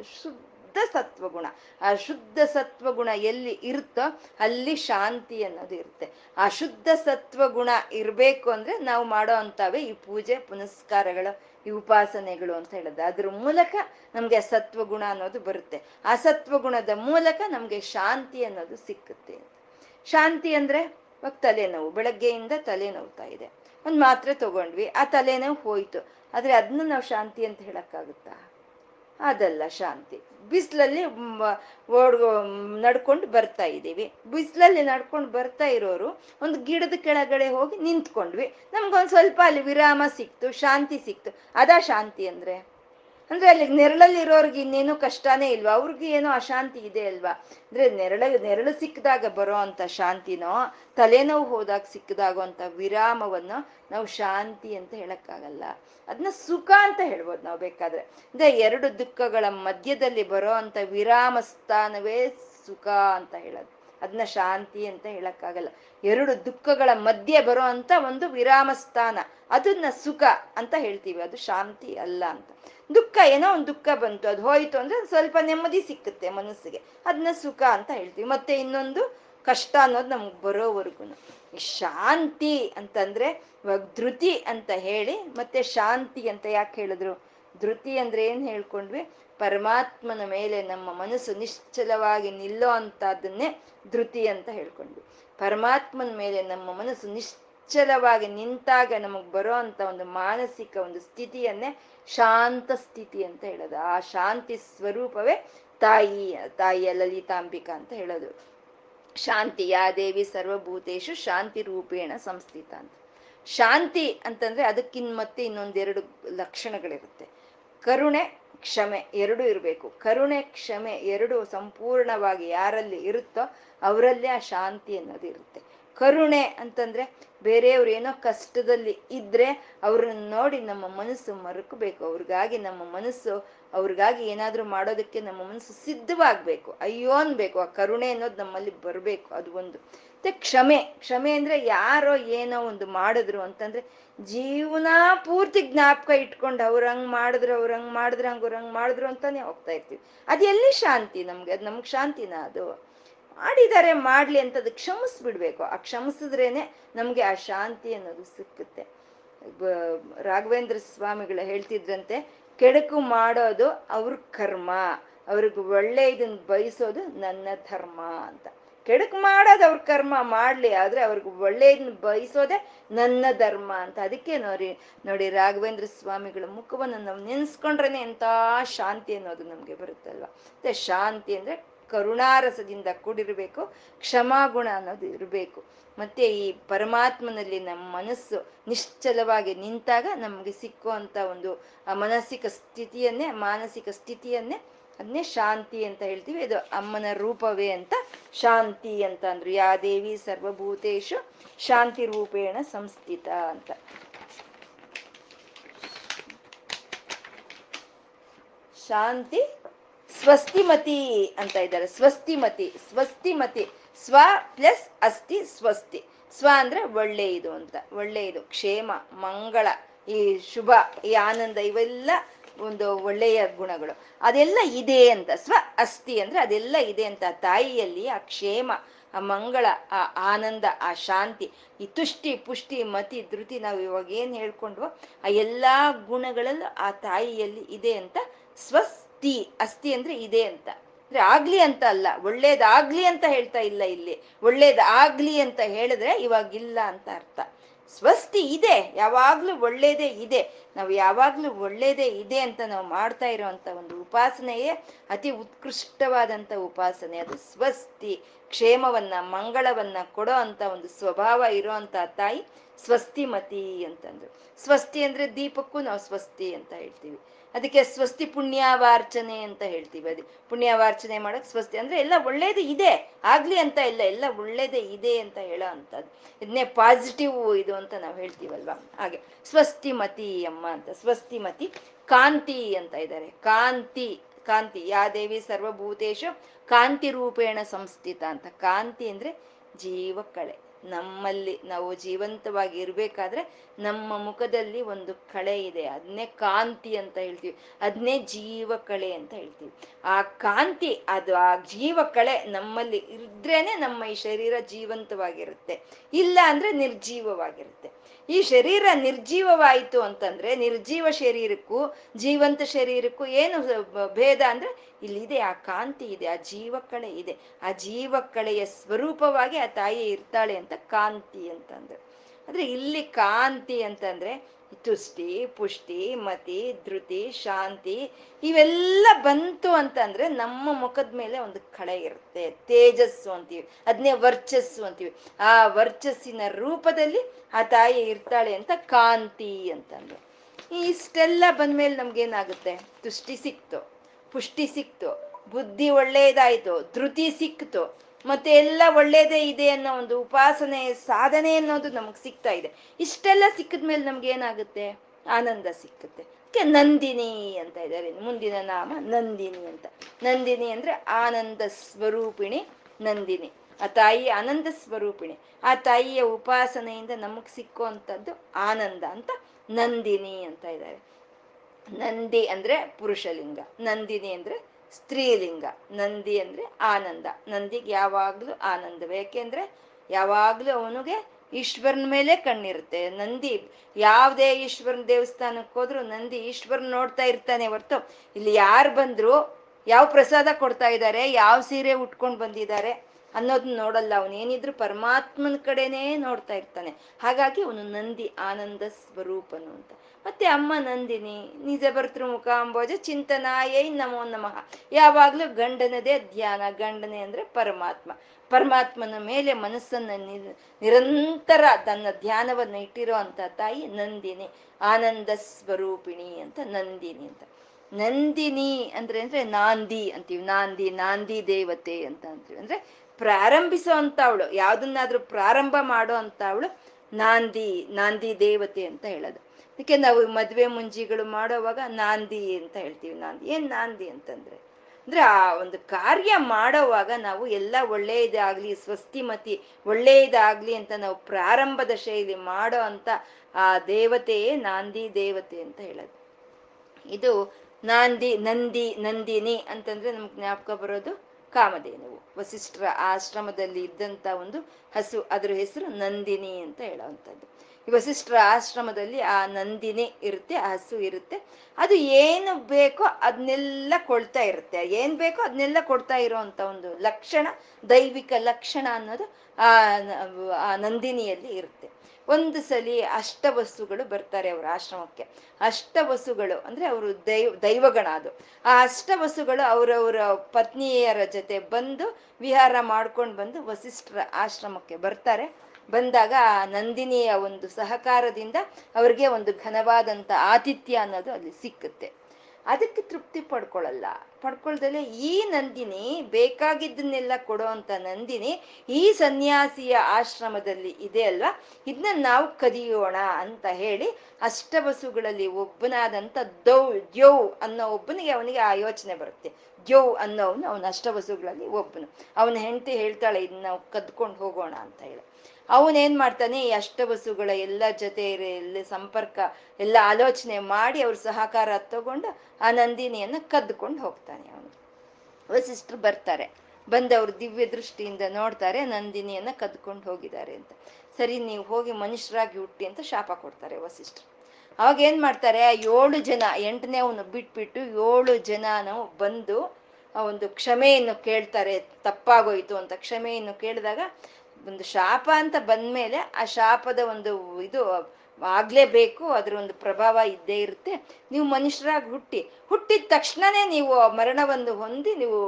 ಸತ್ವಗುಣ, ಆ ಶುದ್ಧ ಸತ್ವಗುಣ ಎಲ್ಲಿ ಇರುತ್ತೋ ಅಲ್ಲಿ ಶಾಂತಿ ಅನ್ನೋದು ಇರುತ್ತೆ. ಆ ಶುದ್ಧ ಸತ್ವಗುಣ ಇರಬೇಕು ಅಂದ್ರೆ ನಾವು ಮಾಡೋ ಅಂತವೇ ಈ ಪೂಜೆ ಪುನಸ್ಕಾರಗಳು, ಈ ಉಪಾಸನೆಗಳು ಅಂತ ಹೇಳೋದು. ಅದ್ರ ಮೂಲಕ ನಮ್ಗೆ ಸತ್ವಗುಣ ಅನ್ನೋದು ಬರುತ್ತೆ. ಆ ಸತ್ವಗುಣದ ಮೂಲಕ ನಮ್ಗೆ ಶಾಂತಿ ಅನ್ನೋದು ಸಿಕ್ಕುತ್ತೆ. ಶಾಂತಿ ಅಂದ್ರೆ ತಲೆನೋವು, ಬೆಳಗ್ಗೆಯಿಂದ ತಲೆ ನೋವ್ತಾ ಇದೆ, ಒಂದು ಮಾತ್ರೆ ತಗೊಂಡ್ವಿ, ಆ ತಲೆನೋವು ಹೋಯ್ತು, ಆದ್ರೆ ಅದನ್ನ ನಾವು ಶಾಂತಿ ಅಂತ ಹೇಳಕ್ಕಾಗುತ್ತಾ? ಅದಲ್ಲ ಶಾಂತಿ. ಬಿಸಿಲಲ್ಲಿ ನಡ್ಕೊಂಡು ಬರ್ತಾ ಇದ್ದೀವಿ, ಬಿಸಿಲಲ್ಲಿ ನಡ್ಕೊಂಡು ಬರ್ತಾ ಇರೋರು ಒಂದು ಗಿಡದ ಕೆಳಗಡೆ ಹೋಗಿ ನಿಂತ್ಕೊಂಡ್ವಿ, ನಮ್ಗೊಂದು ಸ್ವಲ್ಪ ಅಲ್ಲಿ ವಿರಾಮ ಸಿಕ್ತು, ಶಾಂತಿ ಸಿಕ್ತು, ಅದಾ ಶಾಂತಿ ಅಂದ್ರೆ? ಅಂದ್ರೆ ಅಲ್ಲಿ ನೆರಳಲ್ಲಿ ಇರೋರ್ಗೆ ಇನ್ನೇನು ಕಷ್ಟನೇ ಇಲ್ವಾ, ಅವ್ರಿಗೆ ಏನೋ ಅಶಾಂತಿ ಇದೆ ಅಲ್ವಾ? ಅಂದ್ರೆ ನೆರಳು ಸಿಕ್ಕದಾಗ ಬರೋ ಅಂತ ಶಾಂತಿನೋ ತಲೆನೋವು ಹೋದಾಗ ಸಿಕ್ಕದಾಗೋ ಅಂತ ವಿರಾಮವನ್ನು ನಾವು ಶಾಂತಿ ಅಂತ ಹೇಳಕ್ಕಾಗಲ್ಲ. ಅದನ್ನ ಸುಖ ಅಂತ ಹೇಳ್ಬೋದು ನಾವು ಬೇಕಾದ್ರೆ. ಅಂದ್ರೆ ಎರಡು ದುಃಖಗಳ ಮಧ್ಯದಲ್ಲಿ ಬರೋ ಅಂತ ವಿರಾಮ ಸ್ಥಾನವೇ ಸುಖ ಅಂತ ಹೇಳೋದು. ಅದನ್ನ ಶಾಂತಿ ಅಂತ ಹೇಳಕ್ಕಾಗಲ್ಲ. ಎರಡು ದುಃಖಗಳ ಮಧ್ಯೆ ಬರೋ ಅಂತ ಒಂದು ವಿರಾಮ ಸ್ಥಾನ, ಅದನ್ನ ಸುಖ ಅಂತ ಹೇಳ್ತೀವಿ, ಅದು ಶಾಂತಿ ಅಲ್ಲ ಅಂತ. ದುಃಖ ಏನೋ ಒಂದು ದುಃಖ ಬಂತು, ಅದು ಹೋಯ್ತು ಅಂದ್ರೆ ಸ್ವಲ್ಪ ನೆಮ್ಮದಿ ಸಿಕ್ಕುತ್ತೆ ಮನಸ್ಸಿಗೆ, ಅದನ್ನ ಸುಖ ಅಂತ ಹೇಳ್ತೀವಿ. ಮತ್ತೆ ಇನ್ನೊಂದು ಕಷ್ಟ ಅನ್ನೋದು ನಮ್ಗೆ ಬರೋವರೆಗೂ. ಶಾಂತಿ ಅಂತಂದ್ರೆ ಇವಾಗ ಧೃತಿ ಅಂತ ಹೇಳಿ ಮತ್ತೆ ಶಾಂತಿ ಅಂತ ಯಾಕೆ ಹೇಳಿದ್ರು? ಧೃತಿ ಅಂದ್ರೆ ಏನ್ ಹೇಳ್ಕೊಂಡ್ವಿ? ಪರಮಾತ್ಮನ ಮೇಲೆ ನಮ್ಮ ಮನಸ್ಸು ನಿಶ್ಚಲವಾಗಿ ನಿಲ್ಲೋ ಅಂತದನ್ನೇ ಧೃತಿ ಅಂತ ಹೇಳ್ಕೊಂಡ್ವಿ. ಪರಮಾತ್ಮನ ಮೇಲೆ ನಮ್ಮ ಮನಸ್ಸು ನಿಶ್ಚಲವಾಗಿ ನಿಂತಾಗ ನಮಗ್ ಬರೋ ಅಂತ ಒಂದು ಮಾನಸಿಕ ಒಂದು ಸ್ಥಿತಿಯನ್ನೇ ಶಾಂತ ಸ್ಥಿತಿ ಅಂತ ಹೇಳೋದು. ಆ ಶಾಂತಿ ಸ್ವರೂಪವೇ ತಾಯಿಯ ಲಲಿತಾಂಬಿಕಾ ಅಂತ ಹೇಳೋದು. ಶಾಂತಿ ಯಾ ದೇವಿ ಸರ್ವಭೂತೇಶು ಶಾಂತಿ ರೂಪೇಣ ಸಂಸ್ಥಿತ ಅಂತ. ಶಾಂತಿ ಅಂತಂದ್ರೆ ಅದಕ್ಕಿನ್ ಮತ್ತೆ ಇನ್ನೊಂದೆರಡು ಲಕ್ಷಣಗಳಿರುತ್ತೆ. ಕರುಣೆ, ಕ್ಷಮೆ ಎರಡೂ ಇರಬೇಕು. ಕರುಣೆ, ಕ್ಷಮೆ ಎರಡೂ ಸಂಪೂರ್ಣವಾಗಿ ಯಾರಲ್ಲಿ ಇರುತ್ತೋ ಅವರಲ್ಲೇ ಆ ಶಾಂತಿ ಅನ್ನೋದು ಇರುತ್ತೆ. ಕರುಣೆ ಅಂತಂದ್ರೆ ಬೇರೆಯವ್ರು ಏನೋ ಕಷ್ಟದಲ್ಲಿ ಇದ್ರೆ ಅವ್ರನ್ನ ನೋಡಿ ನಮ್ಮ ಮನಸ್ಸು ಮರುಕಬೇಕು, ಅವ್ರಿಗಾಗಿ ನಮ್ಮ ಮನಸ್ಸು, ಅವ್ರಿಗಾಗಿ ಏನಾದ್ರೂ ಮಾಡೋದಕ್ಕೆ ನಮ್ಮ ಮನಸ್ಸು ಸಿದ್ಧವಾಗ್ಬೇಕು, ಅಯ್ಯೋ ಅನ್ಬೇಕು, ಆ ಕರುಣೆ ಅನ್ನೋದು ನಮ್ಮಲ್ಲಿ ಬರ್ಬೇಕು, ಅದು ಒಂದು. ಮತ್ತೆ ಕ್ಷಮೆ, ಕ್ಷಮೆ ಅಂದ್ರೆ ಯಾರೋ ಏನೋ ಒಂದು ಮಾಡಿದ್ರು ಅಂತಂದ್ರೆ ಜೀವನ ಪೂರ್ತಿ ಜ್ಞಾಪಕ ಇಟ್ಕೊಂಡು ಅವ್ರು ಹಂಗ್ ಮಾಡಿದ್ರು ಅಂತಾನೆ ಹೋಗ್ತಾ ಇರ್ತೀವಿ. ಅದು ಎಲ್ಲಿ ಶಾಂತಿ? ನಮ್ಗೆ ಶಾಂತಿನ ಅದು? ಮಾಡಿದ್ದಾರೆ ಮಾಡ್ಲಿ ಅಂತ ಅದು ಕ್ಷಮಿಸ್ಬಿಡ್ಬೇಕು. ಆ ಕ್ಷಮಿಸಿದ್ರೇನೆ ನಮ್ಗೆ ಆ ಶಾಂತಿ ಅನ್ನೋದು ಸಿಕ್ಕುತ್ತೆ. ರಾಘವೇಂದ್ರ ಸ್ವಾಮಿಗಳು ಹೇಳ್ತಿದ್ರಂತೆ, ಕೆಡಕು ಮಾಡೋದು ಅವ್ರ ಕರ್ಮ, ಅವ್ರಿಗೆ ಒಳ್ಳೆ ಇದನ್ನ ಬಯಸೋದು ನನ್ನ ಧರ್ಮ ಅಂತ. ಕೆಡಕು ಮಾಡೋದು ಅವ್ರ ಕರ್ಮ, ಮಾಡ್ಲಿ, ಆದ್ರೆ ಅವ್ರಿಗೆ ಒಳ್ಳೆ ಇದನ್ನ ಬಯಸೋದೆ ನನ್ನ ಧರ್ಮ ಅಂತ. ಅದಕ್ಕೆ ನೋಡಿ ರಾಘವೇಂದ್ರ ಸ್ವಾಮಿಗಳ ಮುಖವನ್ನು ನಾವು ನೆನ್ಸ್ಕೊಂಡ್ರೇನೆ ಎಂತ ಶಾಂತಿ ಅನ್ನೋದು ನಮ್ಗೆ ಬರುತ್ತಲ್ವ. ಮತ್ತೆ ಶಾಂತಿ ಅಂದ್ರೆ ಕರುಣಾರಸದಿಂದ ಕೂಡಿರಬೇಕು, ಕ್ಷಮಾಗುಣ ಅನ್ನೋದು ಇರಬೇಕು. ಮತ್ತೆ ಈ ಪರಮಾತ್ಮನಲ್ಲಿ ನಮ್ಮ ಮನಸ್ಸು ನಿಶ್ಚಲವಾಗಿ ನಿಂತಾಗ ನಮಗೆ ಸಿಕ್ಕುವಂಥ ಒಂದು ಮಾನಸಿಕ ಸ್ಥಿತಿಯನ್ನೇ ಅದನ್ನೇ ಶಾಂತಿ ಅಂತ ಹೇಳ್ತೀವಿ. ಇದು ಅಮ್ಮನ ರೂಪವೇ ಅಂತ ಶಾಂತಿ ಅಂತ ಅಂದ್ರು. ಯಾ ದೇವಿ ಸರ್ವಭೂತೇಶು ಶಾಂತಿ ರೂಪೇಣ ಸಂಸ್ಥಿತ ಅಂತ. ಶಾಂತಿ ಸ್ವಸ್ತಿಮತಿ ಅಂತ ಇದ್ದಾರೆ. ಸ್ವಸ್ತಿಮತಿ ಸ್ವ ಪ್ಲಸ್ ಅಸ್ತಿ ಸ್ವಸ್ತಿ. ಸ್ವ ಅಂದ್ರೆ ಒಳ್ಳೆಯದು ಅಂತ, ಒಳ್ಳೆಯದು, ಕ್ಷೇಮ, ಮಂಗಳ, ಈ ಶುಭ, ಈ ಆನಂದ, ಇವೆಲ್ಲ ಒಂದು ಒಳ್ಳೆಯ ಗುಣಗಳು, ಅದೆಲ್ಲ ಇದೆ ಅಂತ. ಸ್ವ ಅಸ್ತಿ ಅಂದ್ರೆ ಅದೆಲ್ಲ ಇದೆ ಅಂತ. ತಾಯಿಯಲ್ಲಿ ಆ ಕ್ಷೇಮ, ಆ ಮಂಗಳ, ಆ ಆನಂದ, ಆ ಶಾಂತಿ, ಈ ತುಷ್ಟಿ, ಪುಷ್ಟಿ, ಮತಿ, ಧೃತಿ, ನಾವು ಇವಾಗ ಏನ್ ಹೇಳ್ಕೊಂಡ್ವೋ ಆ ಎಲ್ಲ ಗುಣಗಳಲ್ಲೂ ಆ ತಾಯಿಯಲ್ಲಿ ಇದೆ ಅಂತ. ಸ್ವಸ್ತಿ, ಅಸ್ತಿ ಅಂದ್ರೆ ಇದೆ ಅಂತ. ಅಂದ್ರೆ ಆಗ್ಲಿ ಅಂತ ಅಲ್ಲ, ಒಳ್ಳೇದಾಗ್ಲಿ ಅಂತ ಹೇಳ್ತಾ ಇಲ್ಲ ಇಲ್ಲಿ. ಒಳ್ಳೇದಾಗ್ಲಿ ಅಂತ ಹೇಳಿದ್ರೆ ಇವಾಗಿಲ್ಲ ಅಂತ ಅರ್ಥ. ಸ್ವಸ್ತಿ ಇದೆ, ಯಾವಾಗ್ಲೂ ಒಳ್ಳೇದೇ ಇದೆ, ನಾವು ಯಾವಾಗ್ಲೂ ಒಳ್ಳೇದೇ ಇದೆ ಅಂತ ನಾವು ಮಾಡ್ತಾ ಇರೋಂಥ ಒಂದು ಉಪಾಸನೆಯೇ ಅತಿ ಉತ್ಕೃಷ್ಟವಾದಂಥ ಉಪಾಸನೆ ಅದು. ಸ್ವಸ್ತಿ, ಕ್ಷೇಮವನ್ನ, ಮಂಗಳವನ್ನ ಕೊಡೋ ಅಂತ ಒಂದು ಸ್ವಭಾವ ಇರೋಂಥ ತಾಯಿ ಸ್ವಸ್ತಿಮತಿ ಅಂತಂದ್ರು. ಸ್ವಸ್ತಿ ಅಂದ್ರೆ ದೀಪಕ್ಕೂ ನಾವು ಸ್ವಸ್ತಿ ಅಂತ ಹೇಳ್ತೀವಿ, ಅದಕ್ಕೆ ಸ್ವಸ್ತಿ ಪುಣ್ಯವಾರ್ಚನೆ ಅಂತ ಹೇಳ್ತೀವಿ. ಅದೇ ಪುಣ್ಯವಾರ್ಚನೆ ಮಾಡೋಕೆ ಸ್ವಸ್ತಿ ಅಂದ್ರೆ ಎಲ್ಲ ಒಳ್ಳೇದು ಇದೆ, ಆಗ್ಲಿ ಅಂತ ಇಲ್ಲ, ಎಲ್ಲ ಒಳ್ಳೇದೇ ಇದೆ ಅಂತ ಹೇಳೋ ಅಂಥದ್ದು. ಇದನ್ನೇ ಪಾಸಿಟಿವ್ ಇದು ಅಂತ ನಾವು ಹೇಳ್ತೀವಲ್ವಾ, ಹಾಗೆ ಸ್ವಸ್ತಿಮತಿ ಅಮ್ಮ ಅಂತ. ಸ್ವಸ್ತಿಮತಿ ಕಾಂತಿ ಅಂತ ಇದ್ದಾರೆ. ಕಾಂತಿ, ಕಾಂತಿ ಯಾ ದೇವಿ ಸರ್ವಭೂತೇಶು ಕಾಂತಿ ರೂಪೇಣ ಸಂಸ್ಥಿತ ಅಂತ. ಕಾಂತಿ ಅಂದ್ರೆ ಜೀವಕಳೆ. ನಮ್ಮಲ್ಲಿ ನಾವು ಜೀವಂತವಾಗಿ ಇರಬೇಕಾದ್ರೆ ನಮ್ಮ ಮುಖದಲ್ಲಿ ಒಂದು ಕಳೆ ಇದೆ, ಅದನ್ನೇ ಕಾಂತಿ ಅಂತ ಹೇಳ್ತೀವಿ, ಅದನ್ನೇ ಜೀವಕಳೆ ಅಂತ ಹೇಳ್ತೀವಿ. ಆ ಕಾಂತಿ, ಅದು ಆ ಜೀವಕಳೆ ನಮ್ಮಲ್ಲಿ ಇದ್ರೇನೆ ನಮ್ಮ ಈ ಶರೀರ ಜೀವಂತವಾಗಿರುತ್ತೆ, ಇಲ್ಲ ಅಂದ್ರೆ ನಿರ್ಜೀವವಾಗಿರುತ್ತೆ. ಈ ಶರೀರ ನಿರ್ಜೀವವಾಯಿತು ಅಂತಂದ್ರೆ ನಿರ್ಜೀವ ಶರೀರಕ್ಕೂ ಜೀವಂತ ಶರೀರಕ್ಕೂ ಏನು ಭೇದ ಅಂದ್ರೆ ಇಲ್ಲಿದೆ ಆ ಕಾಂತಿ ಇದೆ, ಆ ಜೀವಕಳೆ ಇದೆ, ಆ ಜೀವಕಳೆಯ ಸ್ವರೂಪವಾಗಿ ಆ ತಾಯಿ ಇರ್ತಾಳೆ ಅಂತ ಕಾಂತಿ ಅಂತಂದ್ರೆ. ಆದ್ರೆ ಇಲ್ಲಿ ಕಾಂತಿ ಅಂತಂದ್ರೆ ತುಷ್ಟಿ, ಪುಷ್ಟಿ, ಮತಿ, ಧೃತಿ, ಶಾಂತಿ ಇವೆಲ್ಲ ಬಂತು ಅಂತಂದ್ರೆ ನಮ್ಮ ಮುಖದ ಮೇಲೆ ಒಂದು ಕಳೆ ಇರುತ್ತೆ, ತೇಜಸ್ಸು ಅಂತೀವಿ, ಅದನ್ನೇ ವರ್ಚಸ್ಸು ಅಂತೀವಿ. ಆ ವರ್ಚಸ್ಸಿನ ರೂಪದಲ್ಲಿ ಆ ತಾಯಿ ಇರ್ತಾಳೆ ಅಂತ ಕಾಂತಿ ಅಂತಂದ್ರು. ಇಷ್ಟೆಲ್ಲ ಬಂದ್ಮೇಲೆ ನಮ್ಗೇನಾಗುತ್ತೆ? ತುಷ್ಟಿ ಸಿಕ್ತು, ಪುಷ್ಟಿ ಸಿಕ್ತು, ಬುದ್ಧಿ ಒಳ್ಳೇದಾಯ್ತು, ಧೃತಿ ಸಿಕ್ತು, ಮತ್ತೆ ಎಲ್ಲ ಒಳ್ಳೇದೇ ಇದೆ ಅನ್ನೋ ಒಂದು ಉಪಾಸನೆ ಸಾಧನೆ ಅನ್ನೋದು ನಮಗ್ ಸಿಗ್ತಾ ಇದೆ. ಇಷ್ಟೆಲ್ಲ ಸಿಕ್ಕದ್ಮೇಲೆ ನಮ್ಗೆ ಏನಾಗುತ್ತೆ? ಆನಂದ ಸಿಕ್ಕುತ್ತೆ. ಅದಕ್ಕೆ ನಂದಿನಿ ಅಂತ ಇದ್ದಾರೆ. ಮುಂದಿನ ನಾಮ ನಂದಿನಿ ಅಂತ. ನಂದಿನಿ ಅಂದ್ರೆ ಆನಂದ ಸ್ವರೂಪಿಣಿ ನಂದಿನಿ, ಆ ತಾಯಿಯ ಆನಂದ ಸ್ವರೂಪಿಣಿ. ಆ ತಾಯಿಯ ಉಪಾಸನೆಯಿಂದ ನಮಗ್ ಸಿಕ್ಕುವಂಥದ್ದು ಆನಂದ ಅಂತ ನಂದಿನಿ ಅಂತ ಇದ್ದಾರೆ. ನಂದಿ ಅಂದ್ರೆ ಪುರುಷಲಿಂಗ, ನಂದಿನಿ ಅಂದ್ರೆ ಸ್ತ್ರೀಲಿಂಗ. ನಂದಿ ಅಂದ್ರೆ ಆನಂದ. ನಂದಿಗೆ ಯಾವಾಗ್ಲೂ ಆನಂದವೇ, ಯಾಕೆಂದ್ರೆ ಯಾವಾಗ್ಲೂ ಅವನಿಗೆ ಈಶ್ವರನ ಮೇಲೆ ಕಣ್ಣಿರುತ್ತೆ. ನಂದಿ ಯಾವುದೇ ಈಶ್ವರನ ದೇವಸ್ಥಾನಕ್ಕೆ ಹೋದ್ರು ನಂದಿ ಈಶ್ವರನ್ ನೋಡ್ತಾ ಇರ್ತಾನೆ ಹೊರತು ಇಲ್ಲಿ ಯಾರು ಬಂದ್ರು, ಯಾವ ಪ್ರಸಾದ ಕೊಡ್ತಾ ಇದ್ದಾರೆ, ಯಾವ ಸೀರೆ ಉಟ್ಕೊಂಡು ಬಂದಿದ್ದಾರೆ ಅನ್ನೋದನ್ನ ನೋಡಲ್ಲ. ಅವನೇನಿದ್ರು ಪರಮಾತ್ಮನ ಕಡೆನೇ ನೋಡ್ತಾ ಇರ್ತಾನೆ. ಹಾಗಾಗಿ ಅವನು ನಂದಿ, ಆನಂದ ಸ್ವರೂಪನು ಅಂತ. ಮತ್ತೆ ಅಮ್ಮ ನಂದಿನಿ, ನಿಜ ಭರ್ತೃಮುಖಾಂಬೋಜ ಚಿಂತನಾಯೈ ನಮೋ ನಮಃ. ಯಾವಾಗ್ಲೂ ಗಂಡನದೇ ಧ್ಯಾನ. ಗಂಡನೆ ಅಂದ್ರೆ ಪರಮಾತ್ಮ. ಪರಮಾತ್ಮನ ಮೇಲೆ ಮನಸ್ಸನ್ನು ನಿರಂತರ ತನ್ನ ಧ್ಯಾನವನ್ನು ಇಟ್ಟಿರೋ ಅಂತ ತಾಯಿ ನಂದಿನಿ, ಆನಂದ ಸ್ವರೂಪಿಣಿ ಅಂತ ನಂದಿನಿ ಅಂತ. ನಂದಿನಿ ಅಂದ್ರೆ ಅಂದ್ರೆ ನಾಂದಿ ಅಂತೀವಿ. ನಾಂದಿ, ನಾಂದಿ ದೇವತೆ ಅಂತ ಅಂತೀವಿ. ಅಂದ್ರೆ ಪ್ರಾರಂಭಿಸೋ ಅಂತ ಅವಳು, ಯಾವ್ದನ್ನಾದ್ರೂ ಪ್ರಾರಂಭ ಮಾಡೋ ಅಂತ ಅವಳು ನಾಂದಿ, ನಾಂದಿ ದೇವತೆ ಅಂತ ಹೇಳೋದು. ಅದಕ್ಕೆ ನಾವು ಮದುವೆ ಮುಂಜಿಗಳು ಮಾಡೋವಾಗ ನಾಂದಿ ಅಂತ ಹೇಳ್ತೀವಿ. ನಾಂದಿ ಏನ್ ನಾಂದಿ ಅಂತಂದ್ರೆ ಅಂದ್ರೆ ಆ ಒಂದು ಕಾರ್ಯ ಮಾಡೋವಾಗ ನಾವು ಎಲ್ಲ ಒಳ್ಳೆಯದಾಗ್ಲಿ, ಸ್ವಸ್ತಿಮತಿ ಒಳ್ಳೆಯದಾಗ್ಲಿ ಅಂತ ನಾವು ಪ್ರಾರಂಭದ ಶೈಲಿ ಮಾಡೋ ಅಂತ ಆ ದೇವತೆಯೇ ನಾಂದಿ ದೇವತೆ ಅಂತ ಹೇಳೋದು. ಇದು ನಾಂದಿ, ನಂದಿ, ನಂದಿನಿ ಅಂತಂದ್ರೆ ನಮ್ಗೆ ಜ್ಞಾಪಕ ಬರೋದು ಕಾಮಧೇನುವು. ವಸಿಷ್ಠರ ಆಶ್ರಮದಲ್ಲಿ ಇದ್ದಂಥ ಒಂದು ಹಸು, ಅದರ ಹೆಸರು ನಂದಿನಿ ಅಂತ ಹೇಳೋವಂಥದ್ದು. ಈ ವಸಿಷ್ಠರ ಆಶ್ರಮದಲ್ಲಿ ಆ ನಂದಿನಿ ಇರುತ್ತೆ, ಆ ಹಸು ಇರುತ್ತೆ. ಅದು ಏನು ಬೇಕೋ ಅದನ್ನೆಲ್ಲ ಕೊಳ್ತಾ ಇರುತ್ತೆ, ಏನ್ ಬೇಕೋ ಅದನ್ನೆಲ್ಲ ಕೊಡ್ತಾ ಇರೋವಂಥ ಒಂದು ಲಕ್ಷಣ, ದೈವಿಕ ಲಕ್ಷಣ ಅನ್ನೋದು ಆ ನಂದಿನಿಯಲ್ಲಿ ಇರುತ್ತೆ. ಒಂದು ಸಲಿ ಅಷ್ಟವಸುಗಳು ಬರ್ತಾರೆ ಅವ್ರ ಆಶ್ರಮಕ್ಕೆ. ಅಷ್ಟವಸುಗಳು ಅಂದ್ರೆ ಅವರು ದೈವಗಣ. ಅದು ಆ ಅಷ್ಟವಸುಗಳು ಅವರವರ ಪತ್ನಿಯರ ಜೊತೆ ಬಂದು ವಿಹಾರ ಮಾಡ್ಕೊಂಡು ಬಂದು ವಸಿಷ್ಠರ ಆಶ್ರಮಕ್ಕೆ ಬರ್ತಾರೆ. ಬಂದಾಗ ಆ ನಂದಿನಿಯ ಒಂದು ಸಹಕಾರದಿಂದ ಅವ್ರಿಗೆ ಒಂದು ಘನವಾದಂಥ ಆತಿಥ್ಯ ಅನ್ನೋದು ಅಲ್ಲಿ ಸಿಕ್ಕುತ್ತೆ. ಅದಕ್ಕೆ ತೃಪ್ತಿ ಪಡ್ಕೊಳ್ಳಲ್ಲ. ಪಡ್ಕೊಳ್ದಲ್ಲೇ ಈ ನಂದಿನಿ, ಬೇಕಾಗಿದ್ದನ್ನೆಲ್ಲ ಕೊಡೋ ಅಂತ ನಂದಿನಿ ಈ ಸನ್ಯಾಸಿಯ ಆಶ್ರಮದಲ್ಲಿ ಇದೆ ಅಲ್ವಾ, ಇದನ್ನ ನಾವು ಕದಿಯೋಣ ಅಂತ ಹೇಳಿ ಅಷ್ಟವಸುಗಳಲ್ಲಿ ಒಬ್ಬನಾದಂಥ ದ್ಯೌ ಅನ್ನೋ ಒಬ್ಬನಿಗೆ, ಅವನಿಗೆ ಆ ಯೋಚನೆ ಬರುತ್ತೆ. ದ್ಯೌ ಅನ್ನೋವನು ಅವನ ಅಷ್ಟವಸುಗಳಲ್ಲಿ ಒಬ್ಬನು. ಅವನ ಹೆಂಡತಿ ಹೇಳ್ತಾಳೆ ಇದನ್ನ ನಾವು ಕದ್ಕೊಂಡು ಹೋಗೋಣ ಅಂತ ಹೇಳಿ. ಅವನೇನ್ ಮಾಡ್ತಾನೆ, ಈ ಅಷ್ಟವಸುಗಳ ಎಲ್ಲ ಜೊತೆ ಎಲ್ಲ ಸಂಪರ್ಕ ಎಲ್ಲ ಆಲೋಚನೆ ಮಾಡಿ ಅವ್ರ ಸಹಕಾರ ತಗೊಂಡು ಆ ನಂದಿನಿಯನ್ನ ಕದ್ಕೊಂಡು ಹೋಗ್ತಾನೆ ಅವನು. ವಸಿಷ್ಠರು ಬರ್ತಾರೆ, ಬಂದವರು ದಿವ್ಯ ದೃಷ್ಟಿಯಿಂದ ನೋಡ್ತಾರೆ ನಂದಿನಿಯನ್ನ ಕದ್ಕೊಂಡು ಹೋಗಿದ್ದಾರೆ ಅಂತ. ಸರಿ, ನೀವು ಹೋಗಿ ಮನುಷ್ಯರಾಗಿ ಹುಟ್ಟಿ ಅಂತ ಶಾಪ ಕೊಡ್ತಾರೆ ವಸಿಷ್ಠರು. ಅವಾಗ ಏನ್ ಮಾಡ್ತಾರೆ, 7 ಜನ, 8ನೇ ಅವನು ಬಿಟ್ಬಿಟ್ಟು 7 ಜನನು ಬಂದು ಆ ಒಂದು ಕ್ಷಮೆಯನ್ನು ಕೇಳ್ತಾರೆ. ತಪ್ಪಾಗೋಯ್ತು ಅಂತ ಕ್ಷಮೆಯನ್ನು ಕೇಳಿದಾಗ, ಒಂದು ಶಾಪ ಅಂತ ಬಂದ್ಮೇಲೆ ಆ ಶಾಪದ ಒಂದು ಇದು ಆಗ್ಲೇಬೇಕು, ಅದ್ರ ಒಂದು ಪ್ರಭಾವ ಇದ್ದೇ ಇರುತ್ತೆ. ನೀವು ಮನುಷ್ಯರಾಗಿ ಹುಟ್ಟಿದ ತಕ್ಷಣನೇ ನೀವು ಮರಣವನ್ನು ಹೊಂದಿ ನೀವು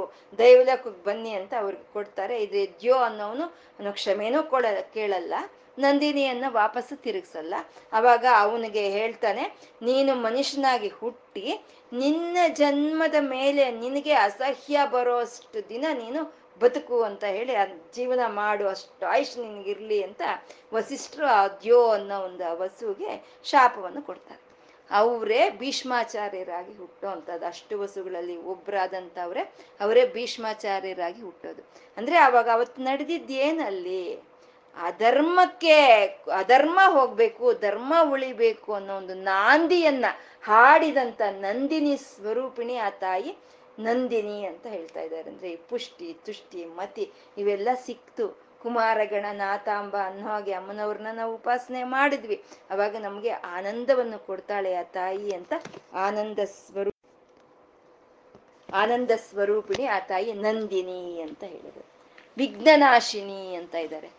ದೈವಲೋಕಕ್ಕೆ ಬನ್ನಿ ಅಂತ ಅವ್ರಿಗೆ ಕೊಡ್ತಾರೆ. ಇದು ದ್ಯೋ ಅನ್ನೋನು ಅನ್ನೋ ಕ್ಷಮೆನೂ ಕೇಳಲ್ಲ, ನಂದಿನಿಯನ್ನ ವಾಪಸ್ಸು ತಿರುಗಿಸಲ್ಲ. ಅವಾಗ ಅವನಿಗೆ ಹೇಳ್ತಾನೆ, ನೀನು ಮನುಷ್ಯನಾಗಿ ಹುಟ್ಟಿ ನಿನ್ನ ಜನ್ಮದ ಮೇಲೆ ನಿನಗೆ ಅಸಹ್ಯ ಬರೋಷ್ಟು ದಿನ ನೀನು ಬದುಕು ಅಂತ ಹೇಳಿ ಜೀವನ ಮಾಡು, ಅಷ್ಟು ಆಯುಷ್ ನಿನಗಿರ್ಲಿ ಅಂತ ವಸಿಷ್ಠರು ಆ ದ್ಯೋ ಅನ್ನೋ ಒಂದು ವಸುವಿಗೆ ಶಾಪವನ್ನು ಕೊಡ್ತಾರೆ. ಅವರೇ ಭೀಷ್ಮಾಚಾರ್ಯರಾಗಿ ಹುಟ್ಟೋ ಅಂಥದ್ದು. ಅಷ್ಟು ವಸುಗಳಲ್ಲಿ ಒಬ್ಬರಾದಂಥವ್ರೆ ಅವರೇ ಭೀಷ್ಮಾಚಾರ್ಯರಾಗಿ ಹುಟ್ಟೋದು. ಅಂದರೆ ಅವಾಗ ಅವತ್ತು ನಡೆದಿದ್ದೇನಲ್ಲಿ ಅಧರ್ಮಕ್ಕೆ ಅಧರ್ಮ ಹೋಗ್ಬೇಕು, ಧರ್ಮ ಉಳಿಬೇಕು ಅನ್ನೋ ಒಂದು ನಾಂದಿಯನ್ನ ಹಾಡಿದಂಥ ನಂದಿನಿ ಸ್ವರೂಪಿಣಿ ಆ ತಾಯಿ ನಂದಿನಿ ಅಂತ ಹೇಳ್ತಾ ಇದ್ದಾರೆ. ಅಂದ್ರೆ ಪುಷ್ಟಿ, ತುಷ್ಟಿ, ಮತಿ ಇವೆಲ್ಲ ಸಿಕ್ತು. ಕುಮಾರಗಣ, ನಾತಾಂಬ ಅನ್ನೋ ಹಾಗೆ ಅಮ್ಮನವ್ರನ್ನ ನಾವು ಉಪಾಸನೆ ಮಾಡಿದ್ವಿ, ಅವಾಗ ನಮ್ಗೆ ಆನಂದವನ್ನು ಕೊಡ್ತಾಳೆ ಆ ತಾಯಿ ಅಂತ ಆನಂದ ಸ್ವರೂಪಿಣಿ ಆ ತಾಯಿ ನಂದಿನಿ ಅಂತ ಹೇಳಿದ್ರು. ವಿಘ್ನನಾಶಿನಿ ಅಂತ ಇದ್ದಾರೆ.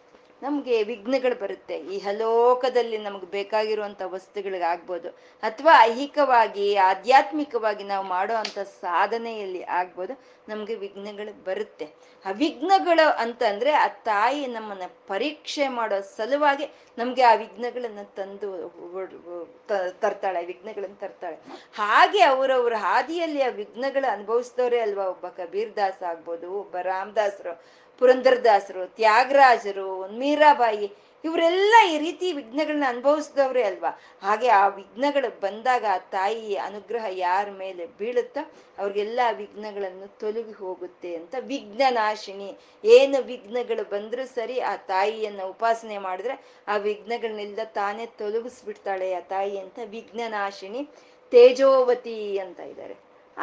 ನಮಗೆ ವಿಘ್ನಗಳು ಬರುತ್ತೆ, ಈ ಹಲೋಕದಲ್ಲಿ ನಮ್ಗೆ ಬೇಕಾಗಿರುವಂಥ ವಸ್ತುಗಳಿಗಾಗ್ಬೋದು, ಅಥವಾ ಐಹಿಕವಾಗಿ ಆಧ್ಯಾತ್ಮಿಕವಾಗಿ ನಾವು ಮಾಡೋ ಅಂಥ ಸಾಧನೆಯಲ್ಲಿ ಆಗ್ಬೋದು, ನಮಗೆ ವಿಘ್ನಗಳು ಬರುತ್ತೆ. ಆ ವಿಘ್ನಗಳು ಅಂತಂದ್ರೆ ಆ ತಾಯಿ ನಮ್ಮನ್ನ ಪರೀಕ್ಷೆ ಮಾಡೋ ಸಲುವಾಗಿ ನಮ್ಗೆ ಆ ವಿಘ್ನಗಳನ್ನ ತರ್ತಾಳೆ. ಹಾಗೆ ಅವರವ್ರ ಹಾದಿಯಲ್ಲಿ ಆ ವಿಘ್ನಗಳು ಅನುಭವಿಸಿದವರೇ ಅಲ್ವಾ, ಒಬ್ಬ ಕಬೀರ್ದಾಸ್ ಆಗ್ಬೋದು, ಒಬ್ಬ ರಾಮದಾಸರು, ಪುರಂದರದಾಸರು, ತ್ಯಾಗರಾಜರು, ಮೀರಾಬಾಯಿ, ಇವರೆಲ್ಲ ಈ ರೀತಿ ವಿಘ್ನಗಳನ್ನ ಅನುಭವಿಸಿದವ್ರೆ ಅಲ್ವಾ. ಹಾಗೆ ಆ ವಿಘ್ನಗಳು ಬಂದಾಗ ಆ ತಾಯಿಯ ಅನುಗ್ರಹ ಯಾರ ಮೇಲೆ ಬೀಳುತ್ತೋ ಅವ್ರಿಗೆಲ್ಲ ವಿಘ್ನಗಳನ್ನು ತೊಲಗಿ ಹೋಗುತ್ತೆ ಅಂತ ವಿಘ್ನನಾಶಿನಿ. ಏನು ವಿಘ್ನಗಳು ಬಂದ್ರೂ ಸರಿ ಆ ತಾಯಿಯನ್ನ ಉಪಾಸನೆ ಮಾಡಿದ್ರೆ ಆ ವಿಘ್ನಗಳನ್ನೆಲ್ಲ ತಾನೇ ತೊಲಗಿಸ್ಬಿಡ್ತಾಳೆ ಆ ತಾಯಿ ಅಂತ ವಿಘ್ನನಾಶಿನಿ ತೇಜೋವತಿ ಅಂತ ಇದ್ದಾರೆ.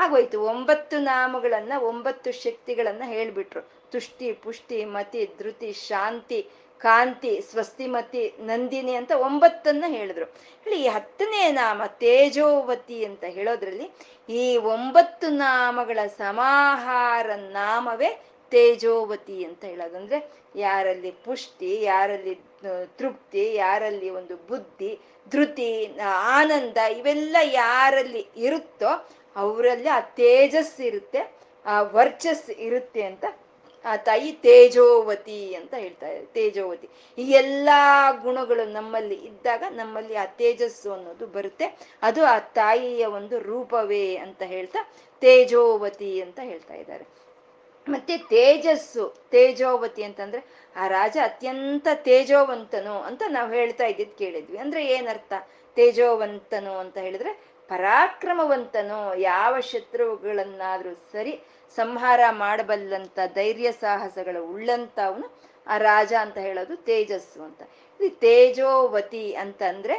ಆಗೋಯ್ತು, 9 ನಾಮಗಳನ್ನ 9 ಶಕ್ತಿಗಳನ್ನ ಹೇಳ್ಬಿಟ್ರು. ತುಷ್ಟಿ, ಪುಷ್ಟಿ, ಮತಿ, ಧೃತಿ, ಶಾಂತಿ, ಕಾಂತಿ, ಸ್ವಸ್ತಿಮತಿ, ನಂದಿನಿ ಅಂತ 9 ಹೇಳಿದ್ರು. ಹೇಳಿ ಈ 10ನೇ ನಾಮ ತೇಜೋವತಿ ಅಂತ ಹೇಳೋದ್ರಲ್ಲಿ ಈ 9 ನಾಮಗಳ ಸಮಾಹಾರ ನಾಮವೇ ತೇಜೋವತಿ ಅಂತ ಹೇಳೋದಂದ್ರೆ, ಯಾರಲ್ಲಿ ಪುಷ್ಟಿ, ಯಾರಲ್ಲಿ ತೃಪ್ತಿ, ಯಾರಲ್ಲಿ ಒಂದು ಬುದ್ಧಿ, ಧೃತಿ, ಆನಂದ ಇವೆಲ್ಲ ಯಾರಲ್ಲಿ ಇರುತ್ತೋ ಅವರಲ್ಲಿ ಆ ತೇಜಸ್ ಇರುತ್ತೆ, ಆ ವರ್ಚಸ್ ಇರುತ್ತೆ ಅಂತ ಆ ತಾಯಿ ತೇಜೋವತಿ ಅಂತ ಹೇಳ್ತಾ ಇದ್ದಾರೆ. ತೇಜೋವತಿ ಈ ಎಲ್ಲ ಗುಣಗಳು ನಮ್ಮಲ್ಲಿ ಇದ್ದಾಗ ನಮ್ಮಲ್ಲಿ ಆ ತೇಜಸ್ಸು ಅನ್ನೋದು ಬರುತ್ತೆ, ಅದು ಆ ತಾಯಿಯ ಒಂದು ರೂಪವೇ ಅಂತ ಹೇಳ್ತಾ ತೇಜೋವತಿ ಅಂತ ಹೇಳ್ತಾ ಇದ್ದಾರೆ. ಮತ್ತೆ ತೇಜಸ್ಸು ತೇಜೋವತಿ ಅಂತಂದ್ರೆ ಆ ರಾಜ ಅತ್ಯಂತ ತೇಜೋವಂತನು ಅಂತ ನಾವು ಹೇಳ್ತಾ ಇದ್ದಿದ್ದು ಕೇಳಿದ್ವಿ. ಅಂದ್ರೆ ಏನರ್ಥ ತೇಜೋವಂತನು ಅಂತ ಹೇಳಿದ್ರೆ ಪರಾಕ್ರಮವಂತನು, ಯಾವ ಶತ್ರುಗಳನ್ನಾದ್ರೂ ಸರಿ ಸಂಹಾರ ಮಾಡಬಲ್ಲಂತ ಧೈರ್ಯ ಸಾಹಸಗಳು ಉಳ್ಳಂತ ಅವನು ಆ ರಾಜ ಅಂತ ಹೇಳೋದು ತೇಜಸ್ಸು ಅಂತ. ಇಲ್ಲಿ ತೇಜೋವತಿ ಅಂತಂದ್ರೆ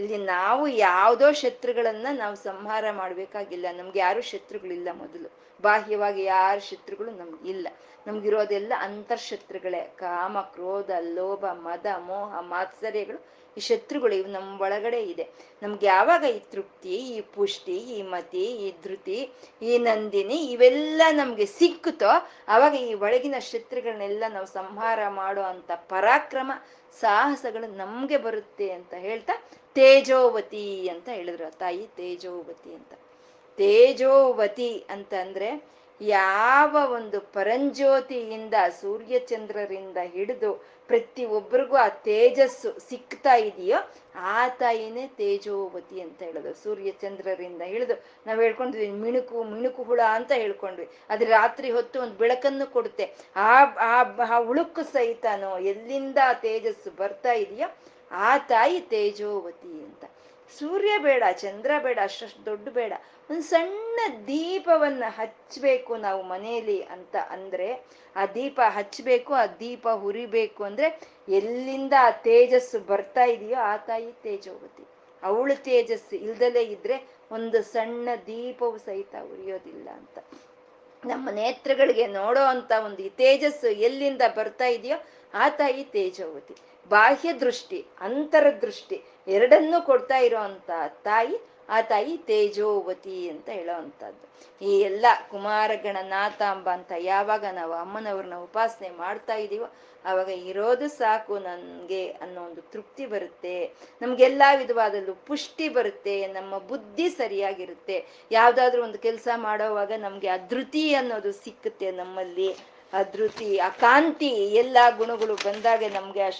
ಇಲ್ಲಿ ನಾವು ಯಾವುದೋ ಶತ್ರುಗಳನ್ನ ನಾವು ಸಂಹಾರ ಮಾಡ್ಬೇಕಾಗಿಲ್ಲ, ನಮ್ಗೆ ಯಾರು ಶತ್ರುಗಳಿಲ್ಲ, ಮೊದಲು ಬಾಹ್ಯವಾಗಿ ಯಾರು ಶತ್ರುಗಳು ನಮ್ಗೆ ಇಲ್ಲ, ನಮ್ಗಿರೋದೆಲ್ಲ ಅಂತರ್ಶತ್ರುಗಳೇ. ಕಾಮ, ಕ್ರೋಧ, ಲೋಭ, ಮದ, ಮೋಹ, ಮಾತ್ಸರ್ಯಗಳು ಈ ಶತ್ರುಗಳು, ಇವು ನಮ್ಮ ಒಳಗಡೆ ಇದೆ. ನಮ್ಗೆ ಯಾವಾಗ ಈ ತೃಪ್ತಿ, ಈ ಪುಷ್ಟಿ, ಈ ಮತಿ, ಈ ಧೃತಿ, ಈ ನಂದಿನಿ ಇವೆಲ್ಲ ನಮ್ಗೆ ಸಿಕ್ಕುತ್ತೋ ಅವಾಗ ಈ ಒಳಗಿನ ಶತ್ರುಗಳನ್ನೆಲ್ಲ ನಾವು ಸಂಹಾರ ಮಾಡೋ ಅಂತ ಪರಾಕ್ರಮ ಸಾಹಸಗಳು ನಮ್ಗೆ ಬರುತ್ತೆ ಅಂತ ಹೇಳ್ತಾ ತೇಜೋವತಿ ಅಂತ ಹೇಳಿದ್ರು ತಾಯಿ ತೇಜೋವತಿ ಅಂತ. ತೇಜೋವತಿ ಅಂತ ಅಂದ್ರೆ ಯಾವ ಒಂದು ಪರಂಜ್ಯೋತಿಯಿಂದ ಸೂರ್ಯಚಂದ್ರರಿಂದ ಹಿಡಿದು ಪ್ರತಿ ಒಬ್ಬರಿಗೂ ಆ ತೇಜಸ್ಸು ಸಿಗ್ತಾ ಇದೆಯೋ ಆ ತಾಯಿನೇ ತೇಜೋವತಿ ಅಂತ ಹೇಳೋದು. ಸೂರ್ಯಚಂದ್ರರಿಂದ ಹಿಡಿದು ನಾವು ಹೇಳ್ಕೊಂಡ್ವಿ ಮಿಣುಕು ಮಿಣುಕು ಹುಳ ಅಂತ ಹೇಳ್ಕೊಂಡ್ವಿ, ಅದು ರಾತ್ರಿ ಹೊತ್ತು ಒಂದು ಬೆಳಕನ್ನು ಕೊಡುತ್ತೆ. ಆ ಹುಳುಕು ಸಹಿತನೋ ಎಲ್ಲಿಂದ ತೇಜಸ್ಸು ಬರ್ತಾ ಇದೆಯೋ ಆ ತಾಯಿ ತೇಜೋವತಿ ಅಂತ. ಸೂರ್ಯ ಬೇಡ, ಚಂದ್ರ ಬೇಡ, ಅಷ್ಟು ದೊಡ್ಡ ಬೇಡ, ಒಂದು ಸಣ್ಣ ದೀಪವನ್ನ ಹಚ್ಚಬೇಕು ನಾವು ಮನೆಯಲ್ಲಿ ಅಂತ ಅಂದ್ರೆ ಆ ದೀಪ ಹಚ್ಚಬೇಕು, ಆ ದೀಪ ಹುರಿಬೇಕು ಅಂದ್ರೆ ಎಲ್ಲಿಂದ ಆ ತೇಜಸ್ಸು ಬರ್ತಾ ಇದೆಯೋ ಆ ತಾಯಿ ತೇಜೋವತಿ. ಅವಳು ತೇಜಸ್ಸು ಇಲ್ದಲೇ ಇದ್ರೆ ಒಂದು ಸಣ್ಣ ದೀಪವು ಸಹಿತ ಉರಿಯೋದಿಲ್ಲ ಅಂತ. ನಮ್ಮ ನೇತ್ರಗಳಿಗೆ ನೋಡೋ ಅಂತ ಒಂದು ಈ ತೇಜಸ್ಸು ಎಲ್ಲಿಂದ ಬರ್ತಾ ಇದೆಯೋ ಆ ತಾಯಿ ತೇಜೋವತಿ. ಬಾಹ್ಯ ದೃಷ್ಟಿ, ಅಂತರ ದೃಷ್ಟಿ ಎರಡನ್ನೂ ಕೊಡ್ತಾ ಇರೋವಂಥ ತಾಯಿ ಆ ತಾಯಿ ತೇಜೋವತಿ ಅಂತ ಹೇಳೋವಂಥದ್ದು. ಈ ಎಲ್ಲ ಕುಮಾರಗಣ ನಾತಾಂಬ ಅಂತ ಯಾವಾಗ ನಾವು ಅಮ್ಮನವ್ರನ್ನ ಉಪಾಸನೆ ಮಾಡ್ತಾ ಇದೀವೋ ಆವಾಗ ಇರೋದು ಸಾಕು ನನಗೆ ಅನ್ನೋ ಒಂದು ತೃಪ್ತಿ ಬರುತ್ತೆ, ನಮಗೆಲ್ಲ ವಿಧವಾದಲ್ಲೂ ಪುಷ್ಟಿ ಬರುತ್ತೆ, ನಮ್ಮ ಬುದ್ಧಿ ಸರಿಯಾಗಿರುತ್ತೆ, ಯಾವುದಾದ್ರೂ ಒಂದು ಕೆಲಸ ಮಾಡೋವಾಗ ನಮಗೆ ಆ ಧೃತಿ ಅನ್ನೋದು ಸಿಕ್ಕುತ್ತೆ ನಮ್ಮಲ್ಲಿ, ಆ ಧೃತಿ, ಆ ಕಾಂತಿ ಎಲ್ಲ ಗುಣಗಳು ಬಂದಾಗ ನಮ್ಗೆ ಆ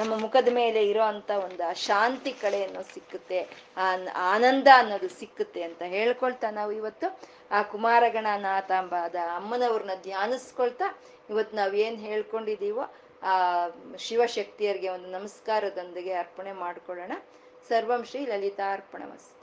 ನಮ್ಮ ಮುಖದ ಮೇಲೆ ಇರೋ ಅಂತ ಒಂದು ಆ ಶಾಂತಿ ಕಳೆ ಅನ್ನೋದು ಸಿಕ್ಕುತ್ತೆ, ಆ ಆನಂದ ಅನ್ನೋದು ಸಿಕ್ಕುತ್ತೆ ಅಂತ ಹೇಳ್ಕೊಳ್ತಾ ನಾವು ಇವತ್ತು ಆ ಕುಮಾರಗಣ ನಾತಾಂಬಾದ ಅಮ್ಮನವ್ರನ್ನ ಧ್ಯಾನಿಸ್ಕೊಳ್ತಾ ಇವತ್ತು ನಾವೇನ್ ಹೇಳ್ಕೊಂಡಿದ್ದೀವೋ ಆ ಶಿವಶಕ್ತಿಯರಿಗೆ ಒಂದು ನಮಸ್ಕಾರದೊಂದಿಗೆ ಅರ್ಪಣೆ ಮಾಡ್ಕೊಳ್ಳೋಣ. ಸರ್ವಂ ಶ್ರೀ ಲಲಿತಾರ್ಪಣಮಸ್ತು.